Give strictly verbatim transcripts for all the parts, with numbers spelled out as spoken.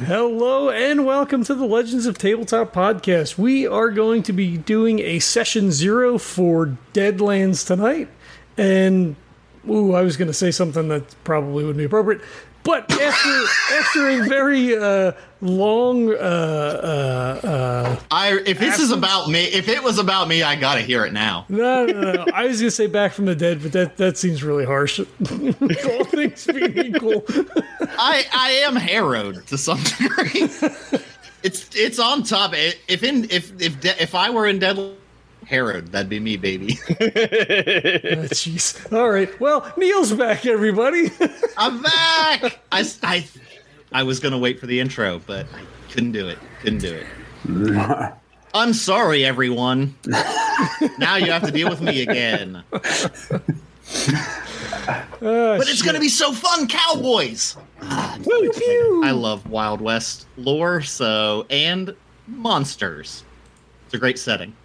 Hello and welcome to the Legends of Tabletop podcast. We are going to be doing a session zero for Deadlands tonight. And, ooh, I was going to say something that probably wouldn't be appropriate. But after after a very uh, long, uh, uh, uh, I if this absence, is about me, if it was about me, I gotta hear it now. No, no, no. I was gonna say back from the dead, but that, that seems really harsh. All things being equal, I I am harrowed to some degree. It's it's on top. If in if if de- if I were in Deadlands. Harrowed, that'd be me, baby. Jeez. oh, All right. Well, Neil's back, everybody. I'm back. I, I, I was going to wait for the intro, but I couldn't do it. Couldn't do it. I'm sorry, everyone. Now you have to deal with me again. uh, but it's going to be so fun, cowboys. Ah, pew, pew. I love Wild West lore, so and monsters. It's a great setting.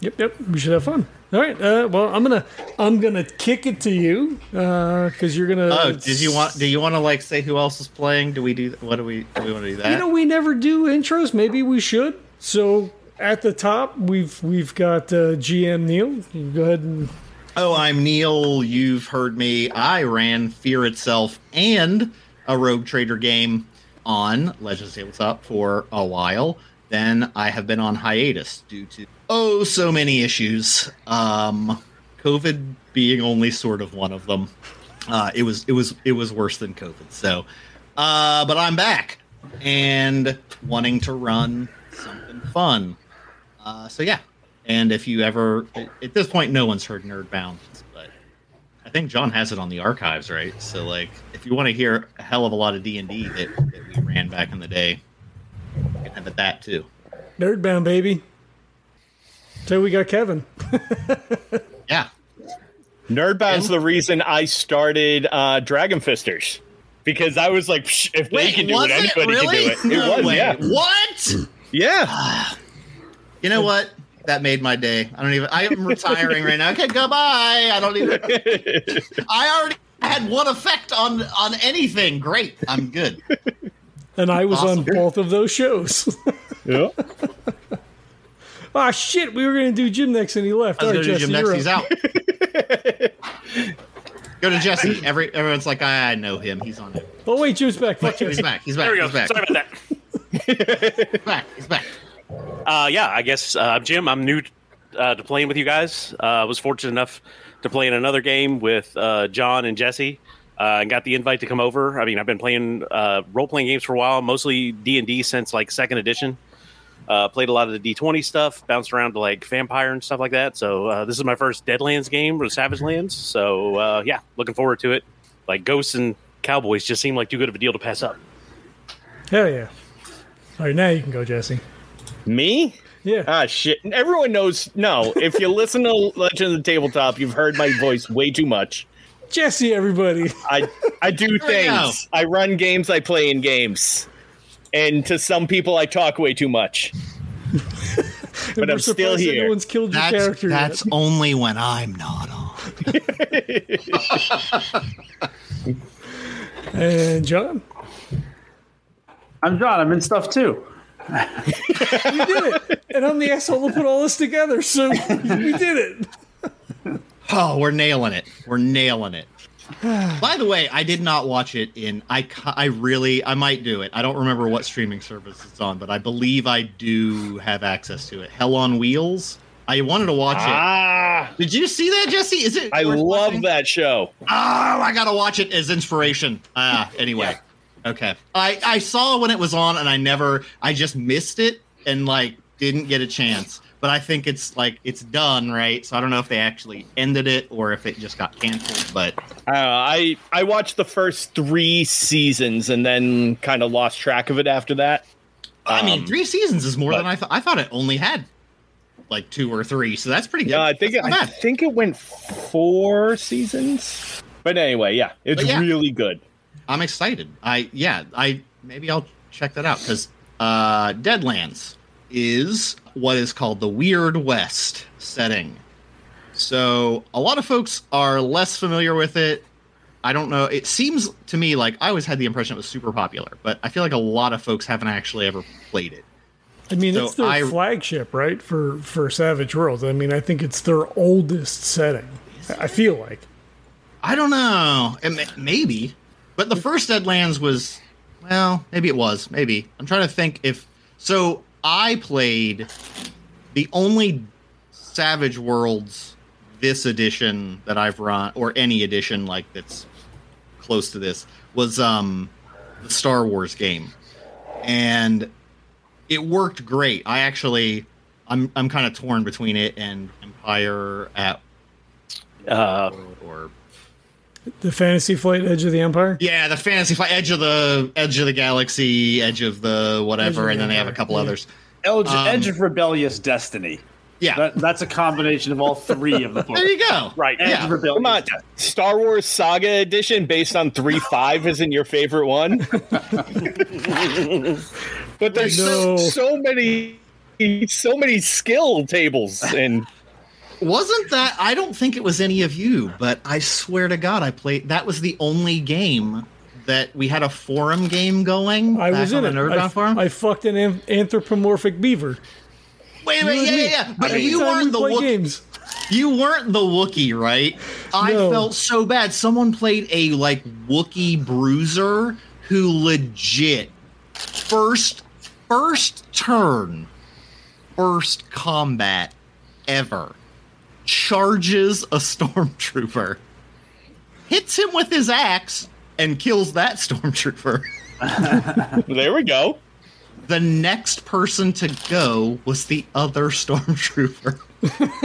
Yep, yep. We should have fun. All right. Uh, well, I'm gonna, I'm gonna kick it to you because uh, you're gonna. Oh, did you want? Do you want to like say who else is playing? Do we do? What do we? Do we want to do that? You know, we never do intros. Maybe we should. So at the top, we've we've got uh, G M Neil. You go ahead and. Oh, I'm Neil. You've heard me. I ran Fear Itself and a Rogue Trader game on Legends of Tabletop for a while. Then I have been on hiatus due to oh so many issues, um, COVID being only sort of one of them. Uh, it was it was it was worse than COVID. So, uh, but I'm back and wanting to run something fun. Uh, so yeah, and if you ever at this point, no one's heard Nerdbound, but I think John has it on the archives, right? So like, if you want to hear a hell of a lot of D and D that, that we ran back in the day. Have at that too. Nerdbound, baby. So we got Kevin. Yeah. Nerdbound's the reason I started uh, Dragon Fisters. Because I was like, if they Wait, can do it, anybody it really? can do it. It no was, way. yeah. What? Yeah. You know what? That made my day. I don't even, I am retiring right now. Okay, goodbye. I don't even, I already had one effect on, on anything. Great. I'm good. And I was awesome. on both of those shows. Yeah. Ah, shit. We were going to do Jim next, and he left. I was going to do Jim next. He's out. Go to Jesse. Every everyone's like, I know him. He's on it. Oh wait, Jim's back. Fuck Jim. He's back. He's back. There we go. He's back. Sorry about that. He's back. He's back. Uh, yeah, I guess uh, Jim. I'm new uh, to playing with you guys. I uh, was fortunate enough to play in another game with uh, John and Jesse. Uh, and got the invite to come over. I mean, I've been playing uh, role-playing games for a while, mostly D and D since, like, second edition. Uh, played a lot of the D twenty stuff, bounced around to, like, Vampire and stuff like that. So uh, this is my first Deadlands game or Savage Lands. So, uh, yeah, looking forward to it. Like, ghosts and cowboys just seem like too good of a deal to pass up. Hell yeah. All right, now you can go, Jesse. Me? Yeah. Ah, shit. Everyone knows. No, if you listen to Legends of the Tabletop, you've heard my voice way too much. Jesse, everybody. I, I do things. I run games. I play in games. And to some people, I talk way too much. But I'm still here. No one's killed your that's, character That's yet. Only when I'm not on. And John? I'm John. I'm in stuff, too. You did it. And I'm the asshole to put all this together, so we did it. Oh, we're nailing it. We're nailing it. By the way, I did not watch it in... I, I really... I might do it. I don't remember what streaming service it's on, but I believe I do have access to it. Hell on Wheels. I wanted to watch ah, it. Did you see that, Jesse? Is it? I love watching? that show. Oh, I got to watch it as inspiration. Uh, anyway. Yeah. Okay. I, I saw when it was on, and I never... I just missed it and, like, didn't get a chance. But I think it's like it's done, right? So I don't know if they actually ended it or if it just got canceled. But uh, I I watched the first three seasons and then kind of lost track of it after that. I um, mean, three seasons is more but, than I thought. I thought it only had like two or three, so that's pretty good. No, I think it, I think it went four seasons. But anyway, yeah, it's yeah, really good. I'm excited. I yeah, I maybe I'll check that out because uh, Deadlands is what is called the Weird West setting. So a lot of folks are less familiar with it. I don't know. It seems to me like I always had the impression it was super popular, but I feel like a lot of folks haven't actually ever played it. I mean, so it's their I, flagship, right, for, for Savage Worlds. I mean, I think it's their oldest setting, I feel like. I don't know. It, maybe. But the first Deadlands was, well, maybe it was. Maybe. I'm trying to think if... So I played the only Savage Worlds this edition that I've run, or any edition like that's close to this, was um, the Star Wars game. And... it worked great. I actually, I'm I'm kind of torn between it and Empire at, uh, or, or the Fantasy Flight Edge of the Empire. Yeah, the Fantasy Flight Edge of the Edge of the Galaxy, Edge of the whatever, of the and then they have a couple yeah. others. Edge, um, Edge of Rebellious Destiny. Yeah, that, that's a combination of all three of the four. There you go. Right. Edge yeah. of Rebellious. Come on, Destiny. Star Wars Saga Edition based on three five isn't your favorite one. But there's no. so, so many, so many skill tables, and wasn't that? I don't think it was any of you, but I swear to God, I played. That was the only game that we had a forum game going. I was in a Nerdbound forum. I fucked an anthropomorphic beaver. Wait a minute, yeah, yeah, yeah. But I mean, you weren't we the Wookiee. Games. You weren't the Wookiee, right? I no. felt so bad. Someone played a like Wookiee bruiser who legit. First, first turn, first combat ever, charges a stormtrooper, hits him with his axe, and kills that stormtrooper. There we go. The next person to go was the other stormtrooper.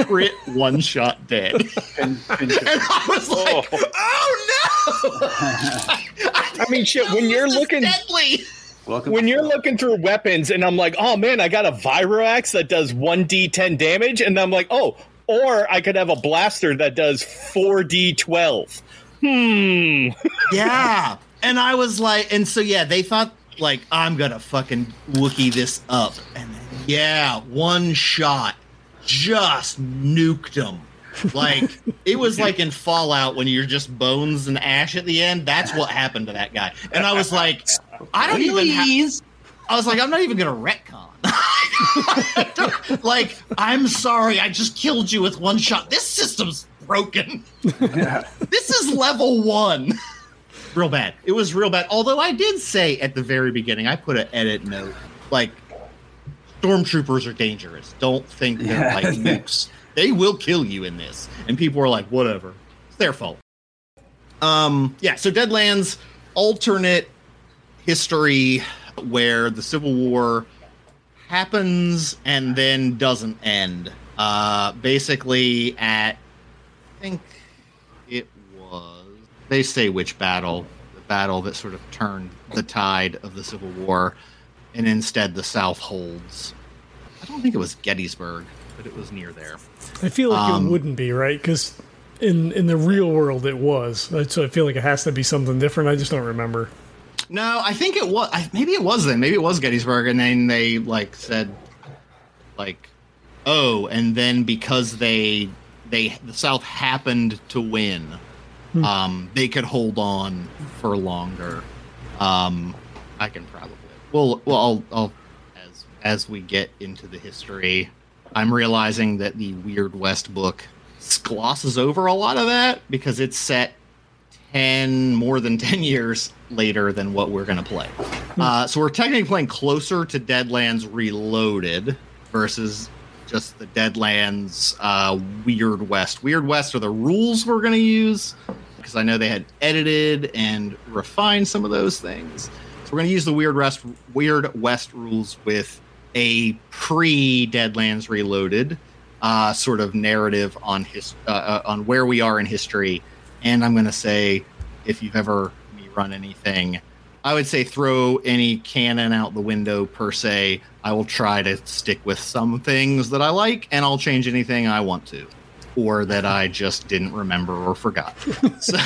Crit, one shot, dead. And, and, and I was like, oh, oh no! I, I, I mean, shit, when you're looking... deadly. Welcome when you're looking through weapons and I'm like, oh man, I got a Viroax that does one d ten damage. And I'm like, oh, or I could have a blaster that does four d twelve. Hmm. Yeah. And I was like, and so, yeah, they thought like, I'm going to fucking Wookiee this up. And then, yeah, one shot just nuked them. Like, it was like in Fallout when you're just bones and ash at the end. That's what happened to that guy. And I was like, I don't even have, I was like, I'm not even going to retcon. Like, I'm sorry, I just killed you with one shot. This system's broken. Yeah. This is level one. Real bad. It was real bad. Although I did say at the very beginning, I put an edit note, like, stormtroopers are dangerous. Don't think they're yeah. like nukes. They will kill you in this. And people were like, whatever. It's their fault. Um, yeah, so Deadlands, alternate history where the Civil War happens and then doesn't end. Uh, basically at, I think it was, they say which battle, the battle that sort of turned the tide of the Civil War. And instead the South holds. I don't think it was Gettysburg, but it was near there. I feel like um, it wouldn't be, right? Because in, in the real world, it was. So I feel like it has to be something different. I just don't remember. No, I think it was. I, maybe it was then. Maybe it was Gettysburg. And then they, like, said, like, oh, and then because they, they the South happened to win, hmm. um, they could hold on for longer. Um, I can probably. Well, well I'll, I'll, as as we get into the history... I'm realizing that the Weird West book glosses over a lot of that because it's set ten more than ten years later than what we're going to play. Uh, so we're technically playing closer to Deadlands Reloaded versus just the Deadlands uh, Weird West. Weird West are the rules we're going to use because I know they had edited and refined some of those things. So we're going to use the Weird West, Weird West rules with a pre-Deadlands Reloaded uh, sort of narrative on his, uh, uh, on where we are in history. And I'm going to say, if you've ever run anything, I would say throw any canon out the window per se. I will try to stick with some things that I like, and I'll change anything I want to, or that I just didn't remember or forgot. So,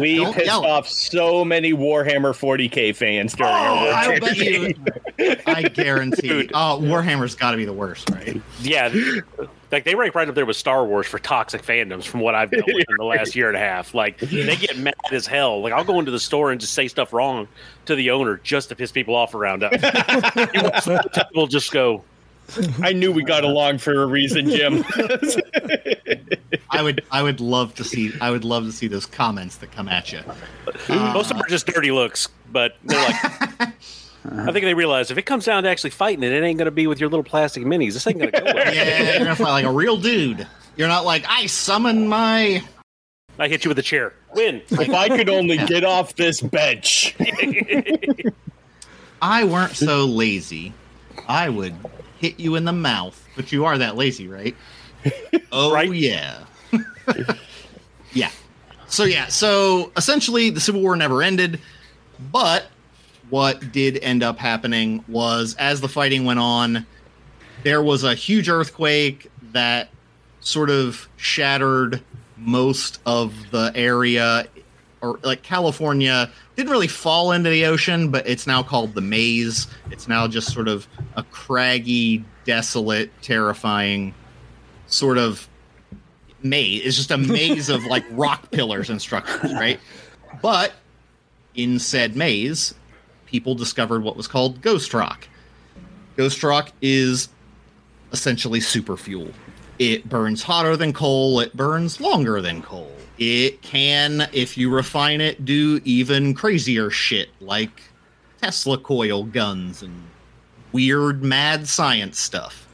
we pissed off so many Warhammer forty K fans during oh, our Warhammer I campaign. Bet you, I guarantee. Oh, Warhammer's got to be the worst, right? Yeah. like they rank right up there with Star Wars for toxic fandoms from what I've dealt with in the last year and a half. Like they get mad as hell. Like I'll go into the store and just say stuff wrong to the owner just to piss people off around us. People just go, I knew we got along for a reason, Jim. I would, I would love to see, I would love to see those comments that come at you. Uh, Most of them are just dirty looks, but they're like, I think they realize if it comes down to actually fighting it, it ain't going to be with your little plastic minis. This ain't going to go well. Yeah, you're going to fight like a real dude. You're not like, I summon my... I hit you with a chair. Win. If I could only yeah. get off this bench. I weren't so lazy, I would hit you in the mouth. But you are that lazy, right? Oh, right? Yeah. Yeah. So, yeah. So, essentially, the Civil War never ended, but... what did end up happening was, as the fighting went on, there was a huge earthquake that sort of shattered most of the area. Or like California didn't really fall into the ocean, but it's now called the Maze. It's now just sort of a craggy, desolate, terrifying sort of maze. It's just a maze of like rock pillars and structures, right? But in said maze, people discovered what was called ghost rock. Ghost rock is essentially super fuel. It burns hotter than coal. It burns longer than coal. It can, if you refine it, do even crazier shit like Tesla coil guns and weird mad science stuff.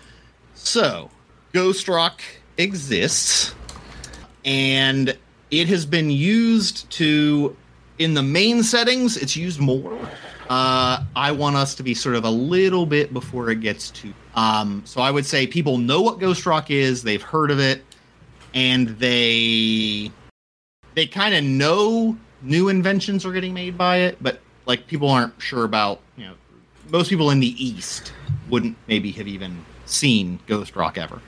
So, ghost rock exists, and it has been used to, in the main settings, it's used more. Uh, I want us to be sort of a little bit before it gets to... Um, so I would say people know what ghost rock is, they've heard of it, and they they kind of know new inventions are getting made by it, but like people aren't sure about... You know, most people in the East wouldn't maybe have even seen ghost rock ever.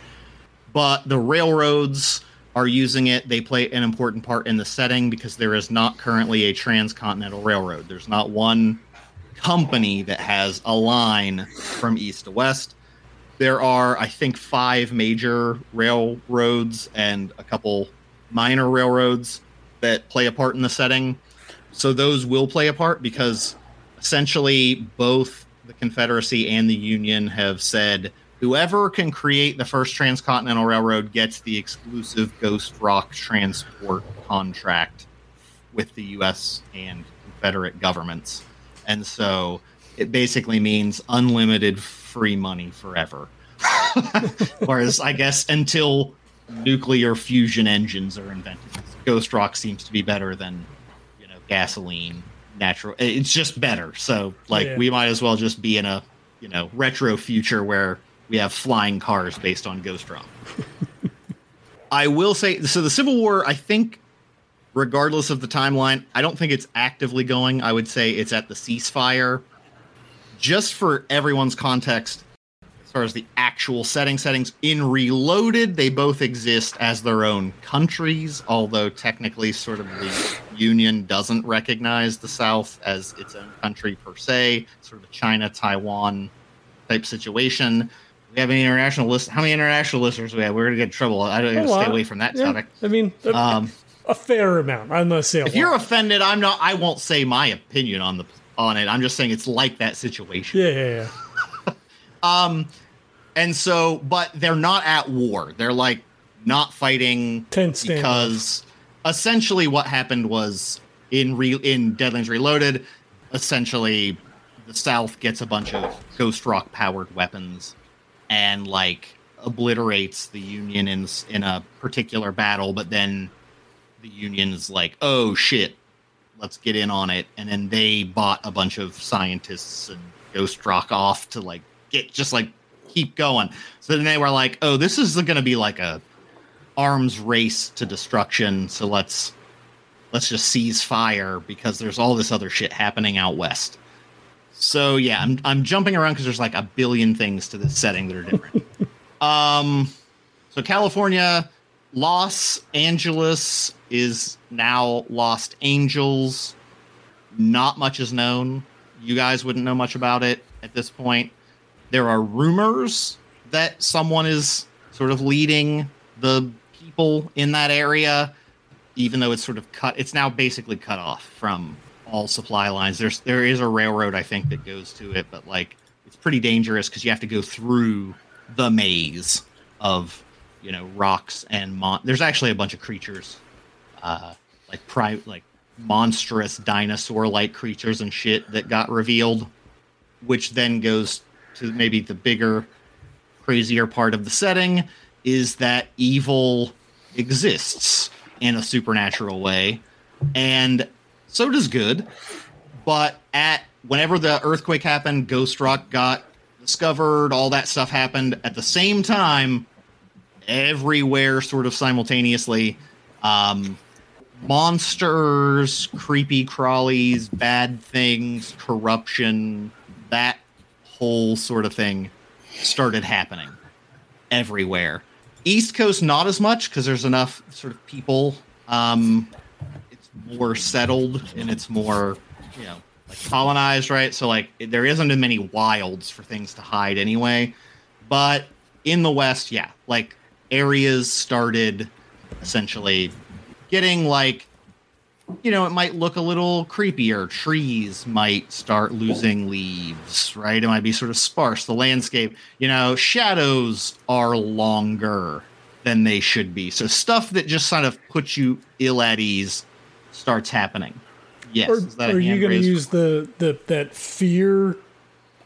But the railroads are using it. They play an important part in the setting because there is not currently a transcontinental railroad. There's not one company that has a line from east to west. There are, I think, five major railroads and a couple minor railroads that play a part in the setting. So those will play a part because essentially both the Confederacy and the Union have said whoever can create the first transcontinental railroad gets the exclusive ghost rock transport contract with the U S and Confederate governments. And so it basically means unlimited free money forever. Whereas, I guess, until nuclear fusion engines are invented, ghost rock seems to be better than, you know, gasoline, natural. It's just better. So, like, yeah. we might as well just be in a, you know, retro future where we have flying cars based on ghost rock. I will say, so the Civil War, I think, regardless of the timeline, I don't think it's actively going. I would say it's at the ceasefire. Just for everyone's context, as far as the actual setting settings, in Reloaded, they both exist as their own countries, although technically sort of the Union doesn't recognize the South as its own country per se. Sort of a China, Taiwan type situation. We have any international list? How many international listeners do we have? We're going to get in trouble. I don't stay away from that yeah, topic. I mean... Um, a fair amount. I'm not saying. If you're offended, I'm not. I won't say my opinion on the on it. I'm just saying it's like that situation. Yeah, yeah, yeah. um, and so, but they're not at war. They're like not fighting tense because essentially what happened was in re, in Deadlands Reloaded, essentially the South gets a bunch of ghost rock powered weapons and like obliterates the Union in in a particular battle, but then the Union's like, oh shit, let's get in on it. And then they bought a bunch of scientists and ghost rock off to like get just like keep going. So then they were like, oh, this is going to be like a arms race to destruction. So let's let's just cease fire because there's all this other shit happening out west. So yeah, I'm I'm jumping around because there's like a billion things to this setting that are different. um, so California. Los Angeles is now Lost Angels. Not much is known. You guys wouldn't know much about it at this point. There are rumors that someone is sort of leading the people in that area, even though it's sort of cut. It's now basically cut off from all supply lines. There's there is a railroad, I think, that goes to it, but like it's pretty dangerous because you have to go through the maze of, you know, rocks and mon- there's actually a bunch of creatures, uh, like pri- like monstrous dinosaur-like creatures and shit that got revealed, which then goes to maybe the bigger, crazier part of the setting is that evil exists in a supernatural way, and so does good. But at whenever the earthquake happened, Ghost Rock got discovered, all that stuff happened at the same time, everywhere sort of simultaneously. Um, monsters, creepy crawlies, bad things, corruption, that whole sort of thing started happening everywhere. East Coast, not as much, because there's enough sort of people. Um, it's more settled, and it's more, you know, like colonized, right? So, like, there isn't as many wilds for things to hide anyway. But in the West, yeah, like, areas started essentially getting, like, you know, it might look a little creepier. Trees might start losing leaves, right? It might be sort of sparse. The landscape, you know, shadows are longer than they should be. So stuff that just sort of puts you ill at ease starts happening. Yes. Or, is that are you going to use the, the that fear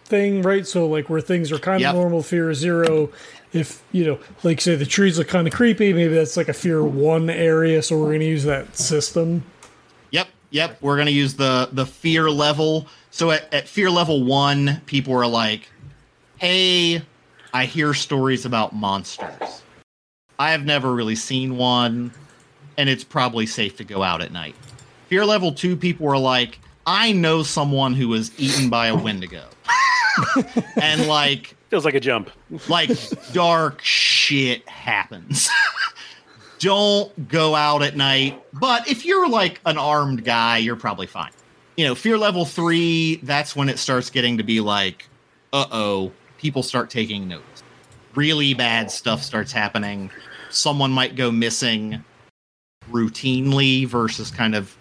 thing, right? So, like, where things are kind yep. of normal, fear is zero. If, you know, like, say the trees look kind of creepy, maybe that's like a fear one area. So we're going to use that system. Yep, we're going to use the, the fear level. So at, at fear level one, people are like, hey, I hear stories about monsters. I have never really seen one, and it's probably safe to go out at night. Fear level two, people are like, I know someone who was eaten by a wendigo. And like... feels like a jump. Like, dark shit happens. Don't go out at night. But if you're like an armed guy, you're probably fine. You know, fear level three, that's when it starts getting to be like, uh-oh, people start taking notice. Really bad stuff starts happening. Someone might go missing routinely versus kind of,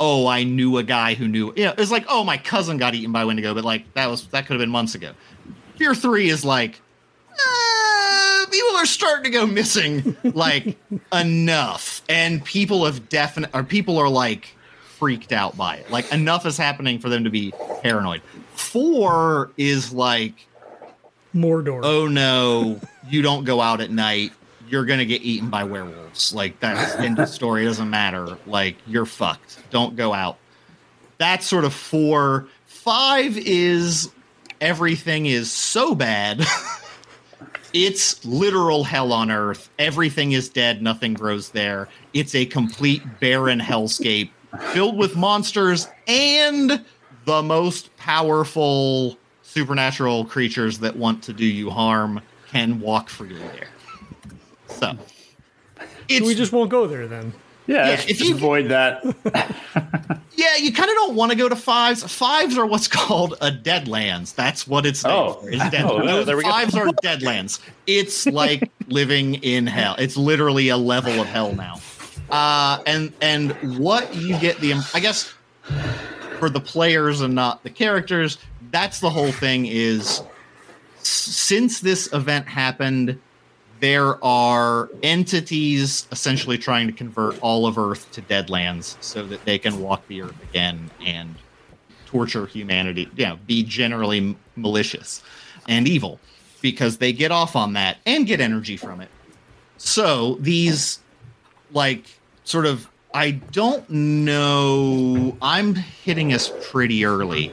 oh, I knew a guy who knew. You know, it's like, oh, my cousin got eaten by wendigo, but like that was that could have been months ago. Fear three is like, people are starting to go missing, like, enough. And people have definite, or people are, like, freaked out by it. Like, enough is happening for them to be paranoid. Four is, like... Mordor. Oh, no, you don't go out at night. You're going to get eaten by werewolves. Like, that's the end of the story. It doesn't matter. Like, you're fucked. Don't go out. That's sort of four. Five is everything is so bad... It's literal hell on earth. Everything is dead. Nothing grows there. It's a complete barren hellscape filled with monsters and the most powerful supernatural creatures that want to do you harm can walk freely there. So, it's, so we just won't go there then. Yeah, yeah if just you avoid that. Yeah, you kind of don't want to go to fives. Fives are what's called a Deadlands. That's what it's named for. It's Deadlands. Oh, there we go. Fives are Deadlands. It's like living in hell. It's literally a level of hell now. Uh, and and what you get the I guess for the players and not the characters, that's the whole thing is since this event happened. There are entities essentially trying to convert all of Earth to Deadlands so that they can walk the Earth again and torture humanity, you know, be generally malicious and evil because they get off on that and get energy from it. So these, like, sort of, I don't know, I'm hitting us pretty early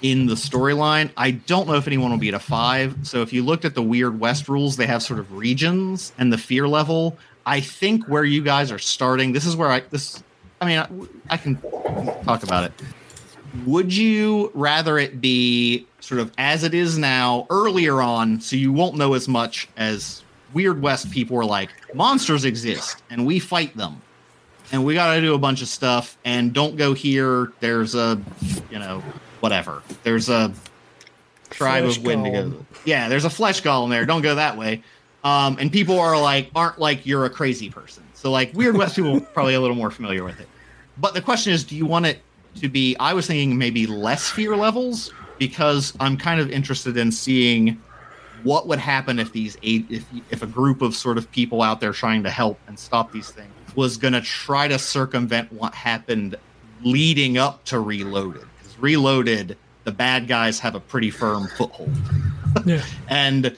in the storyline. I don't know if anyone will be at a five. So if you looked at the Weird West rules, they have sort of regions and the fear level. I think where you guys are starting, this is where I, this, I mean, I, I can talk about it. Would you rather it be sort of as it is now, earlier on, so you won't know as much as Weird West people are like, monsters exist and we fight them. And we got to do a bunch of stuff and don't go here. There's a, you know, whatever. There's a tribe flesh of wendigos. Yeah, there's a flesh golem there. Don't go that way. Um, and people are like, aren't like, you're a crazy person. So like Weird West people are probably a little more familiar with it. But the question is, do you want it to be, I was thinking maybe less fear levels, because I'm kind of interested in seeing what would happen if these eight, if if a group of sort of people out there trying to help and stop these things was going to try to circumvent what happened leading up to Reloaded. Because Reloaded, the bad guys have a pretty firm foothold. Yeah. And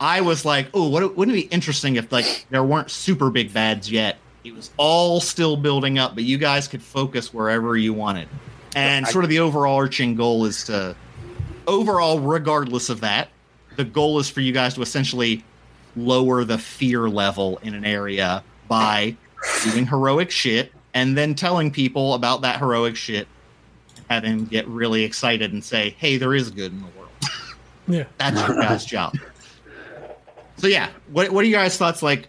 I was like, oh, what, wouldn't it be interesting if like there weren't super big bads yet? It was all still building up, but you guys could focus wherever you wanted. And I, sort of the overarching goal is to, overall, regardless of that, the goal is for you guys to essentially lower the fear level in an area by doing heroic shit and then telling people about that heroic shit and having them get really excited and say, hey, there is good in the world. Yeah. That's your guys' job. So yeah, what what are your guys' thoughts? Like,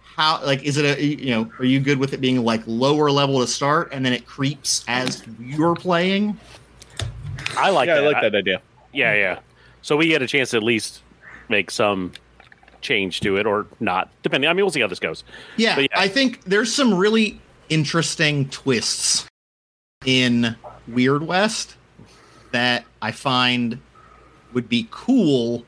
how, like, is it a, you know, are you good with it being like lower level to start and then it creeps as you're playing? I like yeah, that. I like that idea. Yeah, yeah. So we get a chance to at least make some change to it or not, depending. I mean, we'll see how this goes. Yeah, yeah. I think there's some really interesting twists in Weird West that I find would be cool,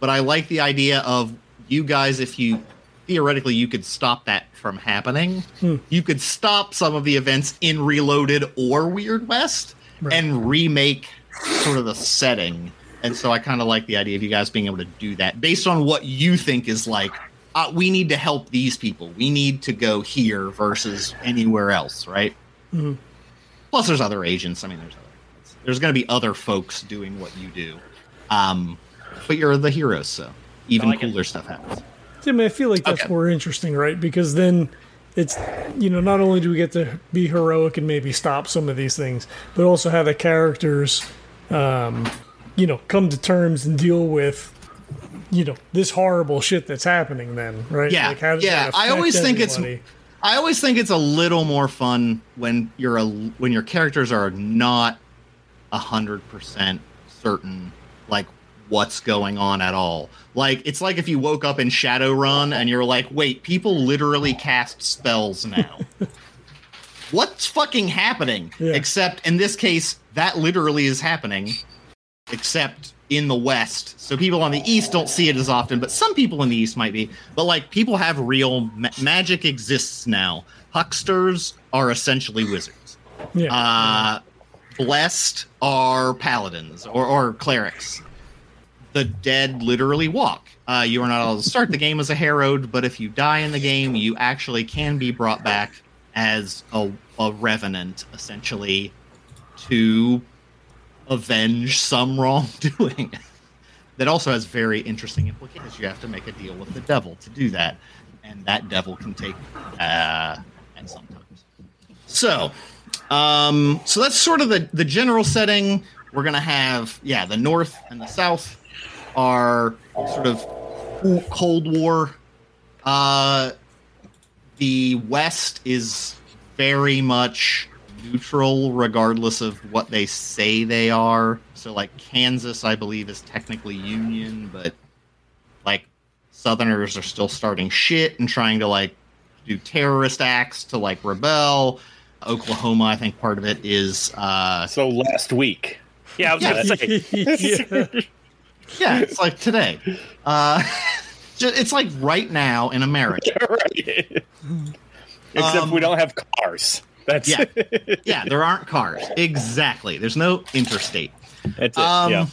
but I like the idea of you guys, if you theoretically you could stop that from happening. Hmm. You could stop some of the events in Reloaded or Weird West, right, and remake sort of the setting. And so I kind of like the idea of you guys being able to do that based on what you think is like, uh, we need to help these people. We need to go here versus anywhere else, right? Mm-hmm. Plus, there's other agents. I mean, there's other, there's going to be other folks doing what you do. Um, but you're the heroes, so even like cooler it. Stuff happens. I mean, I feel like that's okay. More interesting, right? Because then it's, you know, not only do we get to be heroic and maybe stop some of these things, but also have the characters... Um, you know, come to terms and deal with, you know, this horrible shit that's happening then, right? Yeah, like how does yeah. That I always everybody? think it's, I always think it's a little more fun when you're a when your characters are not a hundred percent certain, like what's going on at all. Like it's like if you woke up in Shadowrun and you're like, wait, people literally cast spells now. What's fucking happening? Yeah. Except in this case, that literally is happening. Except in the West. So people on the East don't see it as often, but some people in the East might be. But like people have real ma- magic exists now. Hucksters are essentially wizards. Yeah. Uh, blessed are paladins or, or clerics. The dead literally walk. Uh, you are not allowed to start the game as a harrowed, but if you die in the game, you actually can be brought back as a, a revenant, essentially, to avenge some wrongdoing. That also has very interesting implications. You have to make a deal with the devil to do that, and that devil can take uh at some times. So um so that's sort of the the general setting. We're gonna have yeah the North and the South are sort of Cold War. Uh the West is very much neutral regardless of what they say they are. So like Kansas, I believe, is technically Union, but like Southerners are still starting shit and trying to like do terrorist acts to like rebel. Oklahoma, I think part of it is uh so last week. Yeah, I was yeah. gonna say. yeah. yeah, it's like today. Uh it's like right now in America. Right. Except um, we don't have cars. That's yeah, yeah. There aren't cars. Exactly. There's no interstate. That's it. Um, yeah.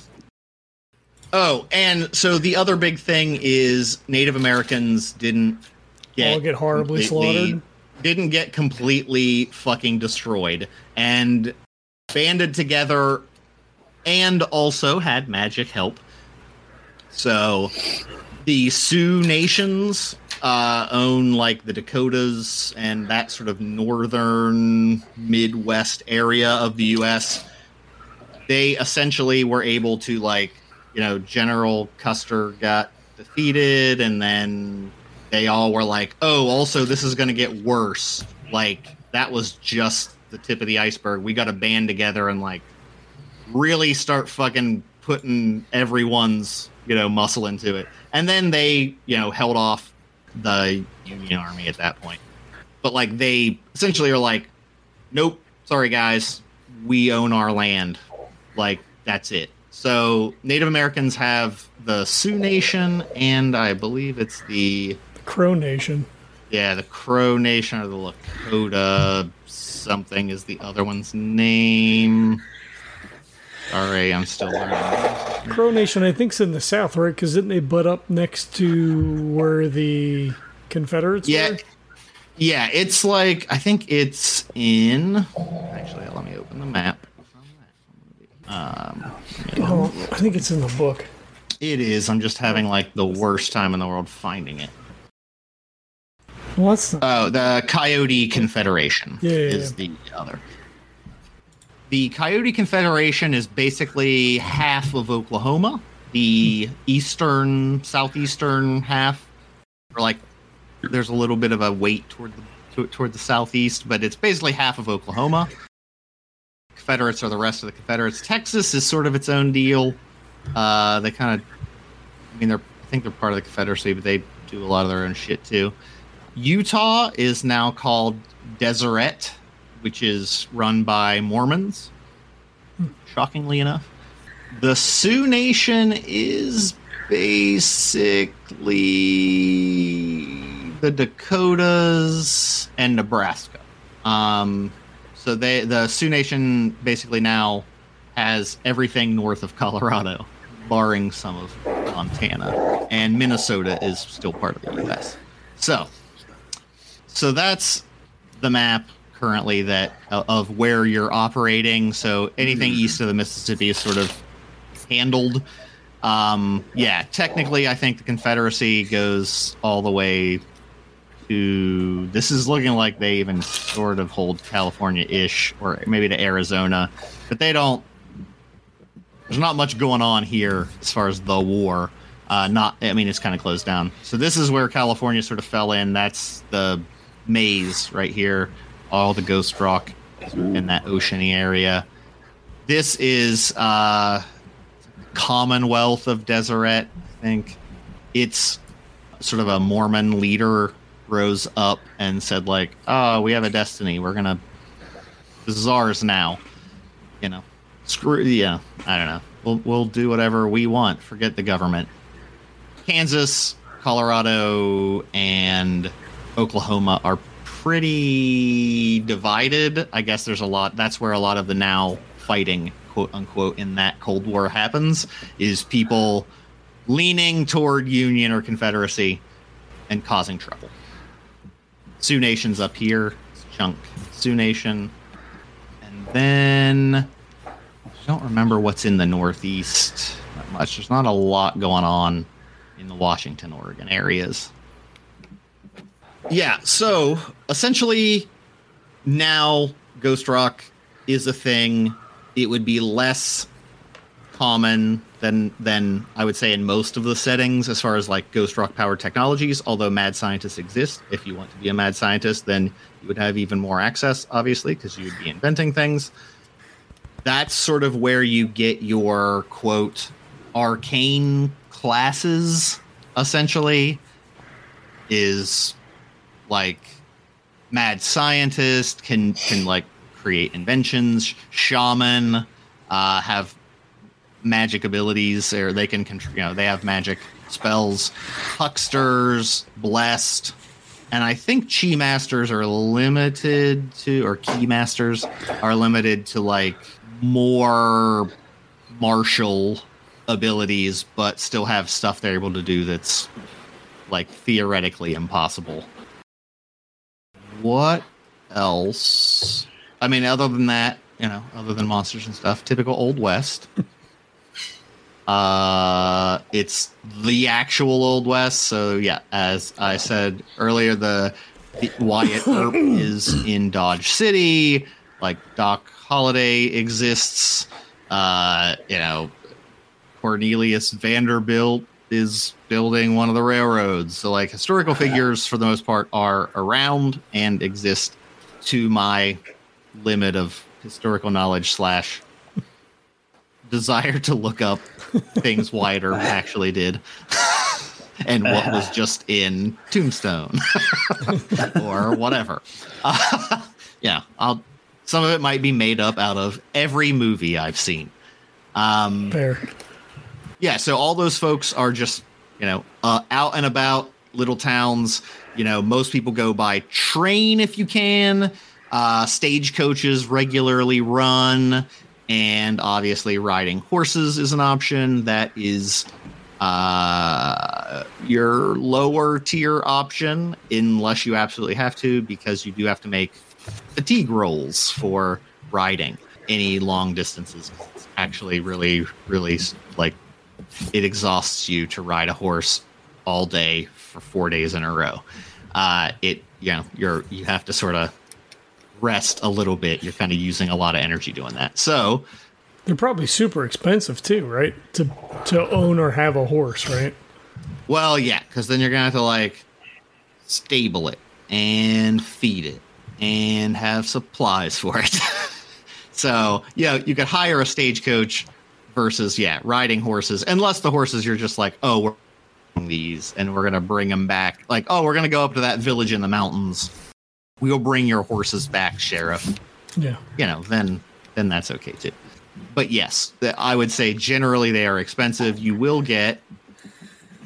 Oh, and so the other big thing is Native Americans didn't get all get horribly slaughtered. Didn't get completely fucking destroyed, and banded together, and also had magic help. So the Sioux Nations Uh, own like the Dakotas and that sort of northern Midwest area of the U S. They essentially were able to, like, you know, General Custer got defeated, and then they all were like, oh, also this is going to get worse. Like, that was just the tip of the iceberg. We got to band together and like really start fucking putting everyone's you know, muscle into it. And then they, you know, held off the Union Army at that point. But, like, they essentially are like, nope, sorry, guys, we own our land. Like, that's it. So Native Americans have the Sioux Nation, and I believe it's the... the Crow Nation. Yeah, the Crow Nation or the Lakota something is the other one's name. Sorry, I'm still learning. Crow Nation, I think, is in the south, right? Because didn't they butt up next to where the Confederates yeah. were? Yeah, it's like, I think it's in... Actually, let me open the map. Um, oh, I think it's in the book. It is. I'm just having, like, the worst time in the world finding it. What's the... Oh, the Coyote Confederation yeah, yeah, is yeah. the other. The Coyote Confederation is basically half of Oklahoma. The eastern, southeastern half, or like, there's a little bit of a weight toward the toward the southeast, but it's basically half of Oklahoma. Confederates are the rest of the Confederates. Texas is sort of its own deal. Uh, they kind of, I mean, they're I think they're part of the Confederacy, but they do a lot of their own shit too. Utah is now called Deseret, which is run by Mormons, shockingly enough. The Sioux Nation is basically the Dakotas and Nebraska. Um, so they, the Sioux Nation basically now has everything north of Colorado, barring some of Montana. And Minnesota is still part of the U S. So... So that's the map currently that uh, of where you're operating. So anything east of the Mississippi is sort of handled. Um, yeah, technically, I think the Confederacy goes all the way to... This is looking like they even sort of hold California-ish, or maybe to Arizona. But they don't... There's not much going on here as far as the war. Uh, not, I mean, it's kind of closed down. So this is where California sort of fell in. That's the... maze right here, all the ghost rock in that oceany area. This is uh Commonwealth of Deseret, I think. It's sort of a Mormon leader rose up and said, like, oh, we have a destiny. We're gonna this is ours now. You know. Screw yeah, I don't know. We'll we'll do whatever we want. Forget the government. Kansas, Colorado, and Oklahoma are pretty divided. I guess there's a lot. That's where a lot of the now fighting, quote unquote, in that Cold War happens, is people leaning toward Union or Confederacy and causing trouble. Sioux Nation's up here. It's chunk. Sioux Nation. And then I don't remember what's in the Northeast that much. There's not a lot going on in the Washington, Oregon areas. Yeah, so essentially now ghost rock is a thing. It would be less common than than I would say in most of the settings as far as like ghost rock powered technologies, although mad scientists exist. If you want to be a mad scientist, then you would have even more access, obviously, because you would be inventing things. That's sort of where you get your, quote, arcane classes, essentially, is... like mad scientist can can like create inventions, shaman uh have magic abilities, or they can you know they have magic spells, hucksters, blessed, and I think chi masters are limited to or key masters are limited to like more martial abilities, but still have stuff they're able to do that's like theoretically impossible. What else? I mean, other than that, you know, other than monsters and stuff, typical Old West. Uh, it's the actual Old West. So, yeah, as I said earlier, the, the Wyatt Earp is in Dodge City. Like, Doc Holliday exists. Uh, you know, Cornelius Vanderbilt is building one of the railroads. So like historical figures for the most part are around and exist to my limit of historical knowledge slash desire to look up things Wider actually did and what was just in Tombstone or whatever. Uh, yeah, I'll, some of it might be made up out of every movie I've seen. Um, Fair. Yeah, so all those folks are just, you know, uh, out and about, little towns. You know, most people go by train if you can. Uh, stagecoaches regularly run, and obviously riding horses is an option. That is uh, your lower tier option, unless you absolutely have to, because you do have to make fatigue rolls for riding any long distances. It's actually really, really, like, it exhausts you to ride a horse all day for four days in a row. Uh, it, you know, you're, you have to sort of rest a little bit. You're kind of using a lot of energy doing that. So they're probably super expensive too, right? To to own or have a horse, right? Well, yeah, because then you're gonna have to like stable it and feed it and have supplies for it. So yeah, you know, you could hire a stagecoach versus yeah riding horses, unless the horses you're just like, oh, we're these and we're gonna bring them back. Like, oh, we're gonna go up to that village in the mountains. We'll bring your horses back, Sheriff. Yeah. You know, then then that's okay too. But yes, the, I would say generally they are expensive. You will get,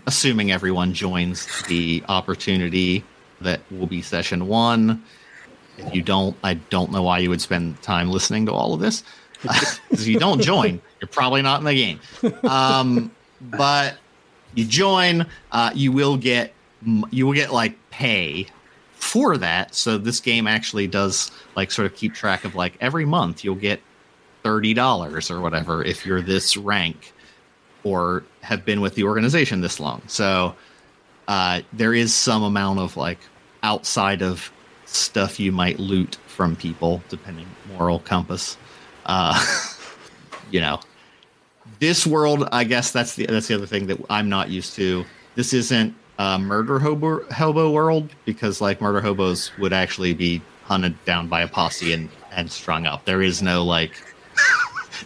assuming everyone joins the opportunity that will be session one. If you don't, I don't know why you would spend time listening to all of this. Because you don't join, you're probably not in the game. Um, but you join, uh, you will get you will get like pay for that. So this game actually does like sort of keep track of like every month you'll get thirty dollars or whatever if you're this rank or have been with the organization this long. So uh, there is some amount of like outside of stuff you might loot from people, depending moral compass. Uh, you know, this world, I guess that's the that's the other thing that I'm not used to. This isn't Uh, murder hobo, hobo world, because like murder hobos would actually be hunted down by a posse and, and strung up. There is no like,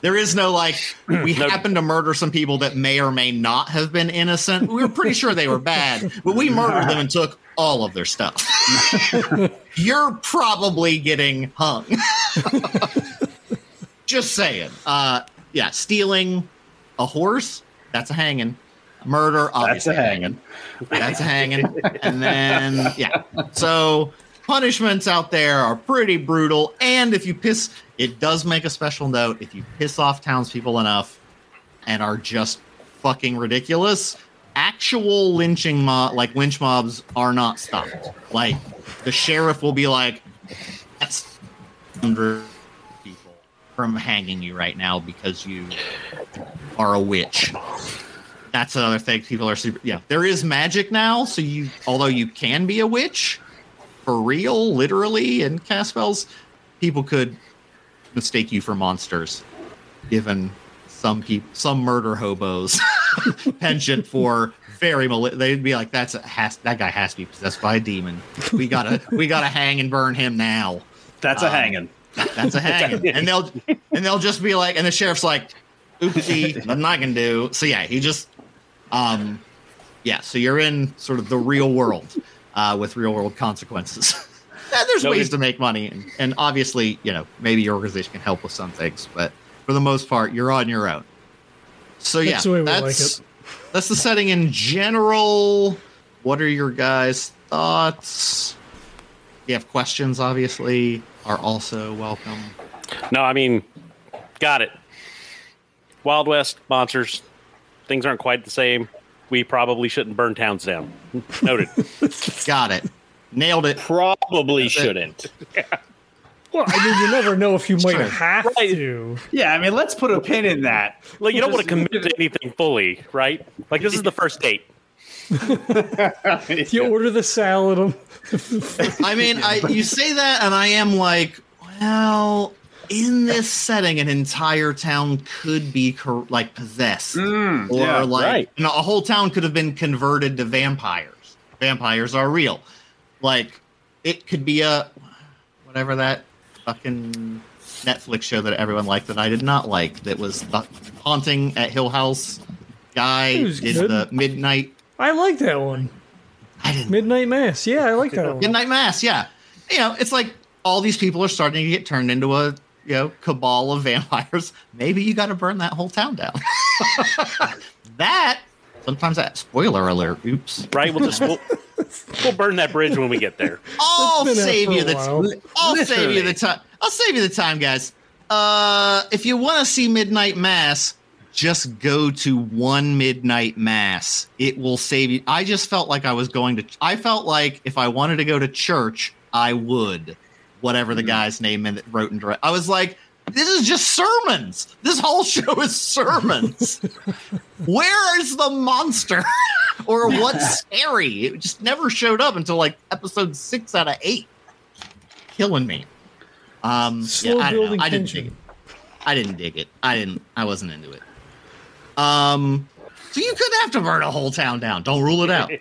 there is no like, we no. happened to murder some people that may or may not have been innocent. We were pretty sure they were bad, but we murdered them and took all of their stuff. You're probably getting hung. Just saying. Uh, yeah, stealing a horse, that's a hanging. Murder, obviously. That's a hanging. That's a hanging. And then, yeah. So punishments out there are pretty brutal. And if you piss, it does make a special note, if you piss off townspeople enough and are just fucking ridiculous, actual lynching mob, like lynch mobs are not stopped. Like the sheriff will be like, that's one hundred people from hanging you right now because you are a witch. That's another thing. People are super. Yeah, there is magic now. So you, although you can be a witch for real, literally, and cast spells, people could mistake you for monsters. Given some people, some murder hobos penchant for very, mal- they'd be like, "That's a, has, that guy has to be possessed by a demon. We gotta, we gotta hang and burn him now." That's um, a hanging. That's a hanging, and they'll and they'll just be like, and the sheriff's like, "Oopsie, nothing I can do." So yeah, he just. Um, yeah, so you're in sort of the real world uh, with real world consequences. There's Nobody. ways to make money, and, and obviously, you know, maybe your organization can help with some things, but for the most part, you're on your own. So yeah, that's the, way we that's, like it. That's the setting in general. What are your guys' thoughts? If you have questions, obviously, are also welcome. No, I mean, got it. Wild West monsters. Things aren't quite the same. We probably shouldn't burn towns down. Noted. Got it. Nailed it. Probably That's shouldn't. It. Yeah. Well, I mean, you never know if you might sure. have right. to. Yeah, I mean, let's put a pin in that. Like, you don't want to commit to anything fully, right? Like, this is the first date. You order the salad. I mean, I, you say that, and I am like, well... in this setting, an entire town could be co- like possessed, mm, or yeah, like right. you know, a whole town could have been converted to vampires. Vampires are real. Like it could be a whatever that fucking Netflix show that everyone liked that I did not like. That was the Haunting at Hill House guy did good. The Midnight. I like that one. I didn't. Midnight Mass. Yeah, I like that one. Midnight Mass. Yeah. You know, it's like all these people are starting to get turned into a, you know, cabal of vampires. Maybe you got to burn that whole town down. that sometimes that spoiler alert. Oops. Right. We'll just we'll, we'll burn that bridge when we get there. I'll save you the. T- I'll Literally. save you the time. I'll save you the time, guys. Uh, if you want to see Midnight Mass, just go to one Midnight Mass. It will save you. I just felt like I was going to. I felt like if I wanted to go to church, I would. Whatever the guy's name and that wrote and directed. I was like, this is just sermons. This whole show is sermons. Where is the monster or what's scary? It just never showed up until like episode six out of eight. Killing me. Um, yeah, I, don't know. I didn't dig it. I didn't dig it. I didn't. I wasn't into it. Um, so you could have to burn a whole town down. Don't rule it out.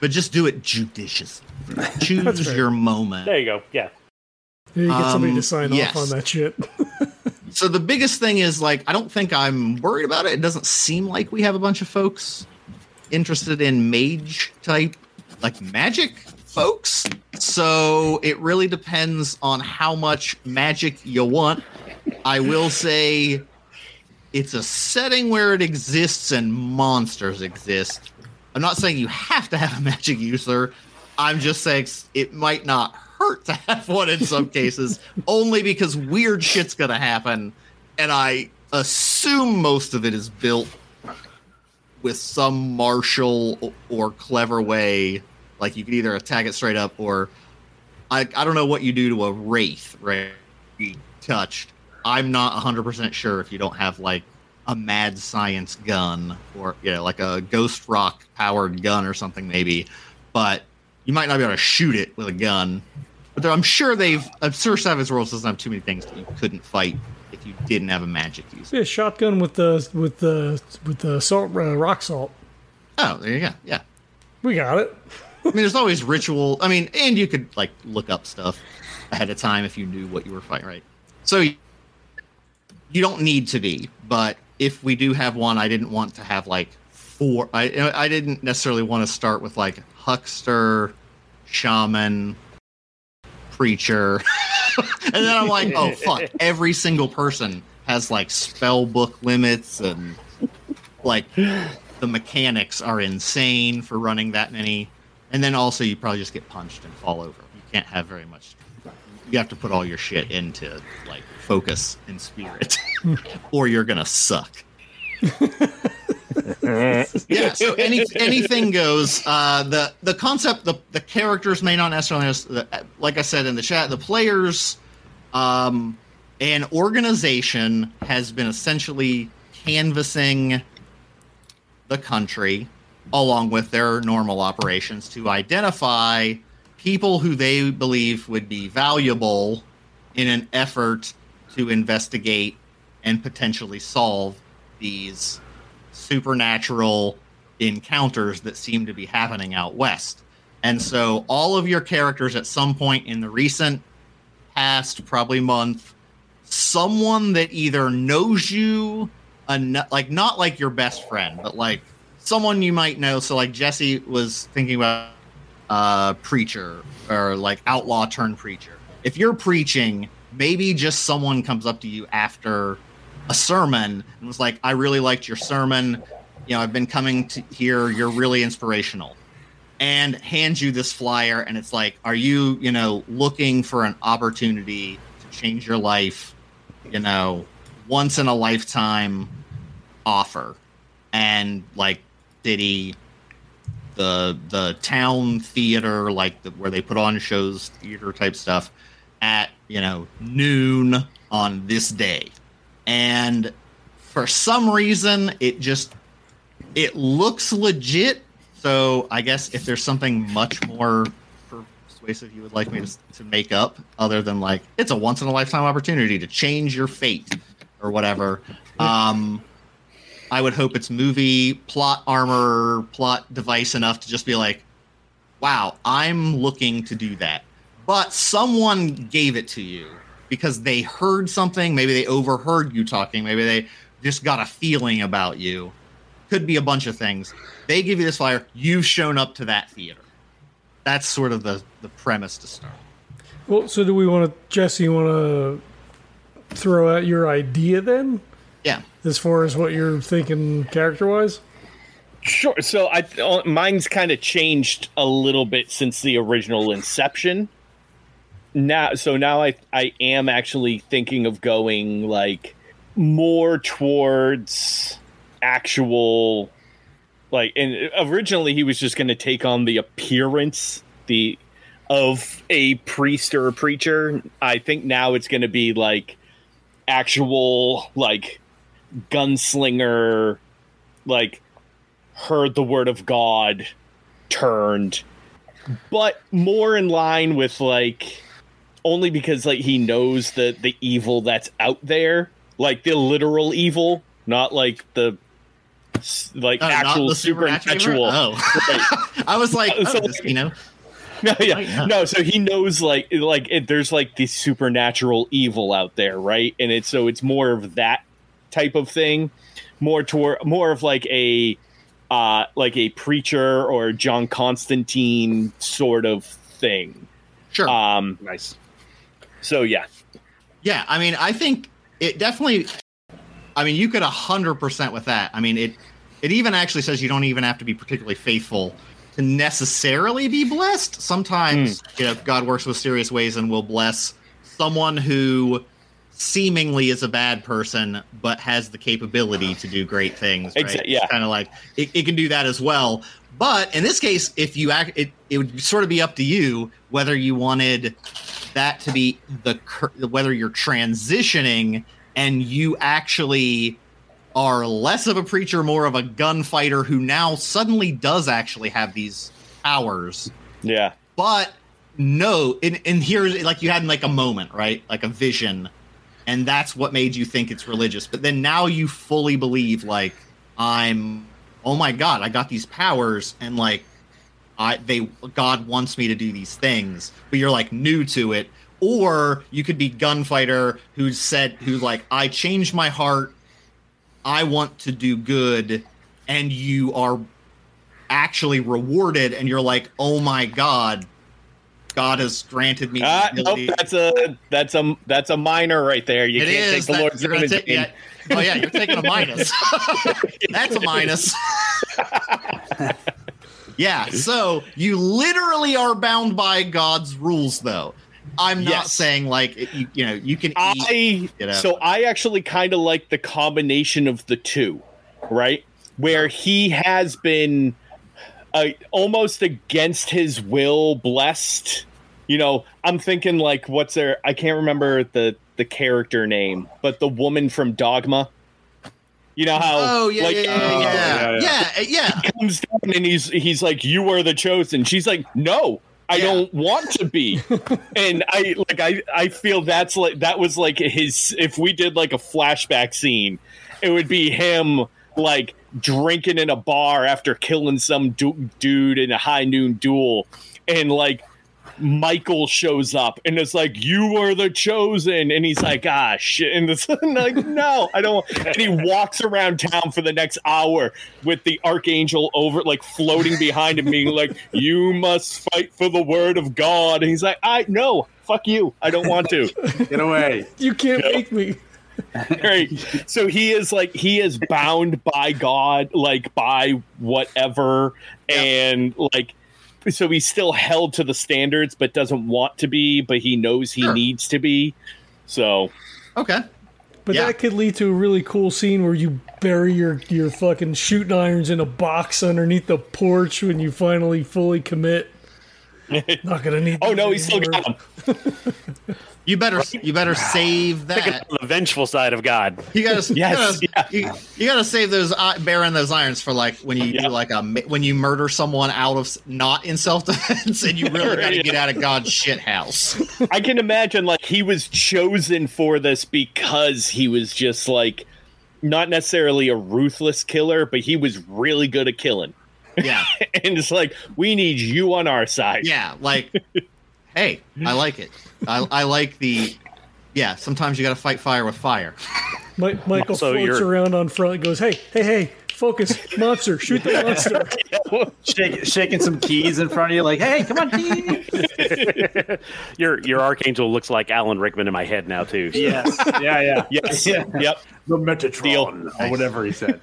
But just do it judiciously. Choose your moment. There you go. Yeah. You get um, somebody to sign yes. off on that shit. So the biggest thing is, like, I don't think I'm worried about it. It doesn't seem like we have a bunch of folks interested in mage type, like magic folks. So it really depends on how much magic you want. I will say it's a setting where it exists and monsters exist. I'm not saying you have to have a magic user. I'm just saying it might not hurt to have one in some cases, only because weird shit's going to happen. And I assume most of it is built with some martial or clever way. Like you could either attack it straight up or I, I don't know what you do to a wraith, right? You touched. I'm not one hundred percent sure if you don't have like a mad science gun or, you know, like a ghost rock powered gun or something maybe. But you might not be able to shoot it with a gun, but I'm sure they've. I'm sure Savage Worlds doesn't have too many things that you couldn't fight if you didn't have a magic user. Yeah, shotgun with the with the with the salt uh, rock salt. Oh, there you go. Yeah, we got it. I mean, there's always ritual. I mean, and you could like look up stuff ahead of time if you knew what you were fighting, right? So you don't need to be, but if we do have one, I didn't want to have like four. I I didn't necessarily want to start with like huckster, shaman, preacher, and then I'm like, oh fuck! Every single person has like spell book limits, and like the mechanics are insane for running that many. And then also, you probably just get punched and fall over. You can't have very much. You have to put all your shit into like focus and spirit, or you're gonna suck. Yeah, so any, anything goes. Uh, the the concept, the, the characters may not necessarily, the, like I said in the chat, the players, um, an organization has been essentially canvassing the country along with their normal operations to identify people who they believe would be valuable in an effort to investigate and potentially solve these supernatural encounters that seem to be happening out west. And so all of your characters at some point in the recent past, probably month, someone that either knows you, en- like not like your best friend, but like someone you might know. So like Jesse was thinking about uh, preacher or like outlaw turned preacher. If you're preaching, maybe just someone comes up to you after a sermon and was like, I really liked your sermon. You know, I've been coming to here. You're really inspirational, and hands you this flyer. And it's like, are you, you know, looking for an opportunity to change your life, you know, once in a lifetime offer? And like, did he, the, the town theater, like the, where they put on shows, theater type stuff at, you know, noon on this day. And for some reason, it just, it looks legit. So I guess if there's something much more persuasive you would like me to, to make up, other than like, it's a once in a lifetime opportunity to change your fate or whatever. Um, I would hope it's movie plot armor, plot device enough to just be like, wow, I'm looking to do that. But someone gave it to you. because they heard something. Maybe they overheard you talking. Maybe they just got a feeling about you. Could be a bunch of things. They give you this flyer. You've shown up to that theater. That's sort of the, the premise to start. Well, so do we want to, Jesse, you want to throw out your idea then? Yeah. As far as what you're thinking character-wise? Sure. So I mine's kind of changed a little bit since the original inception. Now, so now I I am actually thinking of going like more towards actual, like, and originally he was just going to take on the appearance the of a priest or a preacher. I think now it's going to be like actual like gunslinger, like heard the word of God turned, but more in line with like, only because like he knows the the evil that's out there, like the literal evil, not like the like oh, actual the supernatural. Oh. Right. I was like, oh, so, this, you know, no, yeah, yeah, no. So he knows like like it, there's like the supernatural evil out there, right? And it's so it's more of that type of thing, more toward more of like a. Uh, like a preacher or John Constantine sort of thing. Sure. Um, nice. So, yeah. Yeah, I mean, I think it definitely... I mean, you could one hundred percent with that. I mean, it it even actually says you don't even have to be particularly faithful to necessarily be blessed. Sometimes, mm. you know, God works with serious ways and will bless someone who seemingly is a bad person but has the capability to do great things, right? Exactly, yeah. Kind of like it, it can do that as well, but in this case if you act it, it would sort of be up to you whether you wanted that to be the whether you're transitioning and you actually are less of a preacher, more of a gunfighter who now suddenly does actually have these powers. Yeah, but no, and, and here's like you had like a moment, right, like a vision. And that's what made you think it's religious. But then now you fully believe, like, I'm, oh my God, I got these powers. And, like, I they God wants me to do these things. But you're, like, new to it. Or you could be gunfighter who said, who's like, I changed my heart. I want to do good. And you are actually rewarded. And you're like, oh my God. God has granted me. Uh, nope, that's a that's a that's a minor right there. You it can't is, take the Lord's image. Take, yeah. Oh yeah, you're taking a minus. That's a minus. Yeah. So you literally are bound by God's rules, though. I'm not yes. saying like you, you know you can. I eat, you know. So I actually kind of like the combination of the two, right? Where he has been uh, almost against his will blessed. You know, I'm thinking like, what's her? I can't remember the, the character name, but the woman from Dogma. You know how? Oh yeah, like, yeah, yeah, oh, yeah, yeah, yeah, yeah, yeah. He comes down and he's he's like, "You are the chosen." She's like, "No, I yeah. don't want to be." And I like I I feel that's like that was like his. If we did like a flashback scene, it would be him like drinking in a bar after killing some du- dude in a high noon duel, and like. Michael shows up and it's like, you are the chosen, and he's like, ah shit, and it's like, no, I don't. And he walks around town for the next hour with the archangel over like floating behind him being like, you must fight for the word of God, and he's like, I no, fuck you, I don't want to, get away, you can't no. make me. Right. So he is like he is bound by God, like by whatever, yep. and like so he's still held to the standards, but doesn't want to be, but he knows he sure. needs to be. So, okay. But yeah. that could lead to a really cool scene where you bury your, your fucking shooting irons in a box underneath the porch when you finally fully commit. Not going to need Oh, no, anymore. He's still got them. You better, you better save that. Think about the vengeful side of God. You gotta, yes, you gotta, yeah. you, you gotta save those, uh, burying those irons for like when you yeah. do like a when you murder someone out of not in self defense, and you really gotta yeah. get out of God's shit house. I can imagine like he was chosen for this because he was just like not necessarily a ruthless killer, but he was really good at killing. Yeah, and it's like we need you on our side. Yeah, like. Hey, I like it. I, I like the yeah, sometimes you got to fight fire with fire. Mike, Michael so floats you're... around on front and goes, hey, hey, hey, focus, monster, shoot the monster. Shake, shaking some keys in front of you like, hey, come on, keys. your, your Archangel looks like Alan Rickman in my head now, too. So. Yes. Yeah, yeah. Yes. Yeah. Yep. The Metatron Deal. Or whatever he said.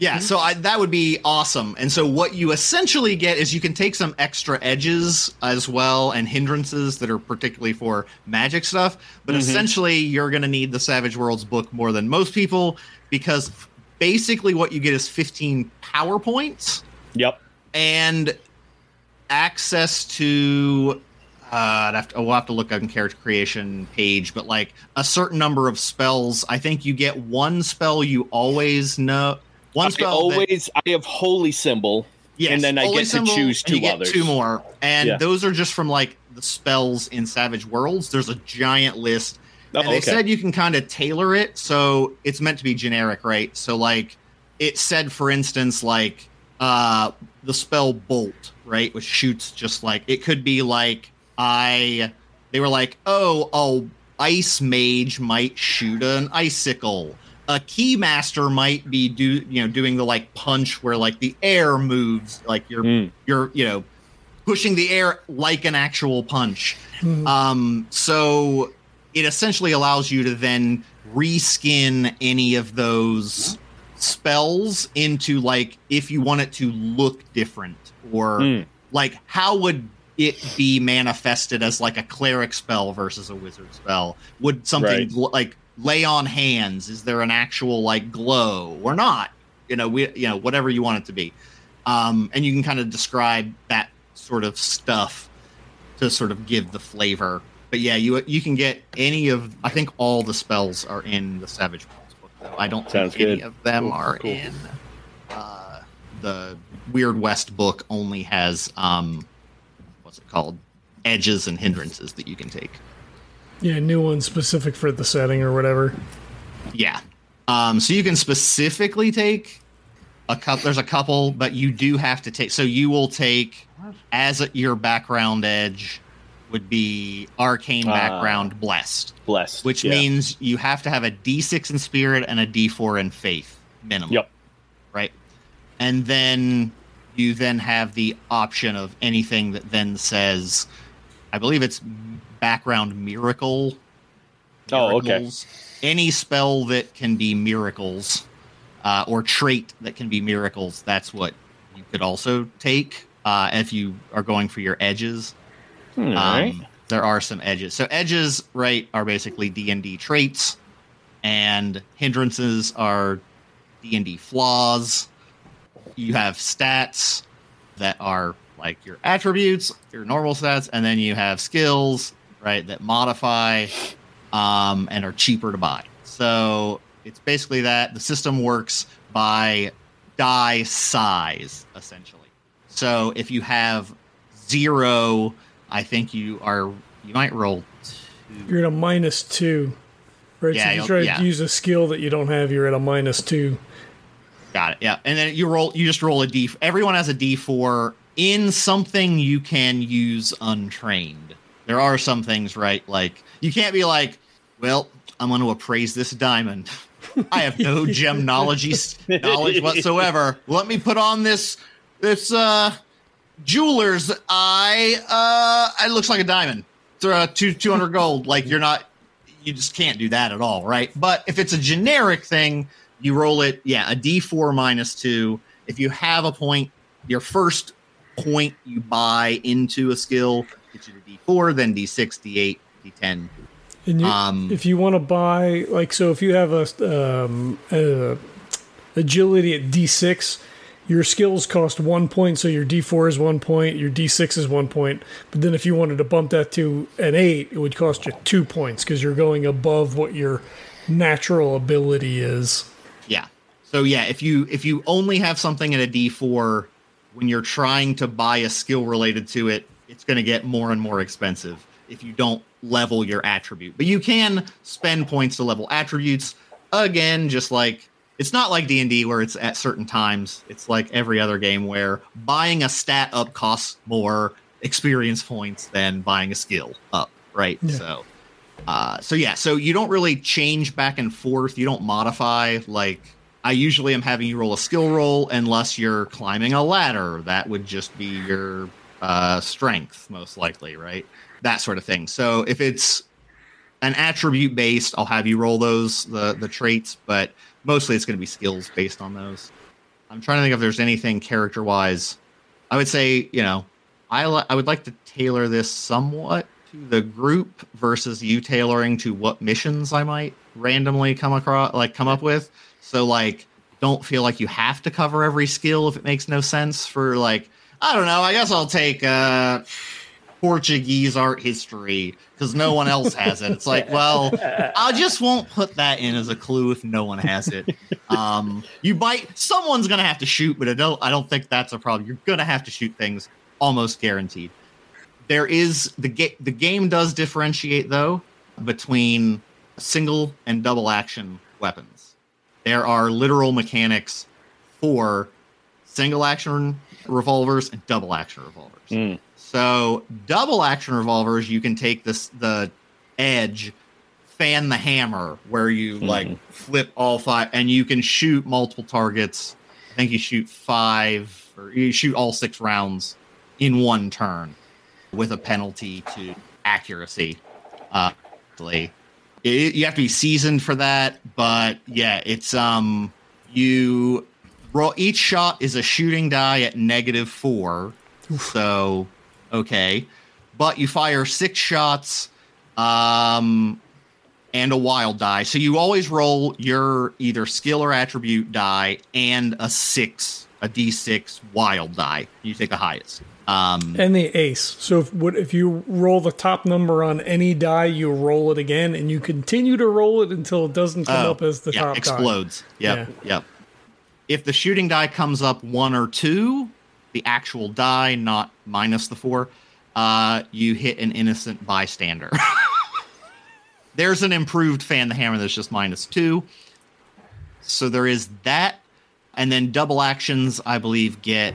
Yeah, so I, that would be awesome. And so what you essentially get is you can take some extra edges as well and hindrances that are particularly for magic stuff. But mm-hmm. essentially, you're going to need the Savage Worlds book more than most people because basically what you get is fifteen PowerPoints. Yep. And access to... Uh, I'd have to, oh, we'll have to look up in character creation page, but like a certain number of spells. I think you get one spell you always know... One spell I always that, I have holy symbol, yes, and then I get to choose two others. Two more, and yeah. those are just from like the spells in Savage Worlds. There's a giant list, oh, and they okay. said you can kind of tailor it, so it's meant to be generic, right? So like it said, for instance, like uh, the spell Bolt, right, which shoots just like it could be like I. They were like, oh, a ice mage might shoot an icicle. A keymaster might be do you know doing the like punch where like the air moves like you're mm. you're you know pushing the air like an actual punch. Mm. Um, so it essentially allows you to then reskin any of those spells into like if you want it to look different or mm. like how would it be manifested as like a cleric spell versus a wizard spell? Would something right. like lay on hands, is there an actual like glow or not, you know, we you know whatever you want it to be, um and you can kind of describe that sort of stuff to sort of give the flavor. But yeah, you you can get any of, I think all the spells are in the Savage Worlds book though. I don't Sounds think good. any of them cool, are cool. in uh the Weird West book. Only has um what's it called edges and hindrances that you can take. Yeah, new one specific for the setting or whatever. Yeah. Um, so you can specifically take a couple. There's a couple, but you do have to take. So you will take as a, your background edge would be arcane background uh, blessed. Blessed. Which yeah. means you have to have a D six in spirit and a D four in faith minimum. Yep. Right. And then you then have the option of anything that then says, I believe it's background miracle. Miracles. Oh, okay. Any spell that can be miracles uh, or trait that can be miracles, that's what you could also take uh, if you are going for your edges. All um, right. There are some edges. So edges, right, are basically D and D traits, and hindrances are D and D flaws. You have stats that are like your attributes, your normal stats, and then you have skills, right, that modify um, and are cheaper to buy. So it's basically that. The system works by die size, essentially. So if you have zero, I think you are, you might roll two. You're at a minus two. Right? Yeah, so if you try yeah. to use a skill that you don't have, you're at a minus two. Got it, yeah. And then you roll. You just roll a D. Everyone has a D four in something you can use untrained. There are some things, right? Like, you can't be like, well, I'm going to appraise this diamond. I have no gemnology knowledge whatsoever. Let me put on this this uh, jeweler's eye. Uh, it looks like a diamond. It's uh, two, 200 gold. Like, you're not, you just can't do that at all, right? But if it's a generic thing, you roll it, yeah, a D four minus two. If you have a point, your first point you buy into a skill gets you to D four, then D six, D eight, D ten. And you, um, if you want to buy, like, so if you have a, um, a agility at D six, your skills cost one point, so your D four is one point, your D six is one point. But then if you wanted to bump that to an eight, it would cost you two points because you're going above what your natural ability is. Yeah. So yeah, if you if you only have something at a D four, when you're trying to buy a skill related to it, it's going to get more and more expensive if you don't level your attribute. But you can spend points to level attributes. Again, just like, it's not like D and D where it's at certain times. It's like every other game where buying a stat up costs more experience points than buying a skill up. right? Yeah. So, uh, so yeah, so you don't really change back and forth. You don't modify. Like, I usually am having you roll a skill roll unless you're climbing a ladder. That would just be your uh, strength, most likely, right? That sort of thing. So if it's an attribute based, I'll have you roll those the the traits, but mostly it's going to be skills based on those. I'm trying to think if there's anything character wise. I would say, you know, I li- I would like to tailor this somewhat to the group versus you tailoring to what missions I might randomly come across, like come up with. So like, don't feel like you have to cover every skill if it makes no sense. For like, I don't know, I guess I'll take uh, Portuguese art history because no one else has it. It's like, well, I just won't put that in as a clue if no one has it. Um, you might, someone's gonna have to shoot, but I don't. I don't think that's a problem. You're gonna have to shoot things, almost guaranteed. There is the ga- the game does differentiate though between single and double action weapons. There are literal mechanics for single action revolvers and double action revolvers. Mm. So double action revolvers, you can take this the edge, fan the hammer, where you mm-hmm. like flip all five, and you can shoot multiple targets. I think you shoot five, or you shoot all six rounds in one turn, with a penalty to accuracy. Uh, it, you have to be seasoned for that, but yeah, it's um, you roll, each shot is a shooting die at negative four, so. Okay, but you fire six shots um, and a wild die. So you always roll your either skill or attribute die and a six, a D six wild die. You take the highest. Um, and the ace. So if, what, if you roll the top number on any die, you roll it again, and you continue to roll it until it doesn't come uh, up as the yeah, top explodes. Die. Yep, yeah, yep. If the shooting die comes up one or two, the actual die, not minus the four, uh, you hit an innocent bystander. There's an improved fan the hammer that's just minus two. So there is that. And then double actions, I believe, get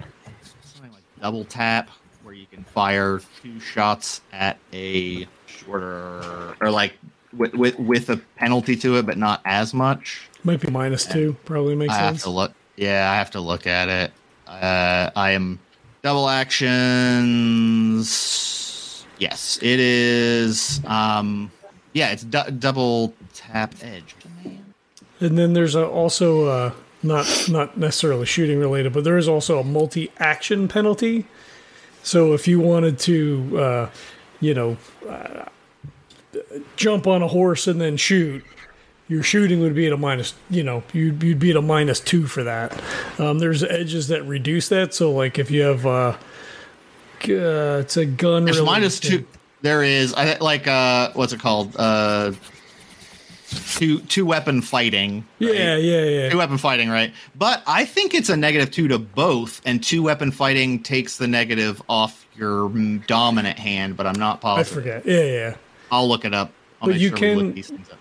something like double tap, where you can fire two shots at a shorter, or like with with, with a penalty to it, but not as much. Might be minus and two, probably makes I sense. Have to look. Yeah, I have to look at it. Uh, I am double actions. Yes, it is. Um, yeah, it's du- double tap edge. And then there's a, also a, not not necessarily shooting related, but there is also a multi-action penalty. So if you wanted to, uh, you know, uh, jump on a horse and then shoot, your shooting would be at a minus, you know, you'd, you'd be at a minus two for that. Um, there's edges that reduce that. So, like, if you have, uh, g- uh it's a gun. There's minus thing. two. There is, I like, uh, what's it called? Uh, two two weapon fighting. Right? Yeah, yeah, yeah. Two weapon fighting, right? But I think it's a negative two to both, and two weapon fighting takes the negative off your dominant hand, but I'm not positive. I forget. Yeah, yeah. I'll look it up. I'll but you sure can,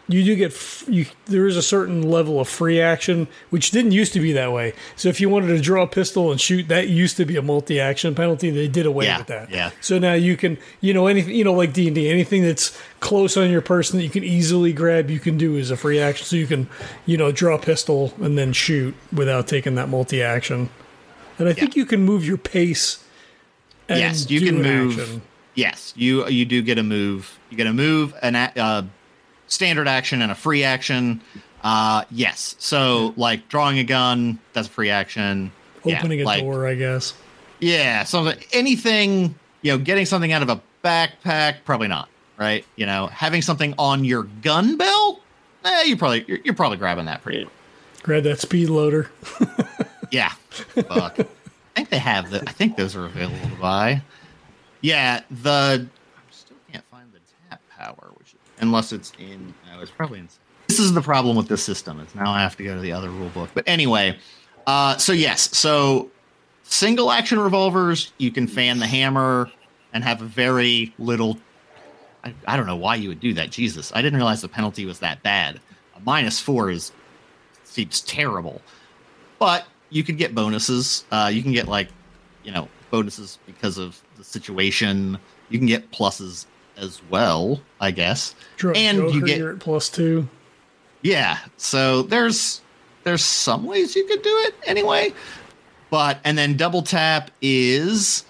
you do get, f- you, there is a certain level of free action, which didn't used to be that way. So if you wanted to draw a pistol and shoot, that used to be a multi-action penalty. They did away yeah, with that. Yeah. So now you can, you know, anything, you know, like D and D, anything that's close on your person that you can easily grab, you can do as a free action. So you can, you know, draw a pistol and then shoot without taking that multi-action. And I yeah. think you can move your pace. And yes, you do can move. Action. Yes, you you do get a move. You get a move, an a uh, standard action, and a free action. Uh, yes, so like drawing a gun, that's a free action. Opening yeah, a like, door, I guess. Yeah, something, anything. You know, getting something out of a backpack, probably not. Right? You know, having something on your gun belt, eh, you probably you're, you're probably grabbing that pretty. Grab that speed loader. yeah, fuck. I think they have that. I think those are available to buy. Yeah, the I still can't find the tap power, which is, unless it's in, no, it's probably in. This is the problem with this system. It's now I have to go to the other rule book. But anyway, uh, so yes, so single action revolvers, you can fan the hammer and have a very little. I, I don't know why you would do that, Jesus. I didn't realize the penalty was that bad. A minus four is seems terrible, but you can get bonuses. Uh, you can get like, you know. Bonuses because of the situation. You can get pluses as well, I guess. Drug and Joker, you get you're at plus two. Yeah, so there's there's some ways you could do it anyway. But and then double tap is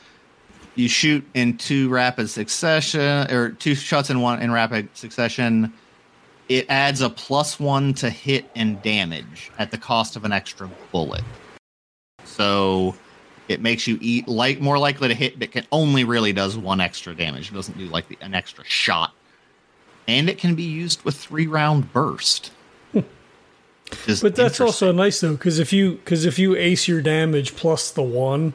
you shoot in two rapid succession or two shots in one in rapid succession. It adds a plus one to hit and damage at the cost of an extra bullet. So it makes you eat light, more likely to hit, but can only really does one extra damage. It doesn't do like the, an extra shot. And it can be used with three round burst. But that's also nice though, because if you because if you ace your damage plus the one,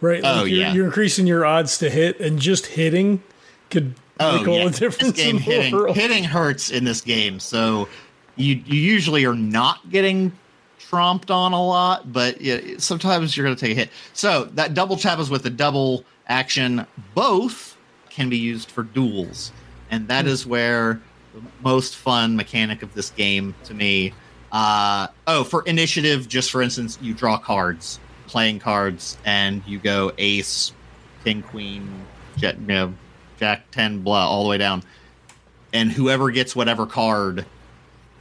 right? Like oh you're, yeah, you're increasing your odds to hit, and just hitting could oh, make all yeah. the difference. This game in the hitting world. hitting hurts in this game, so you you usually are not getting tromped on a lot, but yeah, sometimes you're going to take a hit. So that double tap is with the double action. Both can be used for duels, and that mm. is where the most fun mechanic of this game to me. Uh, oh, for initiative, just for instance, you draw cards, playing cards, and you go ace, king, queen, jet, you know, jack, ten, blah, all the way down. And whoever gets whatever card,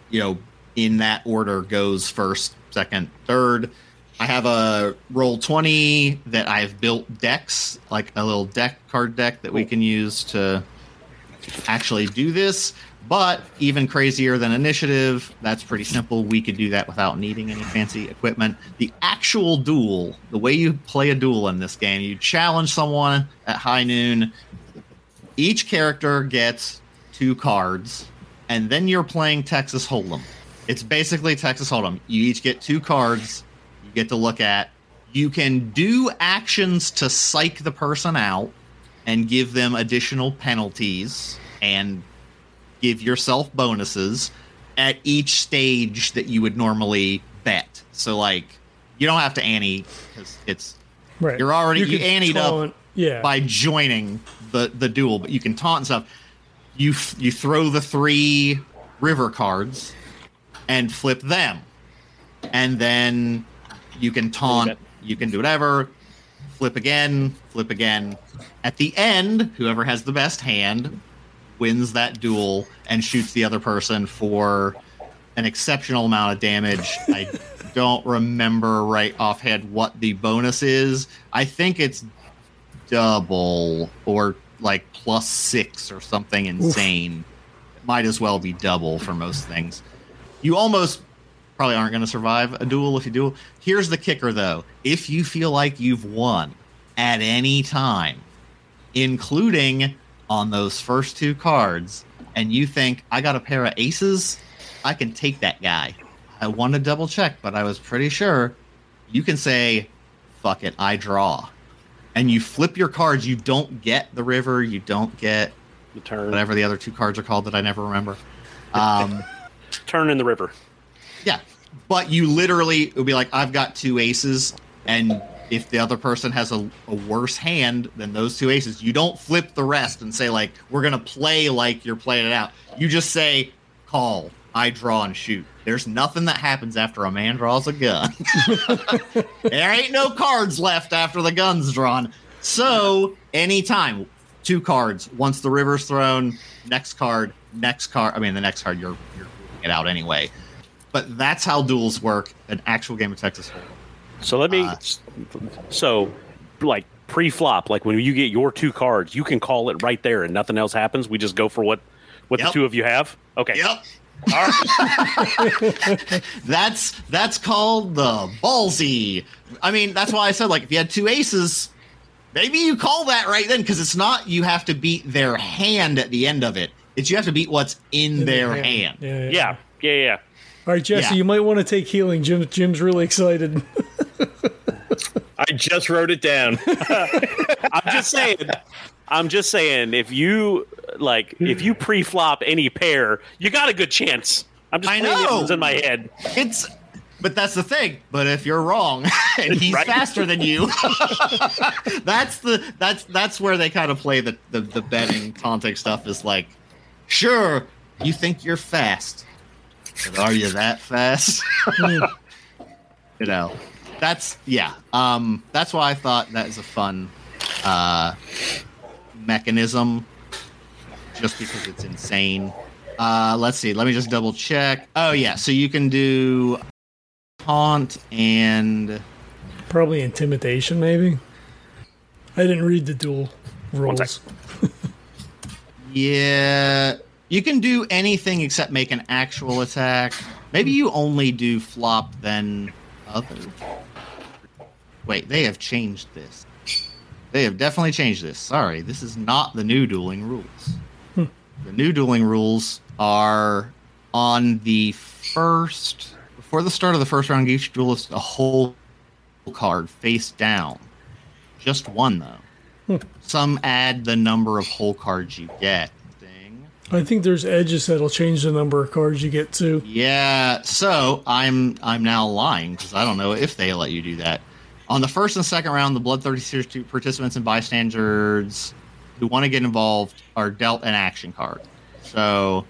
you know, in that order goes first, second, third. I have a roll twenty that I've built decks, like a little deck card deck that we can use to actually do this. But even crazier than initiative, that's pretty simple. We could do that without needing any fancy equipment. The actual duel, the way you play a duel in this game, you challenge someone at high noon. Each character gets two cards, and then you're playing Texas Hold'em. It's basically Texas Hold'em. You each get two cards you get to look at. You can do actions to psych the person out and give them additional penalties and give yourself bonuses at each stage that you would normally bet. So, like, you don't have to ante because it's right. You're already you you anteed up yeah. by joining the, the duel, but you can taunt and stuff. You f- you throw the three river cards and flip them, and then you can taunt. You can do whatever. Flip again. Flip again. At the end, whoever has the best hand wins that duel and shoots the other person for an exceptional amount of damage. I don't remember right offhand what the bonus is. I think it's double or like plus six or something insane. Oof. It might as well be double for most things. You almost probably aren't going to survive a duel if you duel. Here's the kicker though. If you feel like you've won at any time, including on those first two cards, and you think, I got a pair of aces, I can take that guy. I want to double check, but I was pretty sure. You can say, fuck it, I draw. And you flip your cards. You don't get the river. You don't get the turn. Whatever the other two cards are called that I never remember. Um, turn in the river. Yeah. But you literally, it would be like, I've got two aces, and if the other person has a, a worse hand than those two aces, you don't flip the rest and say, like, we're going to play like you're playing it out. You just say, call, I draw and shoot. There's nothing that happens after a man draws a gun. There ain't no cards left after the gun's drawn. So anytime, two cards. Once the river's thrown, next card, next card. I mean, the next card, you're you're ruling it out anyway. But that's how duels work, an actual game of Texas Hold'em. So let me, uh, so like pre-flop, like when you get your two cards, you can call it right there and nothing else happens. We just go for what, what yep. the two of you have. Okay. Yep. All right. that's, that's called the ballsy. I mean, that's why I said, like, if you had two aces, maybe you call that right then. Cause it's not, you have to beat their hand at the end of it. It's you have to beat what's in, in their, their hand. hand. Yeah. Yeah. Yeah. yeah, yeah, yeah. All right, Jesse, yeah. you might want to take healing. Jim, Jim's really excited. I just wrote it down. I'm just saying. I'm just saying. If you like, if you pre-flop any pair, you got a good chance. I'm just I know it's in my head. It's, but that's the thing. But if you're wrong and he's right? faster than you, that's the that's that's where they kind of play the the, the betting taunting stuff. Is like, sure, you think you're fast. But are you that fast? You know, that's yeah. Um, that's why I thought that is a fun uh, mechanism. just because it's insane. Uh, let's see. Let me just double check. Oh, yeah. So you can do taunt and... probably intimidation, maybe? I didn't read the dual rules. Yeah. You can do anything except make an actual attack. Maybe you only do flop, then other. Wait, they have changed this. They have definitely changed this. Sorry, this is not the new dueling rules. Hmm. The new dueling rules are on the first... before the start of the first round, each duelist a whole card face down. Just one, though. Hmm. Some add the number of whole cards you get. I think there's edges that'll change the number of cards you get too. Yeah, so I'm I'm now lying because I don't know if they let you do that. On the first and second round, the Bloodthirsty Series two participants and bystanders who want to get involved are dealt an action card. So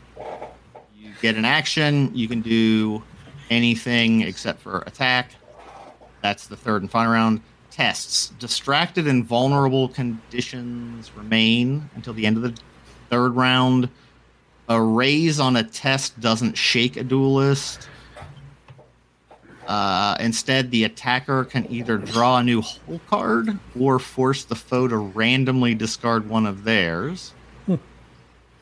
you get an action. You can do anything except for attack. That's the third and final round. Tests. Distracted and vulnerable conditions remain until the end of the third round. A raise on a test doesn't shake a duelist. Uh, instead, the attacker can either draw a new whole card or force the foe to randomly discard one of theirs. Hmm.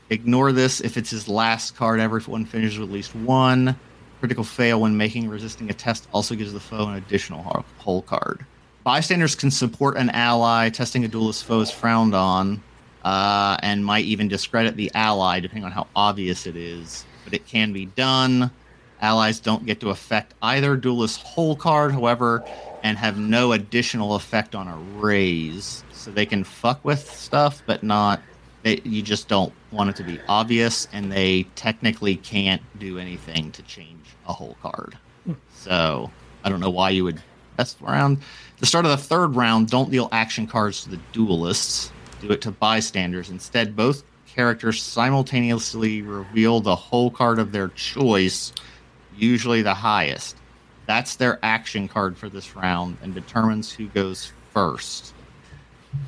Ignore this if it's his last card ever. If one finishes with at least one, critical fail when making resisting a test also gives the foe an additional whole card. Bystanders can support an ally. Testing a duelist foe is frowned on. Uh, and might even discredit the ally, depending on how obvious it is. But it can be done. Allies don't get to affect either duelist's whole card, however, and have no additional effect on a raise. So they can fuck with stuff, but not... They, you just don't want it to be obvious, and they technically can't do anything to change a whole card. So, I don't know why you would test around. The start of the third round, don't deal action cards to the duelists. Do it to bystanders. Instead, both characters simultaneously reveal the whole card of their choice, usually the highest. That's their action card for this round and determines who goes first.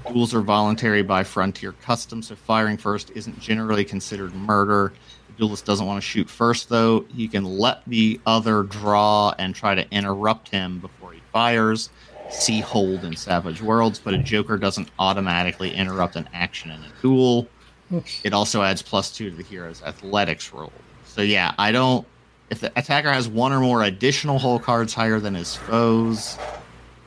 Duels are voluntary by Frontier custom, so firing first isn't generally considered murder. The duelist doesn't want to shoot first, though. You can let the other draw and try to interrupt him before he fires. See hold in Savage Worlds, but a Joker doesn't automatically interrupt an action in a duel. It also adds plus two to the hero's athletics roll. So yeah, I don't... If the attacker has one or more additional whole cards higher than his foes,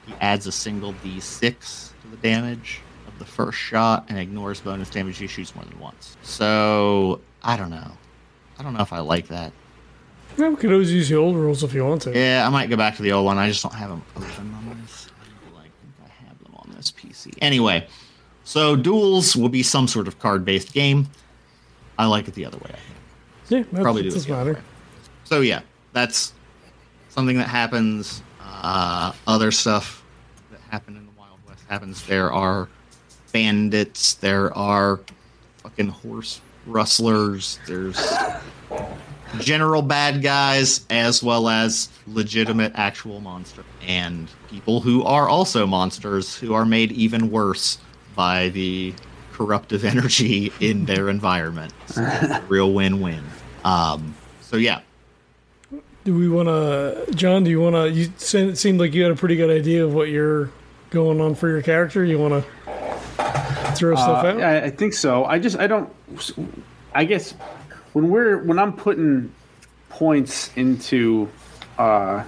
he adds a single d six to the damage of the first shot and ignores bonus damage he shoots more than once. So, I don't know. I don't know if I like that. Yeah, we could always use the old rules if you want to. Yeah, I might go back to the old one. I just don't have them open on this. P C. Anyway, so duels will be some sort of card-based game. I like it the other way, I think. Yeah, that probably does do matter. So yeah, that's something that happens. Uh, other stuff that happened in the Wild West happens. There are bandits. There are fucking horse rustlers. There's general bad guys as well as legitimate actual monsters and people who are also monsters who are made even worse by the corruptive energy in their environment. So a real win-win. Um, so yeah. Do we want to, John, do you want to, you it seemed like you had a pretty good idea of what you're going on for your character. You want to throw stuff uh, out? I, I think so. I just, I don't, I guess... When we're when I'm putting points into uh,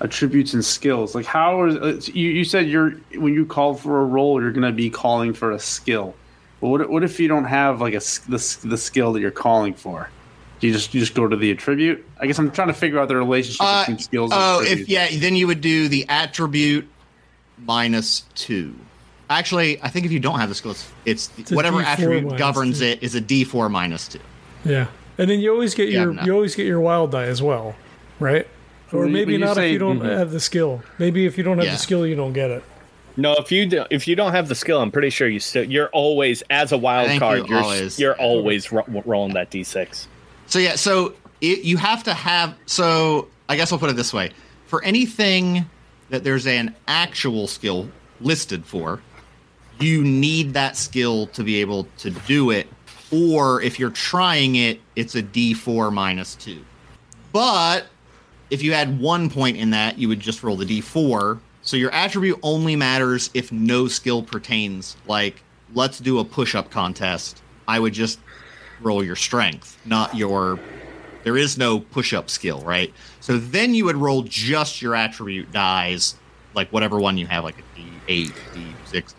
attributes and skills, like how is you, you said you're when you call for a role, you're gonna be calling for a skill. But what what if you don't have like a the, the skill that you're calling for? Do you just you just go to the attribute? I guess I'm trying to figure out the relationship uh, between skills. Oh, and if yeah, then you would do the attribute minus two. Actually, I think if you don't have the skills, it's, it's whatever attribute governs two. It is a D four minus two. Yeah, and then you always get yeah, your no. you always get your wild die as well, right? Or when maybe you, not say, if you don't mm-hmm. have the skill. Maybe if you don't have yeah. the skill, you don't get it. No, if you do, if you don't have the skill, I'm pretty sure you still you're always as a wild card. You you're always, you're always ro- rolling that d six. So yeah, so it, you have to have. So I guess I'll put it this way: for anything that there's an actual skill listed for, you need that skill to be able to do it. or if you're trying it, it's a D four minus two. But if you had one point in that, you would just roll the D four. So your attribute only matters if no skill pertains. Like, let's do a push-up contest. I would just roll your strength, not your... There is no push-up skill, right? So then you would roll just your attribute dies, like whatever one you have, like a D eight, D six.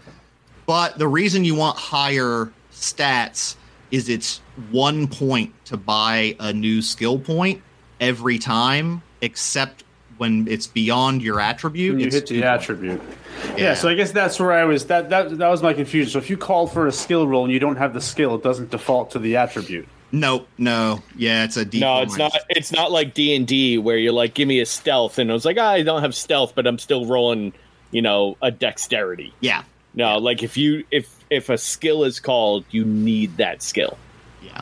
But the reason you want higher stats is it's one point to buy a new skill point every time, except when it's beyond your attribute. You hit the attribute. Yeah. yeah, so I guess that's where I was. That, that that was my confusion. So if you call for a skill roll and you don't have the skill, it doesn't default to the attribute. Nope, no. Yeah, it's a D. No, it's not it's not like D and D where you're like, give me a stealth, and I was like, oh, I don't have stealth, but I'm still rolling, you know, a dexterity. Yeah. No, yeah. like if you if if a skill is called, you need that skill. Yeah.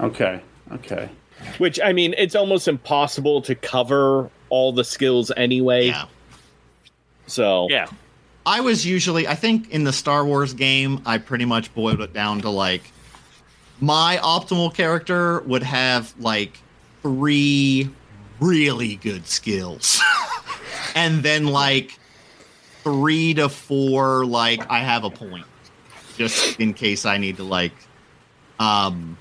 Okay. Okay. Which, I mean, it's almost impossible to cover all the skills anyway. Yeah. So yeah. I was usually I think in the Star Wars game, I pretty much boiled it down to like my optimal character would have, like, three really good skills. And then, like, three to four, like, I have a point. Just in case I need to, like... um.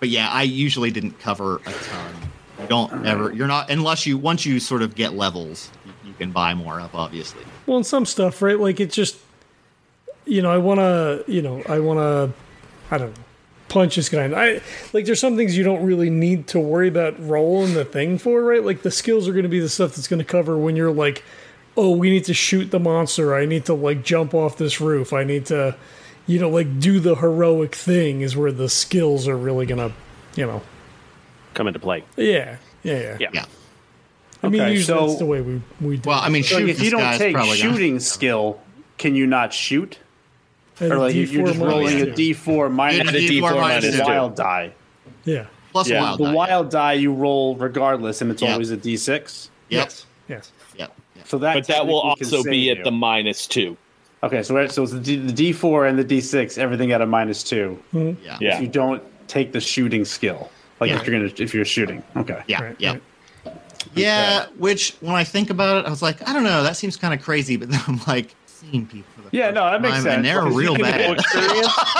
But, yeah, I usually didn't cover a ton. You don't ever... You're not... Unless you... Once you sort of get levels, you, you can buy more up, obviously. Well, and some stuff, right? Like, it's just... You know, I want to... You know, I want to... I don't know. Punch is kind. I like. There's some things you don't really need to worry about rolling the thing for, right? Like the skills are going to be the stuff that's going to cover when you're like, oh, we need to shoot the monster. I need to like jump off this roof. I need to, you know, like do the heroic thing. Is where the skills are really going to, you know, come into play. Yeah, yeah, yeah. yeah. yeah. I mean, okay, usually so, that's the way we we. Do well, it. I mean, so shoot, if you don't take shooting gonna... skill, can you not shoot? Or like you you're just rolling yeah. a D four minus a D four minus a wild die. Yeah. Plus yeah. wild the die. The wild die you roll regardless, and it's yep. always a D six. Yep. Yes. Yes. Yep. yep. So that but that will also be at you. The minus two. Okay, so so it's the, D, the D four and the D six, everything at a minus two. Mm-hmm. Yeah. yeah. If you don't take the shooting skill, like yeah. if you're gonna if you're shooting. Okay. Yeah. Right, yeah. Right. Yeah. Okay. Which when I think about it, I was like, I don't know, that seems kind of crazy, but then I'm like. People yeah, no, that makes time, sense. And they're real bad.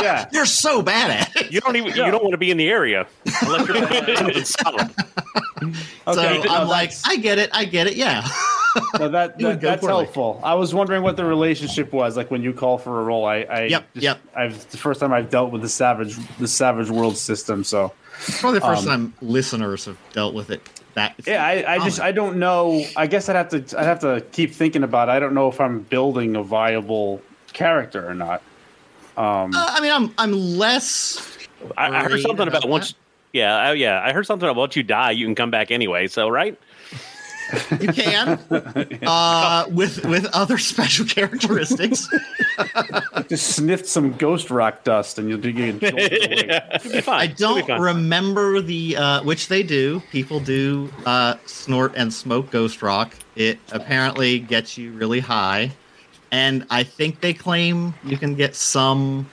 yeah, they're so bad at it. You don't even yeah. you don't want to be in the area unless you're it's solid. Okay, so I'm no, like, I get it, I get it. Yeah, no, that, that that's helpful. It. I was wondering what the relationship was like when you call for a role. I, I yep, just, yep. I've the first time I've dealt with the savage the Savage Worlds system. So probably the first um, time listeners have dealt with it. That yeah, I, I just I don't know. I guess I'd have to I'd have to keep thinking about it. I don't know if I'm building a viable character or not. Um, uh, I mean, I'm I'm less. I, I heard something about, about once. Yeah, oh yeah, I heard something about once you die, you can come back anyway. So right, you can uh, with with other special characteristics. Just sniffed some ghost rock dust, and you'll do. yeah. Be fine. I don't be remember the uh, which they do. People do uh, snort and smoke ghost rock. It apparently gets you really high, and I think they claim you can get some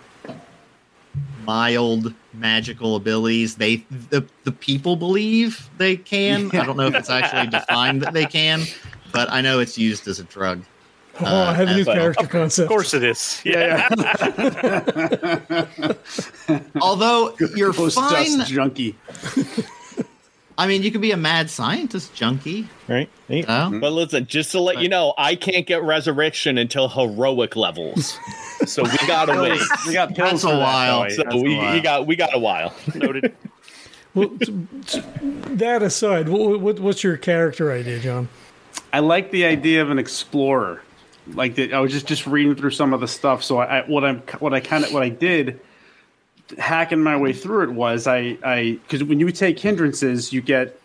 mild magical abilities. They the the people believe they can. Yeah. I don't know if it's actually defined that they can, but I know it's used as a drug. Oh, uh, I have a new character of concept. Of course it is. Yeah. yeah. Although you're Post fine. Dust junkie. I mean, you could be a mad scientist junkie. Right. You know? But listen, just to let but, you know, I can't get resurrection until heroic levels. So we got a wait. We got pills a while. So we, a while. we got we got a while. Noted. Well, that aside, what, what, what's your character idea, John? I like the idea of an explorer. Like the, I was just, just reading through some of the stuff. So I, I what I'm what I kind of what I did hacking my way through it was I I because when you take hindrances, you get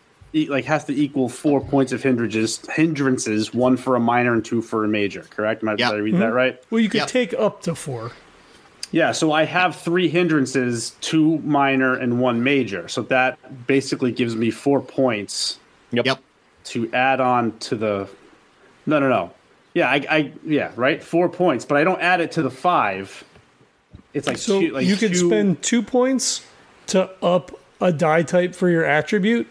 like has to equal four points of hindrances. Hindrances one for a minor and two for a major. Correct? Am I, yep. Did I read mm-hmm. that right? Well, you could yep. take up to four. Yeah. So I have three hindrances, two minor and one major. So that basically gives me four points. Yep. yep. To add on to the, no, no, no, yeah, I, I, yeah, right, four points, but I don't add it to the five. It's like so two, like you could two... spend two points to up a die type for your attribute,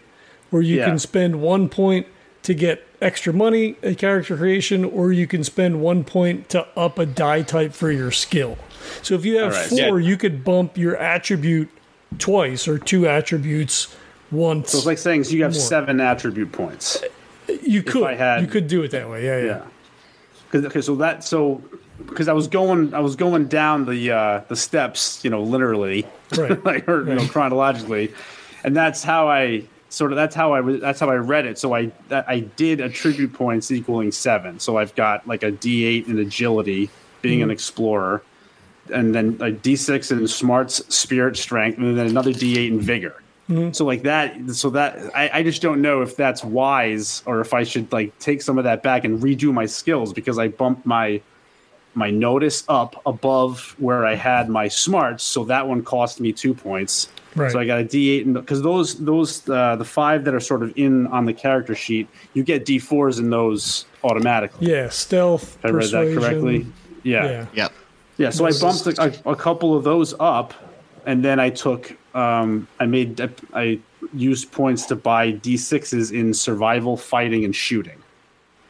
where you yeah. can spend one point to get extra money at character creation, or you can spend one point to up a die type for your skill. So if you have right. four, yeah. you could bump your attribute twice or two attributes once. So it's like saying so you have more. seven attribute points. You could. If I had, you could do it that way. Yeah, yeah. Because yeah. okay, so that so because I was going I was going down the uh, the steps, you know, literally, right? like or, right. you know, chronologically, and that's how I. Sort of that's how I that's how I read it. So I I did attribute points equaling seven. So I've got like a D eight in agility, being mm. an explorer, and then a D six in smarts, spirit, strength, and then another D eight in vigor. Mm. So like that. So that I, I just don't know if that's wise or if I should like take some of that back and redo my skills because I bumped my my notice up above where I had my smarts. So that one cost me two points. Right. So I got a D eight because those those uh, the five that are sort of in on the character sheet, you get D fours in those automatically. Yeah, stealth. If I read that correctly. Yeah. Yeah. Yeah. yeah so this I bumped is... a, a couple of those up, and then I took um, I made I, I used points to buy D sixes in survival, fighting, and shooting,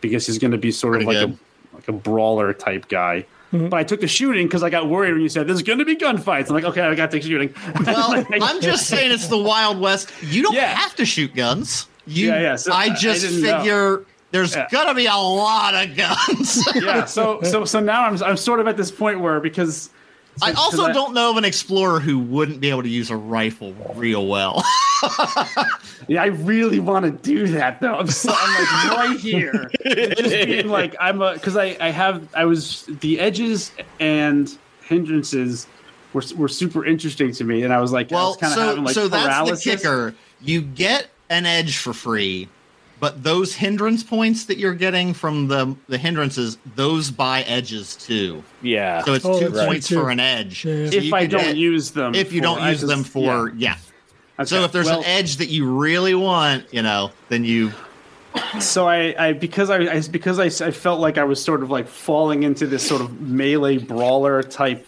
because he's going to be sort Pretty of like good. a like a brawler type guy. Mm-hmm. But I took the shooting because I got worried when you said, there's going to be gunfights. I'm like, okay, I got the shooting. Well, I'm just saying it's the Wild West. You don't yeah. have to shoot guns. You, yeah, yeah. So, I just I figure know. there's yeah. going to be a lot of guns. yeah, so so so now I'm I'm sort of at this point where because... So, I also I, don't know of an explorer who wouldn't be able to use a rifle real well. yeah, I really want to do that though. I'm, so, I'm like right here, just being like I'm a because I, I have I was the edges and hindrances were were super interesting to me, and I was like, well, I was kind of so having like so paralysis. That's the kicker. You get an edge for free, but those hindrance points that you're getting from the the hindrances, those buy edges too. Yeah. So it's oh, two right. points two. for an edge. Yeah, yeah. So if I don't get, use them. If you for, don't use just, them for, yeah. yeah. Okay. So if there's well, an edge that you really want, you know, then you... So I, I because I, I because I, I felt like I was sort of like falling into this sort of melee brawler type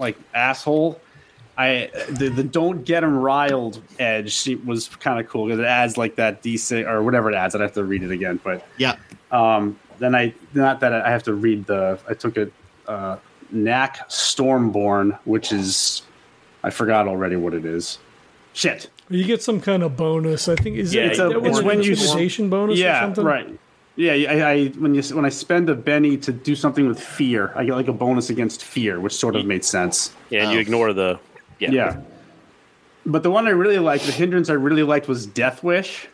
like asshole, I the, the don't get them riled edge was kind of cool because it adds like that D six or whatever it adds. I'd have to read it again, but yeah. Um, then I not that I have to read the I took a uh, Knack Stormborn, which is I forgot already what it is. Shit, you get some kind of bonus. I think is yeah, it's, a, it's when you station bonus. Yeah, or something? right. Yeah, I, I when you when I spend a Benny to do something with fear, I get like a bonus against fear, which sort of made sense. Yeah, and um, you ignore the. Yeah. yeah, but the one I really liked, the hindrance I really liked was Death Wish,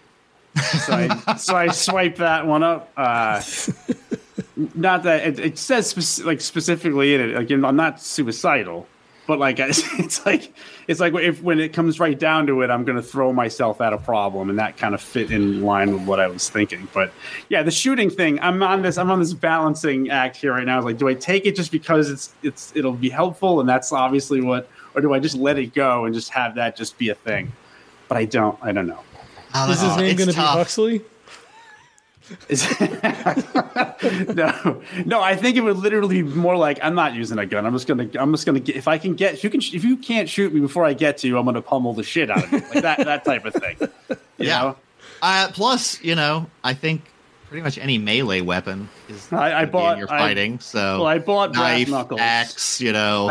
so I, so I swiped that one up. Uh, not that it, it says speci- like specifically in it, like you know, I'm not suicidal, but like I, it's like it's like if when it comes right down to it, I'm going to throw myself at a problem, and that kind of fit in line with what I was thinking. But yeah, the shooting thing, I'm on this, I'm on this balancing act here right now. Like, do I take it just because it's it's it'll be helpful, and that's obviously what. Or do I just let it go and just have that just be a thing? But I don't. I don't know. Oh, is his name going to be Huxley? no, no. I think it would literally be more like I'm not using a gun. I'm just gonna. I'm just gonna get. If I can get, if you can, if you can't shoot me before I get to you, I'm gonna pummel the shit out of you, like that. That type of thing. You yeah. know? Uh, plus, you know, I think pretty much any melee weapon is. I, I bought. You're fighting. I, so well, I bought knife, knuckles, axe. You know.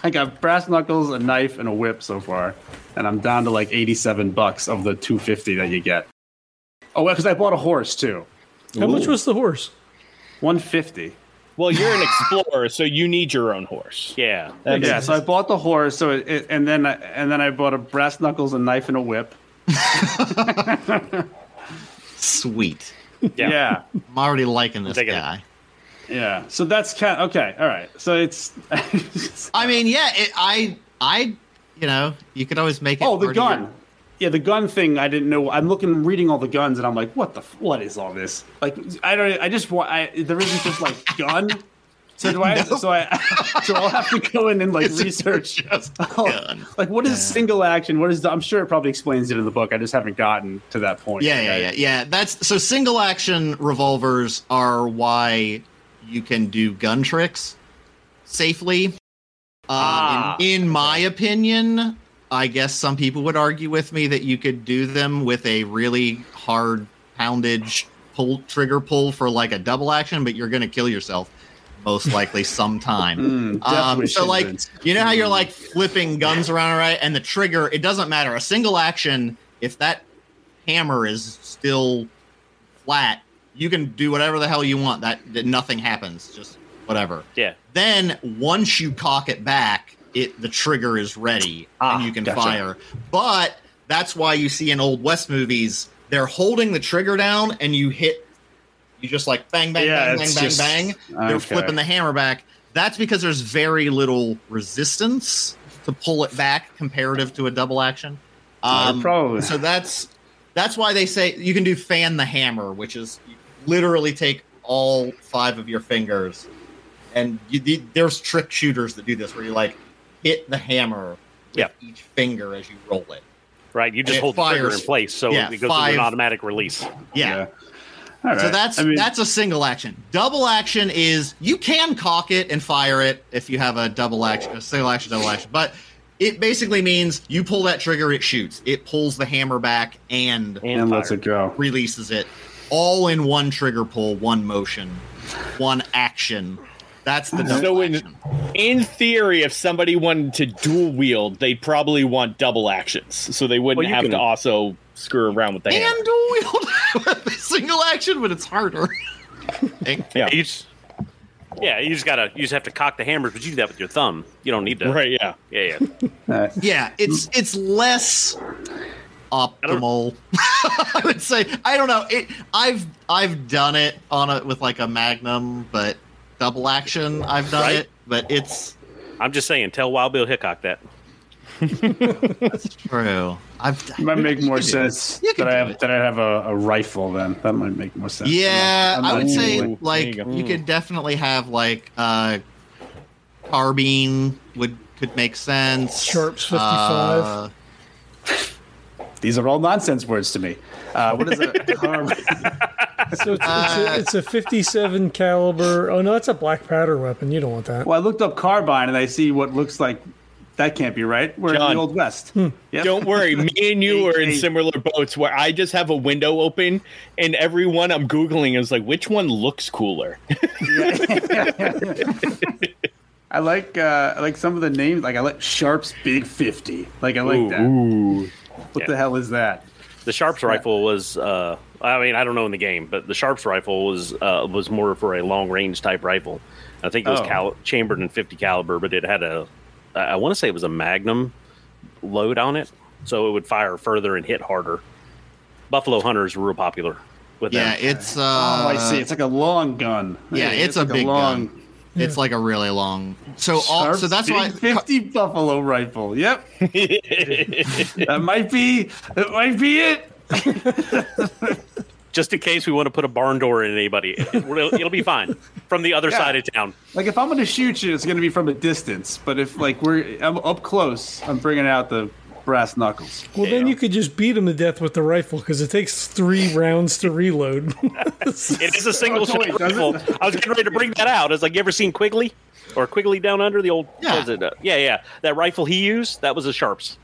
I got brass knuckles, a knife, and a whip so far, and I'm down to like eighty-seven bucks of the two fifty that you get. Oh, well, because I bought a horse too. How Ooh. much was the horse? One fifty. Well, you're an explorer, so you need your own horse. Yeah. That yeah. Is. So I bought the horse. So it, it, and then I, and then I bought a brass knuckles, a knife, and a whip. Sweet. Yeah. yeah. I'm already liking this guy. It. Yeah, so that's kind of, okay, all right. So it's... I mean, yeah, it, I, I, you know, you could always make it... Oh, the gun. Your... Yeah, the gun thing, I didn't know. I'm looking, reading all the guns, and I'm like, what the, what is all this? Like, I don't, I just want, I, there isn't just, like, gun. So do I, no. so I, so I'll have to go in and, like, it's research. Just gun. Like, what is yeah. single action? What is the, I'm sure it probably explains it in the book. I just haven't gotten to that point. Yeah, yeah, I, yeah, yeah. That's, so single action revolvers are why... You can do gun tricks safely Ah. Um, in, in my opinion, I guess some people would argue with me that you could do them with a really hard poundage pull trigger pull for like a double action, but you're going to kill yourself most likely sometime. mm, um, so like, you know how you're like flipping guns around, right? And the trigger, it doesn't matter. A single action, if that hammer is still flat, you can do whatever the hell you want. That, that nothing happens. Just whatever. Yeah. Then once you cock it back, it the trigger is ready ah, and you can gotcha. fire. But that's why you see in Old West movies, they're holding the trigger down and you hit, you just like bang, bang, yeah, bang, bang, just, bang, bang. Okay. They're flipping the hammer back. That's because there's very little resistance to pull it back comparative to a double action. Um, no so that's that's why they say you can do fan the hammer, which is you literally take all five of your fingers. And you, there's trick shooters that do this where you like hit the hammer with yep. each finger as you roll it. Right, you just hold fires, the trigger in place, so yeah, it goes five, to an automatic release. Yeah. yeah. All right. So that's I mean, that's a single action. Double action is you can cock it and fire it if you have a double action, a single action, double action. But it basically means you pull that trigger, it shoots. It pulls the hammer back and, and lets it go. Releases it. All in one trigger pull, one motion, one action. That's the so in, in theory, if somebody wanted to dual wield, they'd probably want double actions, so they wouldn't well, have can, to also screw around with the and hand. Dual wield with single action, but it's harder. yeah, you just, yeah, you just gotta you just have to cock the hammers, but you do that with your thumb. You don't need to. Right? Yeah, yeah, yeah. right. Yeah, it's it's less optimal. I, I would say I don't know. It I've I've done it on a with like a magnum, but. Double action, I've done right? it, but it's... I'm just saying, tell Wild Bill Hickok that. That's true. I've, it might make more sense that I have, that I have a, a rifle, then. That might make more sense. Yeah, I'm not, I'm I would say, way. like, you, you could definitely have, like, uh, carbine would could make sense. Sharps fifty-five. Uh, these are all nonsense words to me. Uh, what is a carbine? So it's, uh, it's, a, it's a fifty-seven caliber. Oh no, that's a black powder weapon. You don't want that. Well, I looked up carbine and I see what looks like. That can't be right. We're John, in the Old West. Hmm. Yep. Don't worry, me and you are in similar boats where I just have a window open and everyone I'm googling is like, which one looks cooler? I like uh, I like some of the names. Like I like Sharps Big fifty. Like I like ooh, that. Ooh. What yeah. the hell is that? The Sharps rifle was. Uh, I mean, I don't know in the game, but the Sharps rifle was uh, was more for a long-range type rifle. I think it was oh. cal- chambered in fifty caliber, but it had a, I want to say it was a magnum load on it, so it would fire further and hit harder. Buffalo hunters were real popular with yeah, them. Yeah, it's... Uh, oh, I see. It's like a long gun. Yeah, it's, it's a like big a long gun. Yeah. It's like a really long... So all, so that's why... fifty Buffalo rifle, yep. that might be... That might be it. Just in case we want to put a barn door in anybody, it'll, it'll be fine from the other yeah. side of town. Like if I'm going to shoot you, it's going to be from a distance. But if like we're I'm up close, I'm bringing out the brass knuckles. Well, yeah. then you could just beat him to death with the rifle because it takes three rounds to reload. It is a single oh, shot wait, rifle. I was getting ready to bring that out. It's like you ever seen Quigley or Quigley Down Under? The old yeah it? Uh, yeah yeah that rifle he used that was a Sharps.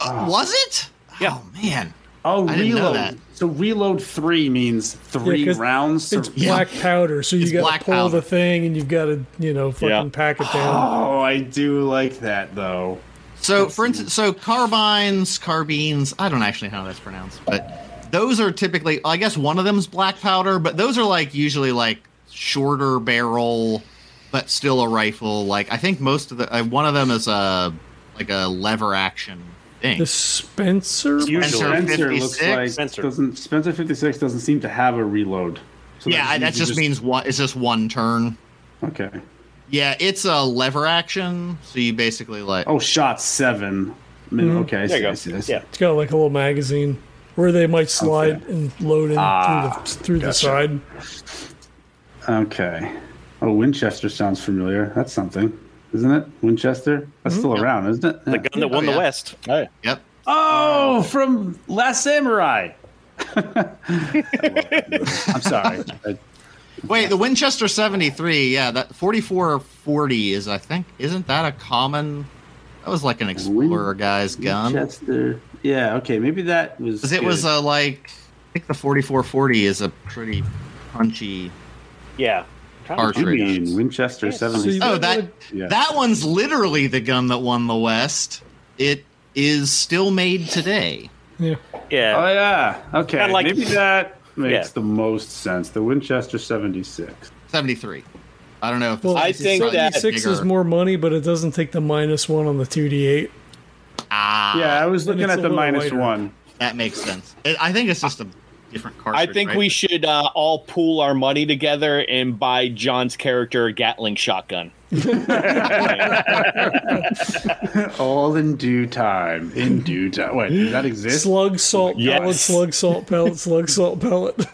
Uh, was it? Yeah. Oh man. Oh, I reload! So reload three means three yeah, rounds. It's re- black powder, so you got to pull powder. the thing, and you've got to, you know, fucking yeah. pack it down. Oh, I do like that though. So, Let's for see. instance, so carbines, carbines. I don't actually know how that's pronounced, but those are typically. I guess one of them's black powder, but those are like usually like shorter barrel, but still a rifle. Like I think most of the uh, one of them is a like a lever action. Thing. The Spencer, Spencer fifty-six looks like Spencer. doesn't Spencer fifty-six doesn't seem to have a reload. So yeah, that, I, that just, just means one. It's just one turn. Okay. Yeah, it's a lever action, so you basically like oh, shot seven. Mm-hmm. Okay, I see, I see, I see. Yeah, it's got like a little magazine where they might slide okay. and load in ah, through the through gotcha. the side. Okay. Oh, Winchester sounds familiar. That's something. Isn't it? Winchester? That's mm-hmm. still yep. around, isn't it? Yeah. The gun that won oh, yeah. the West. Oh, yeah. Yep. Oh, uh, from Last Samurai. I'm sorry. I, Wait, the Winchester seventy-three, yeah, that forty-four forty is, I think, isn't that a common? That was like an explorer guy's gun. Winchester, yeah, okay, maybe that was. Because it was a like, I think the forty-four forty is a pretty punchy. Yeah. Mean, Winchester yes. seventy-three. Oh, that yeah. that one's literally the gun that won the West. It is still made today. Yeah. Yeah. Oh yeah. Okay. Kinda like, maybe that makes yeah. the most sense. The Winchester seventy-six. seventy-three. I don't know if well, I think that six is more money, but it doesn't take the minus one on the two d eight. Ah. Yeah, I was looking at the minus lighter. one. That makes sense. It, I think it's just a different cartridge. I think right? we should uh, all pool our money together and buy John's character a Gatling shotgun. All in due time. In due time. Wait, does that exist? Slug, salt, yes. pellet, slug, salt, pellet, slug, salt, pellet.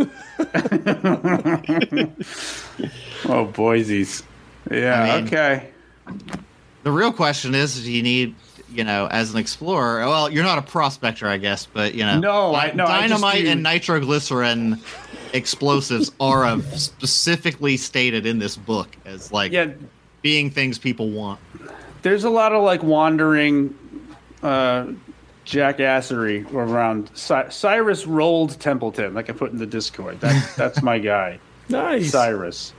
Oh, Boise's. Yeah, I mean, okay. The real question is, do you need... You know, as an explorer, well, you're not a prospector, I guess, but you know, no, I, no, dynamite I just and nitroglycerin explosives are a specifically stated in this book as like yeah. being things people want. There's a lot of like wandering uh, jackassery around. Cy- Cyrus rolled Templeton, like I put in the Discord. That, that's my guy. Nice, Cyrus.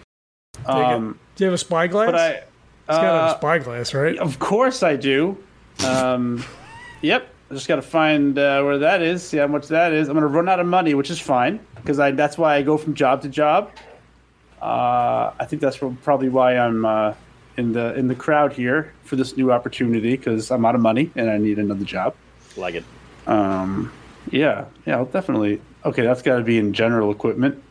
Um, do you have a spyglass? But I, He's got uh, a spyglass, right? Of course, I do. Um, yep. I just got to find uh, where that is, see how much that is. I'm going to run out of money, which is fine, because I that's why I go from job to job. Uh, I think that's probably why I'm uh, in the in the crowd here for this new opportunity, because I'm out of money and I need another job. Like it. Um, yeah. Yeah, I'll definitely. Okay, that's got to be in general equipment.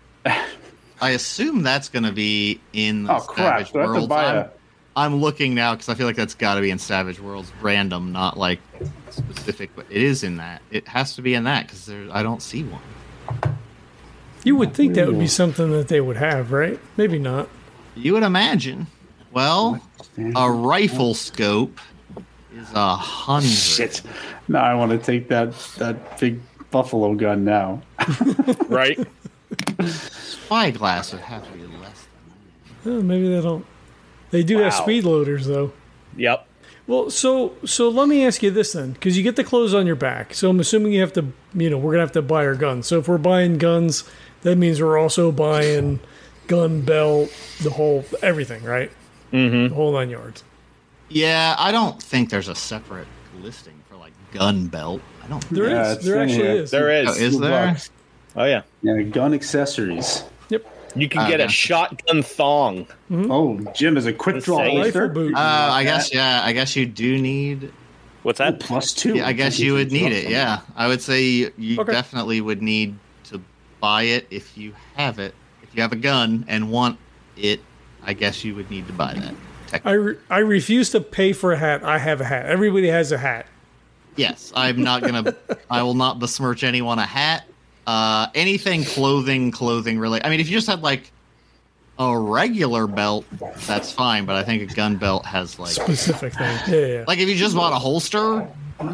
I assume that's going to be in the oh, Savage crap. So I have to buy a... I'm looking now because I feel like that's got to be in Savage Worlds, random, not like specific. But it is in that. It has to be in that because I don't see one. You would think that would be something that they would have, right? Maybe not. You would imagine. Well, a rifle scope is a hundred. Shit. Now I want to take that that big buffalo gun now. Right? Spyglass would have to be less than that. Oh, maybe they don't. They do wow. have speed loaders, though. Yep. Well, so so let me ask you this then, because you get the clothes on your back. So I'm assuming you have to, you know, we're gonna have to buy our guns. So if we're buying guns, that means we're also buying gun belt, the whole everything, right? Mm-hmm. The whole nine yards. Yeah, I don't think there's a separate listing for like gun belt. I don't. There yeah, is. There actually here. is. There is. Oh, is there? Oh yeah. Yeah, gun accessories. Yep. You can get uh, a shotgun thong. Mm-hmm. Oh, Jim is a quick draw rifle boot. Uh, I guess, yeah. I guess you do need. What's that? Oh, plus two. Yeah, I guess you would need it. Yeah, I would say you, you okay. definitely would need to buy it if you have it. If you have a gun and want it, I guess you would need to buy that. I re- I refuse to pay for a hat. I have a hat. Everybody has a hat. Yes, I'm not gonna. I will not besmirch anyone a hat. Uh, anything clothing, clothing related. I mean, if you just had like a regular belt, that's fine. But I think a gun belt has like specific things. Yeah, yeah. Like if you just bought a holster,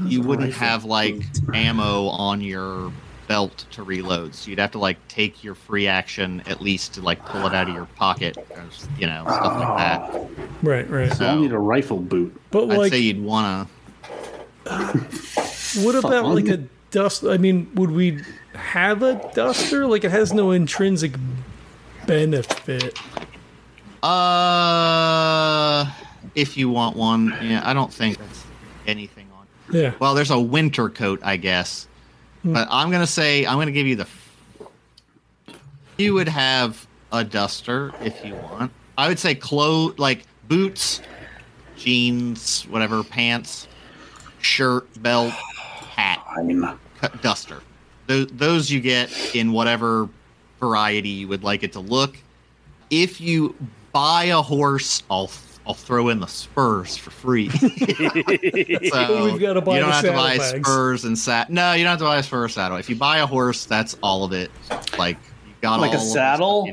you wouldn't have like ammo on your belt to reload. So you'd have to like take your free action at least to like pull it out of your pocket, or, you know, stuff like that. Right, right. So, so you need a rifle boot. But I'd like, say you'd wanna. What about like a dust? I mean, would we? Have a duster? Like, it has no intrinsic benefit. Uh, if you want one, yeah, I don't think that's anything on it. Yeah. Well, there's a winter coat, I guess. Mm. But I'm going to say, I'm going to give you the... You would have a duster if you want. I would say clothes, like boots, jeans, whatever, pants, shirt, belt, hat, duster. Those you get in whatever variety you would like it to look. If you buy a horse, I'll I'll throw in the spurs for free. So we've got to buy you don't have to buy bags. spurs and sat. No, you don't have to buy a spur or saddle. If you buy a horse, that's all of it. Like you got like all a of saddle.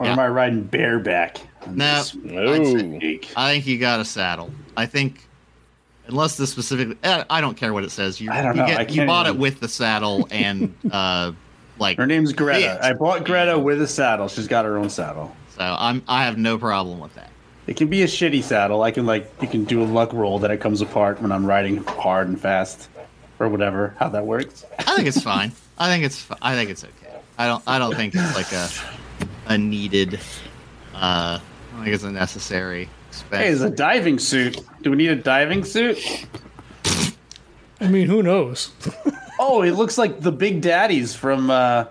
Or yeah. am I riding bareback? No, no. I think you got a saddle. I think. Unless this specifically, I don't care what it says. You, I don't know. You, get, I can't you bought even... it with the saddle and uh, Like, her name's Greta. Bitch. I bought Greta with a saddle. She's got her own saddle. So I'm I have no problem with that. It can be a shitty saddle. I can like you can do a luck roll that it comes apart when I'm riding hard and fast, or whatever. How that works. I think it's fine. I think it's I think it's okay. I don't I don't think it's like a a needed. Uh, I don't think it's a necessary expense. Hey, it's a diving suit. Do we need a diving suit? I mean, who knows? Oh, it looks like the Big Daddies from. Uh,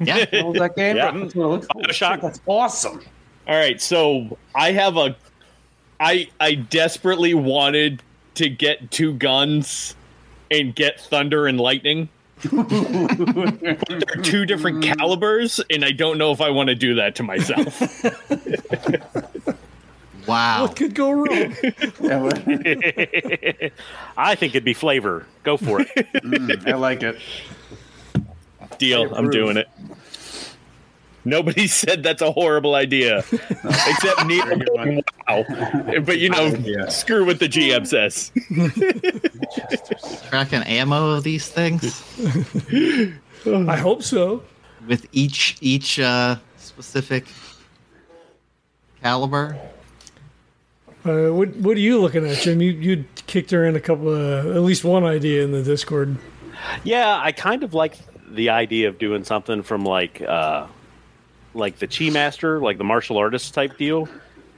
yeah, what was that game? Yeah. That's what it looks like. Bioshock. That's awesome. All right, so I have a, I I desperately wanted to get two guns, and get thunder and lightning. But they're two different calibers, and I don't know if I want to do that to myself. Wow, what could go wrong? I think it'd be flavor. Go for it. Mm, I like it. Deal. I'm doing it. Nobody said that's a horrible idea, except Neil. Wow. But, you know, yeah. Screw what the G M says. Tracking ammo of these things? I hope so. With each each uh, specific caliber? Uh, what What are you looking at, Jim? You you kicked around a couple of, at least one idea in the Discord. Yeah, I kind of like the idea of doing something from, like, uh, like the Chi Master, like the martial artist type deal.